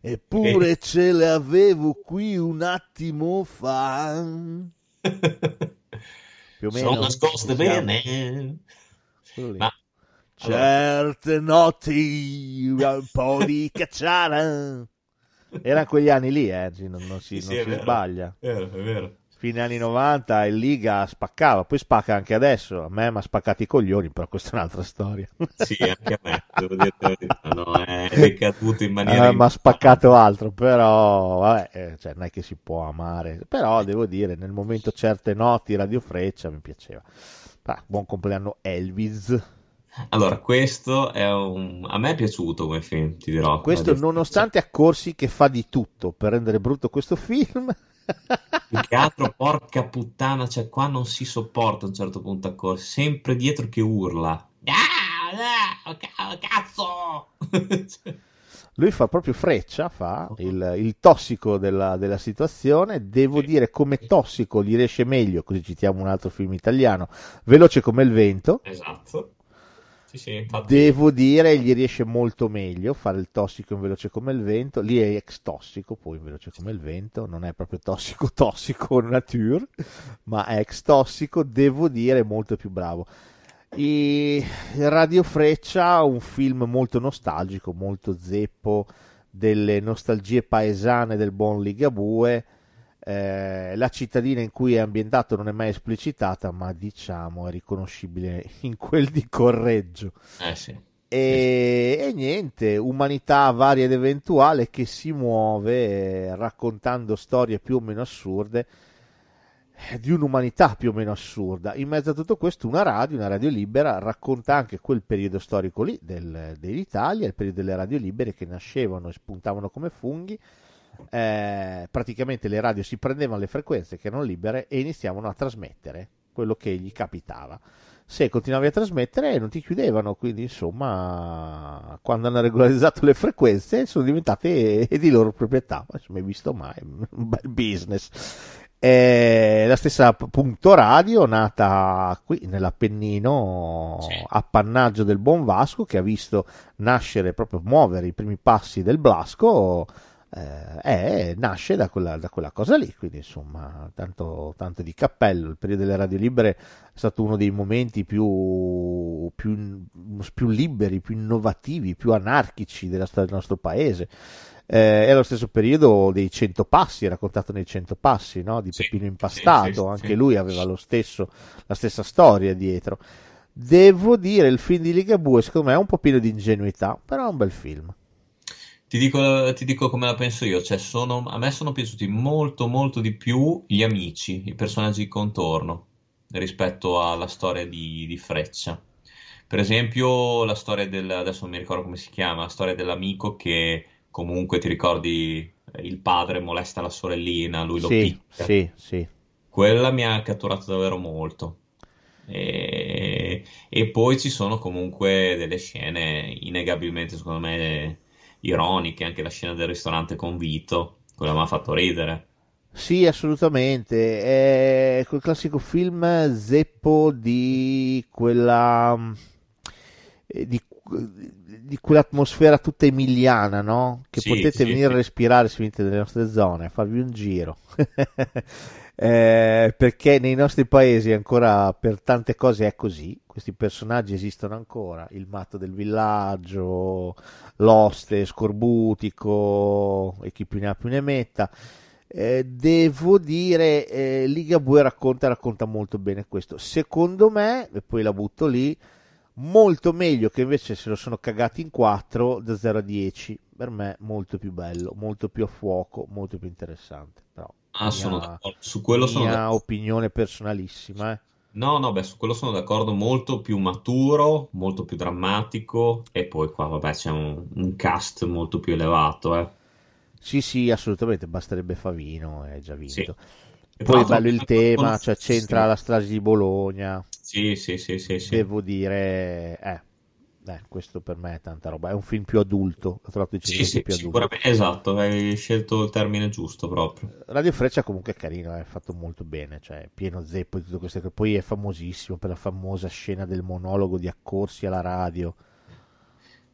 eppure ce le avevo qui un attimo fa. Più o meno, sono nascoste bene. Ma certe notti un po' di cacciara. Erano quegli anni lì, non si sbaglia. È vero. Fine anni 90 e Liga spaccava, poi spacca anche adesso. A me mi ha spaccato i coglioni, però questa è un'altra storia. Sì, anche a me, devo dire, no, è decaduto in maniera. Ma ha spaccato altro, però vabbè, cioè, non è che si può amare. Però devo dire, nel momento certe notti Radio Freccia mi piaceva. Ah, buon compleanno Elvis. Allora, questo è a me è piaciuto come film, ti dirò. Questo nonostante Accorsi che fa di tutto per rendere brutto questo film. Il teatro, porca puttana, cioè qua non si sopporta a un certo punto Accorsi, sempre dietro che urla. Cazzo! Lui fa proprio Freccia, fa il tossico della situazione. Devo dire, come tossico gli riesce meglio, così citiamo un altro film italiano, Veloce come il vento. Esatto. Sì, devo dire, gli riesce molto meglio fare il tossico in Veloce come il vento. Lì è ex tossico, poi in Veloce come il vento non è proprio tossico nature, ma è ex tossico, devo dire, molto più bravo. E Radio Freccia, un film molto nostalgico, molto zeppo delle nostalgie paesane del buon Ligabue. La cittadina in cui è ambientato non è mai esplicitata, ma diciamo è riconoscibile in quel di Correggio. Sì. E niente, umanità varia ed eventuale che si muove raccontando storie più o meno assurde di un'umanità più o meno assurda. In mezzo a tutto questo una radio libera racconta anche quel periodo storico lì dell'Italia, il periodo delle radio libere che nascevano e spuntavano come funghi. Praticamente le radio si prendevano le frequenze che erano libere e iniziavano a trasmettere quello che gli capitava. Se continuavi a trasmettere non ti chiudevano, quindi insomma quando hanno regolarizzato le frequenze sono diventate di loro proprietà. Ma non mi hai visto mai, un bel business. La stessa Punto Radio, nata qui nell'Appennino, sì, appannaggio del buon Vasco, che ha visto nascere, proprio muovere i primi passi del Blasco. Nasce da quella cosa lì, quindi insomma tanto di cappello. Il periodo delle radio libere è stato uno dei momenti più liberi, più innovativi, più anarchici della storia del nostro paese. È lo stesso periodo dei 100 passi, raccontato nei 100 passi, no? Di Peppino Impastato, anche lui aveva la stessa storia dietro. Devo dire, il film di Ligabue secondo me è un po' pieno di ingenuità, però è un bel film. Ti dico come la penso io, cioè a me sono piaciuti molto molto di più gli amici, i personaggi di contorno, rispetto alla storia di Freccia. Per esempio la storia adesso non mi ricordo come si chiama, la storia dell'amico che comunque, ti ricordi, il padre molesta la sorellina, lui lo picchia. Sì. Quella mi ha catturato davvero molto. E poi ci sono comunque delle scene innegabilmente, secondo me, ironiche, anche la scena del ristorante con Vito, quella mi ha fatto ridere. Sì, assolutamente, è quel classico film zeppo di quell'atmosfera tutta emiliana, no? Che potete venire a respirare se venite nelle nostre zone, a farvi un giro. Perché nei nostri paesi ancora per tante cose è così. Questi personaggi esistono ancora, il matto del villaggio, l'oste scorbutico e chi più ne ha più ne metta. Devo dire, Ligabue racconta molto bene questo, secondo me, e poi la butto lì, molto meglio che invece se lo sono cagati in 4 da 0 a 10, per me molto più bello, molto più a fuoco, molto più interessante. Però, sono d'accordo, su quello sono d'accordo. Opinione personalissima. No, no, beh, su quello sono d'accordo, molto più maturo, molto più drammatico, e poi qua, vabbè, c'è un cast molto più elevato, eh. Sì, sì, assolutamente, basterebbe Favino, è già vinto. Sì. E poi è bello il tema, con... cioè c'entra sì. La strage di Bologna. Sì, sì, sì, sì, sì. Devo dire, questo per me è tanta roba, è un film più adulto, ho trovato sicuramente, esatto, hai scelto il termine giusto proprio. Radio Freccia comunque è carino, è fatto molto bene, cioè pieno zeppo di tutte queste cose, poi è famosissimo per la famosa scena del monologo di Accorsi alla radio.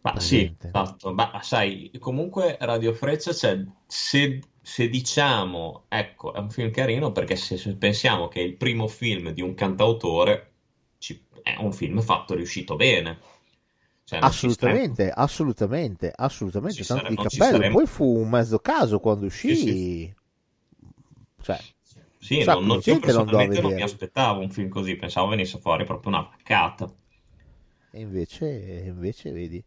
Ma sì, esatto, ma sai, comunque Radio Freccia, cioè, se diciamo, ecco, è un film carino perché se pensiamo che è il primo film di un cantautore, è un film fatto riuscito bene. Cioè, assolutamente, tanto di cappello. Poi fu un mezzo caso quando uscì. Sì. Cioè, sì, io personalmente non mi aspettavo un film così, pensavo venisse fuori proprio una paccata. E invece vedi.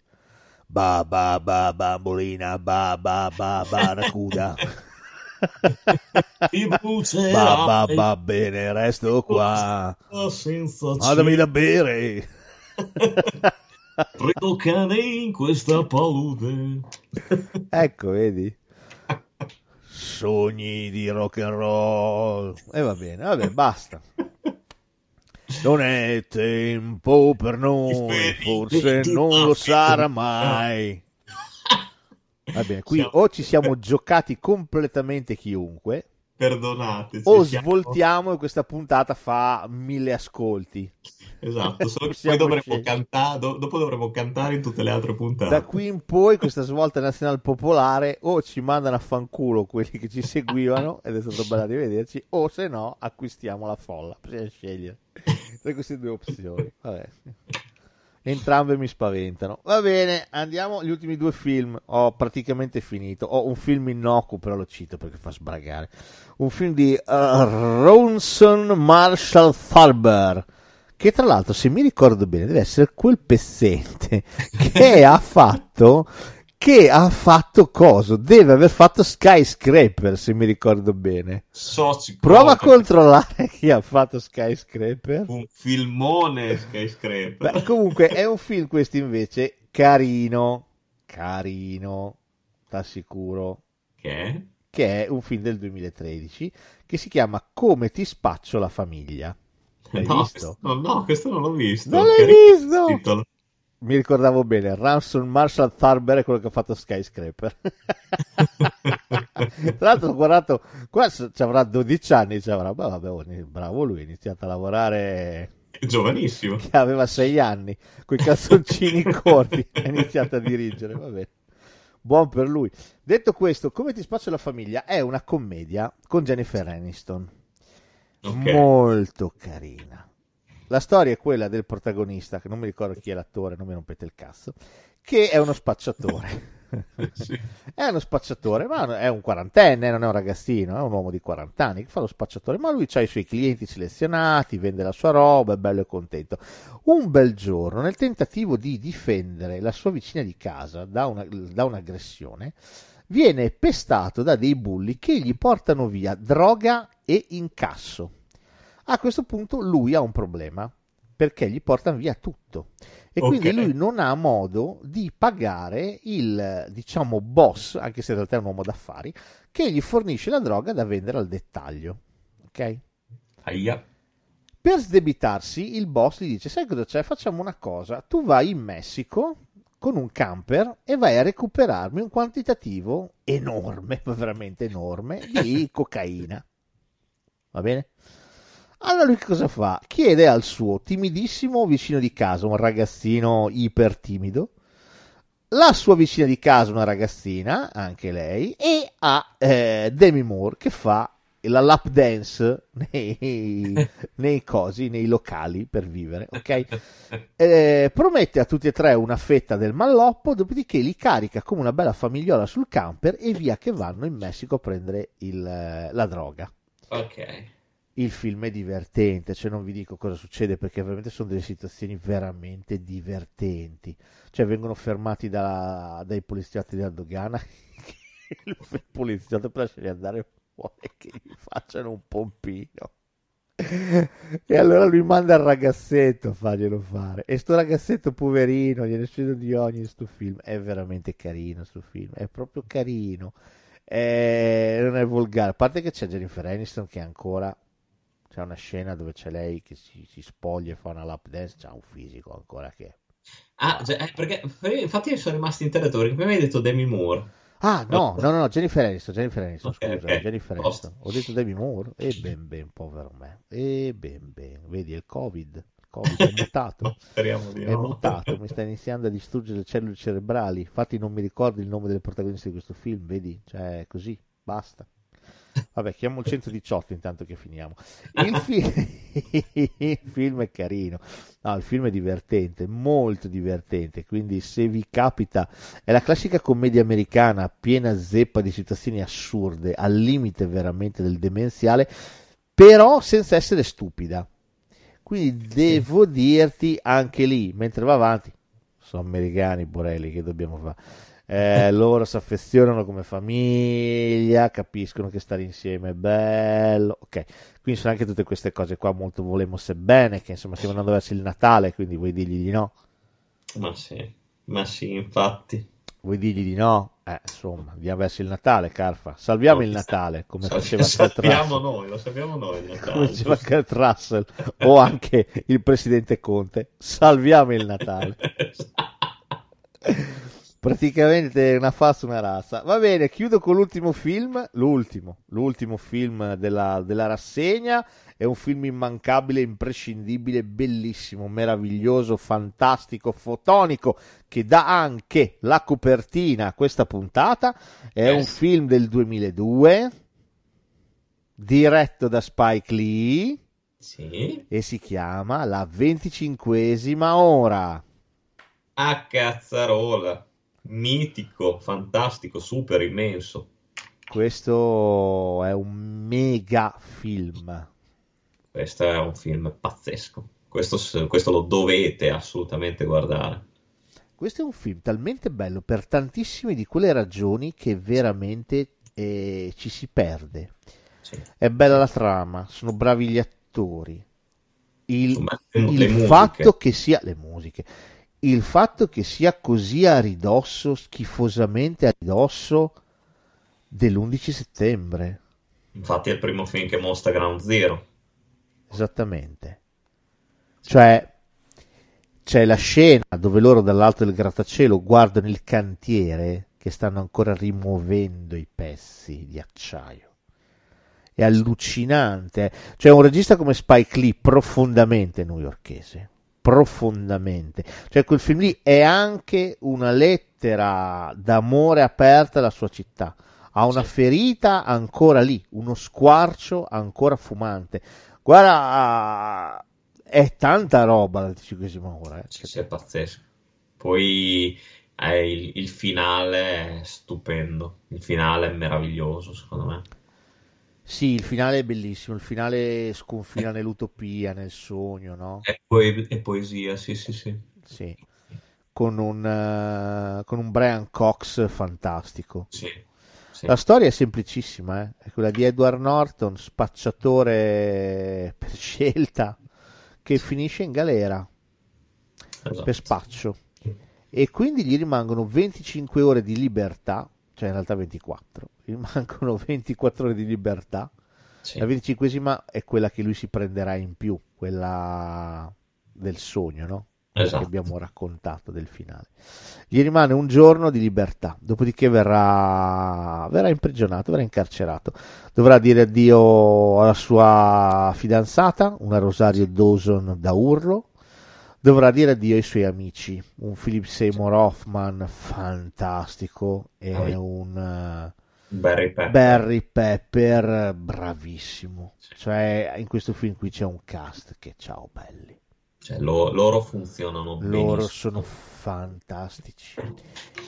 Ba ba ba bambolina, ba ba ba barracuda. Ba ba ba bene, resto qua. Mandami da bere. Rido cane in questa palude. Ecco, vedi. Sogni di rock and roll. E va bene, basta. Non è tempo per noi, forse non lo sarà mai. Va bene, qui o ci siamo giocati completamente chiunque. Perdonate. O svoltiamo e questa puntata fa 1000 ascolti. Esatto, solo che poi dovremo cantare in tutte le altre puntate. Da qui in poi questa svolta nazionale popolare, o ci mandano a fanculo quelli che ci seguivano ed è stato bello rivederci, o se no acquistiamo la folla. Bisogna scegliere tra queste due opzioni. Vabbè. Entrambe mi spaventano. Va bene, andiamo agli ultimi due film. Ho praticamente finito. Ho un film innocuo, però lo cito perché fa sbragare. Un film di Ronson Marshall Farber, che tra l'altro, se mi ricordo bene, deve essere quel pezzente che ha fatto coso, deve aver fatto Skyscraper, se mi ricordo bene. Prova a controllare chi ha fatto Skyscraper. Un filmone Skyscraper. Beh, comunque è un film questo invece carino, t'assicuro. Che è un film del 2013 che si chiama Come ti spaccio la famiglia. L'hai visto? Questo non l'ho visto. Non l'hai visto? Titolo. Mi ricordavo bene, Ronson Marshall Farber è quello che ha fatto Skyscraper. Tra l'altro ho guardato, qua ci avrà 12 anni, bravo lui, ha iniziato a lavorare... Giovanissimo. Che aveva 6 anni, coi calzoncini corti, ha iniziato a dirigere, va bene. Buon per lui. Detto questo, Come ti spaccio la famiglia è una commedia con Jennifer Aniston. Okay. Molto carina. La storia è quella del protagonista, che non mi ricordo chi è l'attore, non mi rompete il cazzo, che è uno spacciatore. Sì. È uno spacciatore, ma è un quarantenne, non è un ragazzino, è un uomo di 40 anni che fa lo spacciatore, ma lui ha i suoi clienti selezionati, vende la sua roba, è bello e contento. Un bel giorno, nel tentativo di difendere la sua vicina di casa da un'aggressione, viene pestato da dei bulli che gli portano via droga e incasso. A questo punto lui ha un problema perché gli portano via tutto e quindi lui non ha modo di pagare il, diciamo, boss, anche se in realtà è un uomo d'affari, che gli fornisce la droga da vendere al dettaglio. Ok? Aia. Per sdebitarsi il boss gli dice: sai cosa c'è? Facciamo una cosa, tu vai in Messico con un camper e vai a recuperarmi un quantitativo enorme, veramente enorme, di cocaina. Va bene? Allora lui che cosa fa? Chiede al suo timidissimo vicino di casa, un ragazzino iper timido, la sua vicina di casa, una ragazzina, anche lei, e a Demi Moore che fa la lap dance nei locali per vivere, ok? Promette a tutti e tre una fetta del malloppo, dopodiché li carica come una bella famigliola sul camper e via che vanno in Messico a prendere la droga. Ok. Il film è divertente, cioè non vi dico cosa succede perché veramente sono delle situazioni veramente divertenti, cioè vengono fermati dai poliziotti della dogana, il poliziotto per lasciarli andare fuori che gli facciano un pompino E allora lui manda il ragazzetto a farglielo fare, e sto ragazzetto poverino gliene succede di ogni. Sto film è veramente carino, sto film è proprio carino, non è volgare, a parte che c'è Jennifer Aniston che ancora, c'è una scena dove c'è lei che si spoglia e fa una lap dance, c'ha un fisico ancora che perché infatti sono rimasti in terra perché prima hai detto Demi Moore. Ah no, no, Jennifer Aniston, okay, scusa, okay. Jennifer Aniston. Ho detto Demi Moore, e ben, povero me, e ben, vedi il Covid è mutato, mi sta iniziando a distruggere le cellule cerebrali, infatti non mi ricordo il nome delle protagoniste di questo film, vedi, cioè così, basta. Vabbè, chiamo il 118 intanto che finiamo. Il film è carino, no, il film è divertente, molto divertente, quindi se vi capita, è la classica commedia americana piena zeppa di situazioni assurde, al limite veramente del demenziale, però senza essere stupida, quindi devo dirti anche lì, mentre va avanti, sono americani, Borelli, che dobbiamo fare? Loro si affezionano come famiglia, capiscono che stare insieme è bello, ok, quindi sono anche tutte queste cose qua molto volemos bene, che insomma stiamo andando verso il Natale, quindi vuoi dirgli di no? Ma sì, infatti vuoi dirgli di no? Insomma, andiamo verso il Natale, Carfa, salviamo il Natale, come faceva lo salviamo noi il Natale, come diceva Kurt Russell o anche il presidente Conte, salviamo il Natale. Praticamente una fassa, una razza. Va bene, chiudo con l'ultimo film della rassegna. È un film immancabile, imprescindibile, bellissimo, meraviglioso, fantastico, fotonico, che dà anche la copertina a questa puntata. È un film del 2002, diretto da Spike Lee, e si chiama La 25ª ora. A cazzarola! Mitico, fantastico, super immenso. Questo è un mega film. Questo è un film pazzesco. Questo lo dovete assolutamente guardare. Questo è un film talmente bello per tantissime di quelle ragioni che veramente ci si perde. Sì. È bella la trama, sono bravi gli attori. Il fatto che sia così a ridosso, schifosamente a ridosso, dell'11 settembre. Infatti è il primo film che mostra Ground Zero. Esattamente. Cioè, c'è la scena dove loro dall'alto del grattacielo guardano il cantiere che stanno ancora rimuovendo i pezzi di acciaio. È allucinante. Cioè un regista come Spike Lee, profondamente newyorkese. Cioè quel film lì è anche una lettera d'amore aperta alla sua città, ha una ferita ancora lì, uno squarcio ancora fumante. Guarda, è tanta roba la 25ª ora, Sì, è pazzesco. Poi il finale è stupendo, il finale è meraviglioso secondo me. Sì, il finale è bellissimo, il finale sconfina nell'utopia, nel sogno, no? È poesia, sì. Con un Brian Cox fantastico. Sì. La storia è semplicissima, È quella di Edward Norton, spacciatore per scelta, che finisce in galera, esatto, per spaccio. E quindi gli rimangono 25 ore di libertà, cioè in realtà 24, rimangono 24 ore di libertà, La 25ª è quella che lui si prenderà in più, quella del sogno, no? Esatto. Che abbiamo raccontato del finale. Gli rimane un giorno di libertà, dopodiché verrà imprigionato, verrà incarcerato, dovrà dire addio alla sua fidanzata, una Rosario Dawson da urlo, dovrà dire addio ai suoi amici, un Philip Seymour Hoffman fantastico e un Barry Pepper bravissimo, cioè in questo film qui c'è un cast che ciao belli, cioè, loro funzionano benissimo. Loro sono fantastici,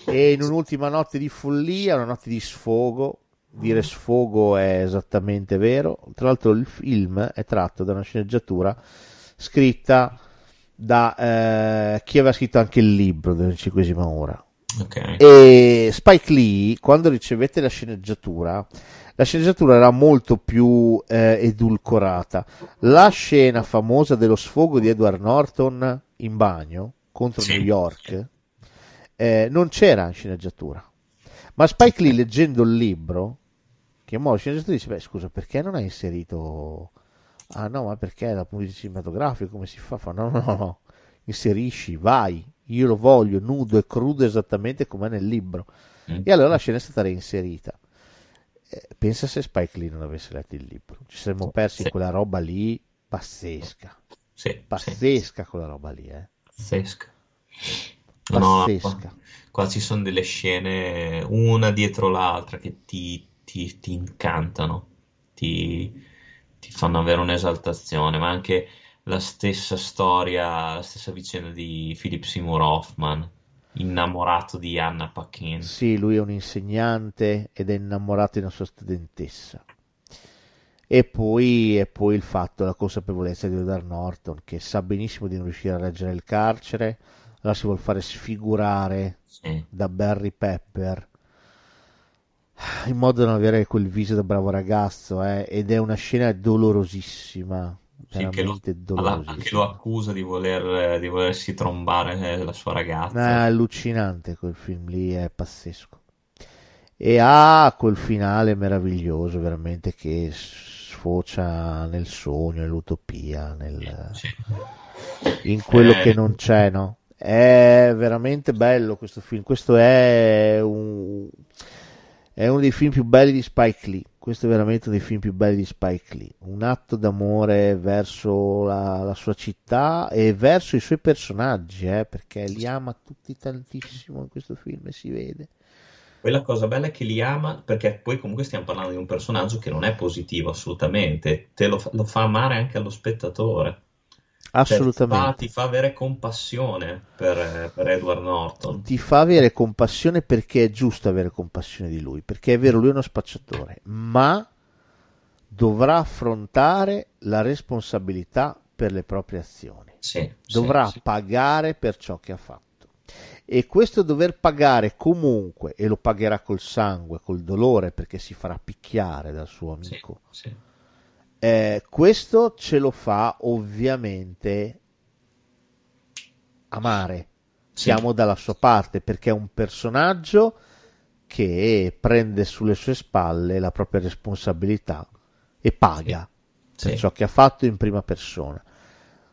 e in un'ultima notte di follia, una notte di sfogo, dire sfogo è esattamente vero, tra l'altro il film è tratto da una sceneggiatura scritta da chi aveva scritto anche il libro della 25ª ora, Okay. E Spike Lee, quando ricevette la sceneggiatura era molto più edulcorata. La scena famosa dello sfogo di Edward Norton in bagno contro New York non c'era in sceneggiatura, ma Spike Lee, leggendo il libro, chiamò lo sceneggiatore e dice: beh, scusa, perché non hai inserito? Ah no, ma perché dal punto di vista cinematografico come si fa? Fa no, inserisci, vai, io lo voglio nudo e crudo esattamente come è nel libro. E allora la scena è stata reinserita. Pensa se Spike Lee non avesse letto il libro, ci saremmo persi in quella roba lì pazzesca. Pazzesca quella roba lì, pazzesca. Qua ci sono delle scene una dietro l'altra che ti incantano, ti fanno avere un'esaltazione, ma anche la stessa storia, la stessa vicenda di Philip Seymour Hoffman, innamorato di Anna Paquin. Sì, lui è un insegnante ed è innamorato di una sua studentessa. E poi il fatto, la consapevolezza di Edward Norton, che sa benissimo di non riuscire a reggere il carcere, allora si vuol fare sfigurare da Barry Pepper, in modo da non avere quel viso da bravo ragazzo, ed è una scena dolorosissima, veramente dolorosissima. Anche lo accusa di volersi trombare la sua ragazza. È allucinante quel film lì, è pazzesco. E ha quel finale meraviglioso, veramente, che sfocia nel sogno, nell'utopia, in quello che non c'è, no? È veramente bello questo film. Questo è uno dei film più belli di Spike Lee. Questo è veramente uno dei film più belli di Spike Lee. Un atto d'amore verso la sua città e verso i suoi personaggi, perché li ama tutti tantissimo in questo film e si vede. Poi la cosa bella è che li ama, perché poi comunque stiamo parlando di un personaggio che non è positivo assolutamente. Lo fa amare anche allo spettatore. Assolutamente. Cioè, ti fa avere compassione per Edward Norton. Ti fa avere compassione perché è giusto avere compassione di lui, perché è vero, lui è uno spacciatore, ma dovrà affrontare la responsabilità per le proprie azioni. Dovrà pagare per ciò che ha fatto. E questo dover pagare comunque, e lo pagherà col sangue, col dolore, perché si farà picchiare dal suo amico. Questo ce lo fa ovviamente amare. Siamo dalla sua parte, perché è un personaggio che prende sulle sue spalle la propria responsabilità e paga per ciò che ha fatto in prima persona.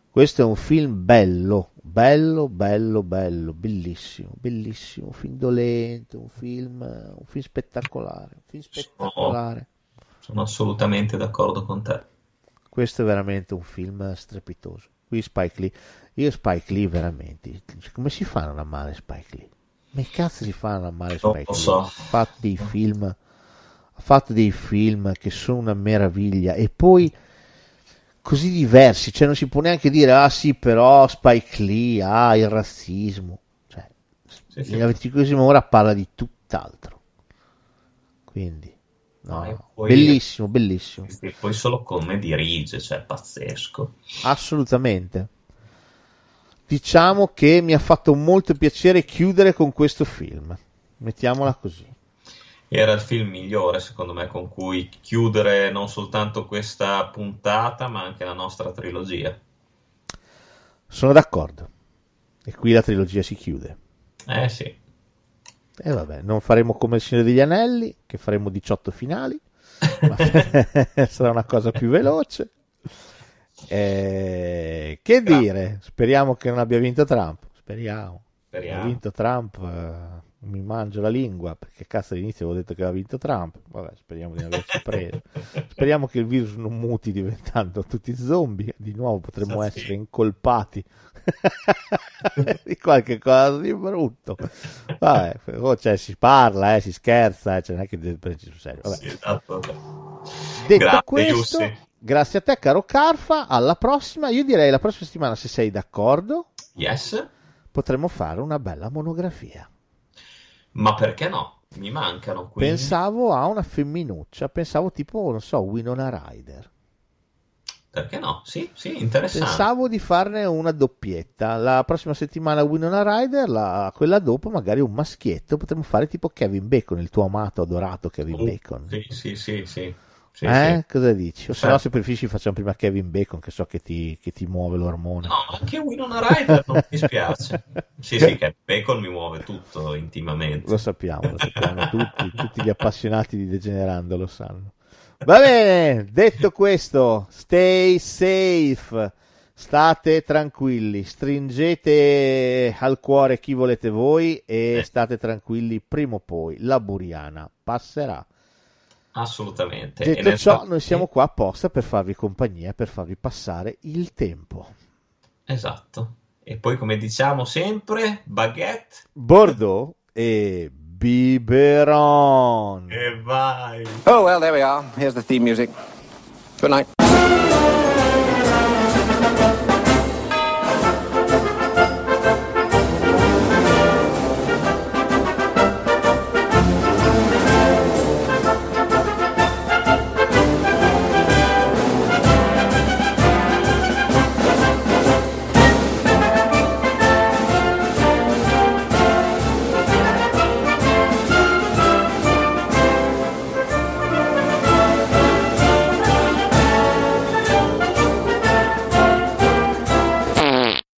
Questo è un film bello, bellissimo, un film dolente, un film spettacolare, Sono assolutamente d'accordo con te. Questo è veramente un film strepitoso. Qui Spike Lee, veramente, come si fa a non amare Spike Lee? Ma che cazzo si fa a non amare Spike Lee? So. Ha fatto dei film che sono una meraviglia, e poi così diversi, cioè non si può neanche dire però Spike Lee, il razzismo, cioè la 25esima ora parla di tutt'altro. Quindi poi, bellissimo. E poi solo come dirige, cioè pazzesco. Assolutamente. Diciamo che mi ha fatto molto piacere chiudere con questo film. Mettiamola così. Era il film migliore, secondo me, con cui chiudere non soltanto questa puntata, ma anche la nostra trilogia. Sono d'accordo. E qui la trilogia si chiude. Sì. E vabbè, non faremo come il Signore degli Anelli, che faremo 18 finali, ma sarà una cosa più veloce. Che Trump. Dire? Speriamo che non abbia vinto Trump. Speriamo. Ha vinto Trump, mi mangio la lingua, perché cazzo all'inizio avevo detto che aveva vinto Trump. Vabbè, speriamo di non averci preso. Speriamo che il virus non muti diventando tutti zombie. Di nuovo potremmo essere incolpati di qualche cosa di brutto. Vabbè, cioè, si parla, si scherza, cioè, non è che devi prenderci sul serio. Vabbè. Detto grazie, questo, Jussi. Grazie a te, caro Carfa. Alla prossima. Io direi la prossima settimana, se sei d'accordo, potremmo fare una bella monografia. Ma perché no? Mi mancano, quindi. Pensavo a una femminuccia, pensavo tipo, non so, Winona Ryder. Perché no? Sì, sì, interessante. Pensavo di farne una doppietta. La prossima settimana Winona Ryder, quella dopo magari un maschietto. Potremmo fare tipo Kevin Bacon, il tuo amato, adorato Kevin Bacon. Sì. Cosa dici? O se no, se preferisci facciamo prima Kevin Bacon, che so che ti muove l'ormone. No, anche Winona Ryder non mi spiace. Sì, Kevin Bacon mi muove tutto intimamente. Lo sappiamo tutti gli appassionati di Degenerando lo sanno. Va bene, detto questo, stay safe, state tranquilli, stringete al cuore chi volete voi e state tranquilli, prima o poi la buriana passerà. Assolutamente. Detto ciò, noi siamo qua apposta per farvi compagnia, per farvi passare il tempo. Esatto. E poi, come diciamo sempre, baguette, Bordeaux e Biberon. E vai. Oh, well, there we are. Here's the theme music. Good night.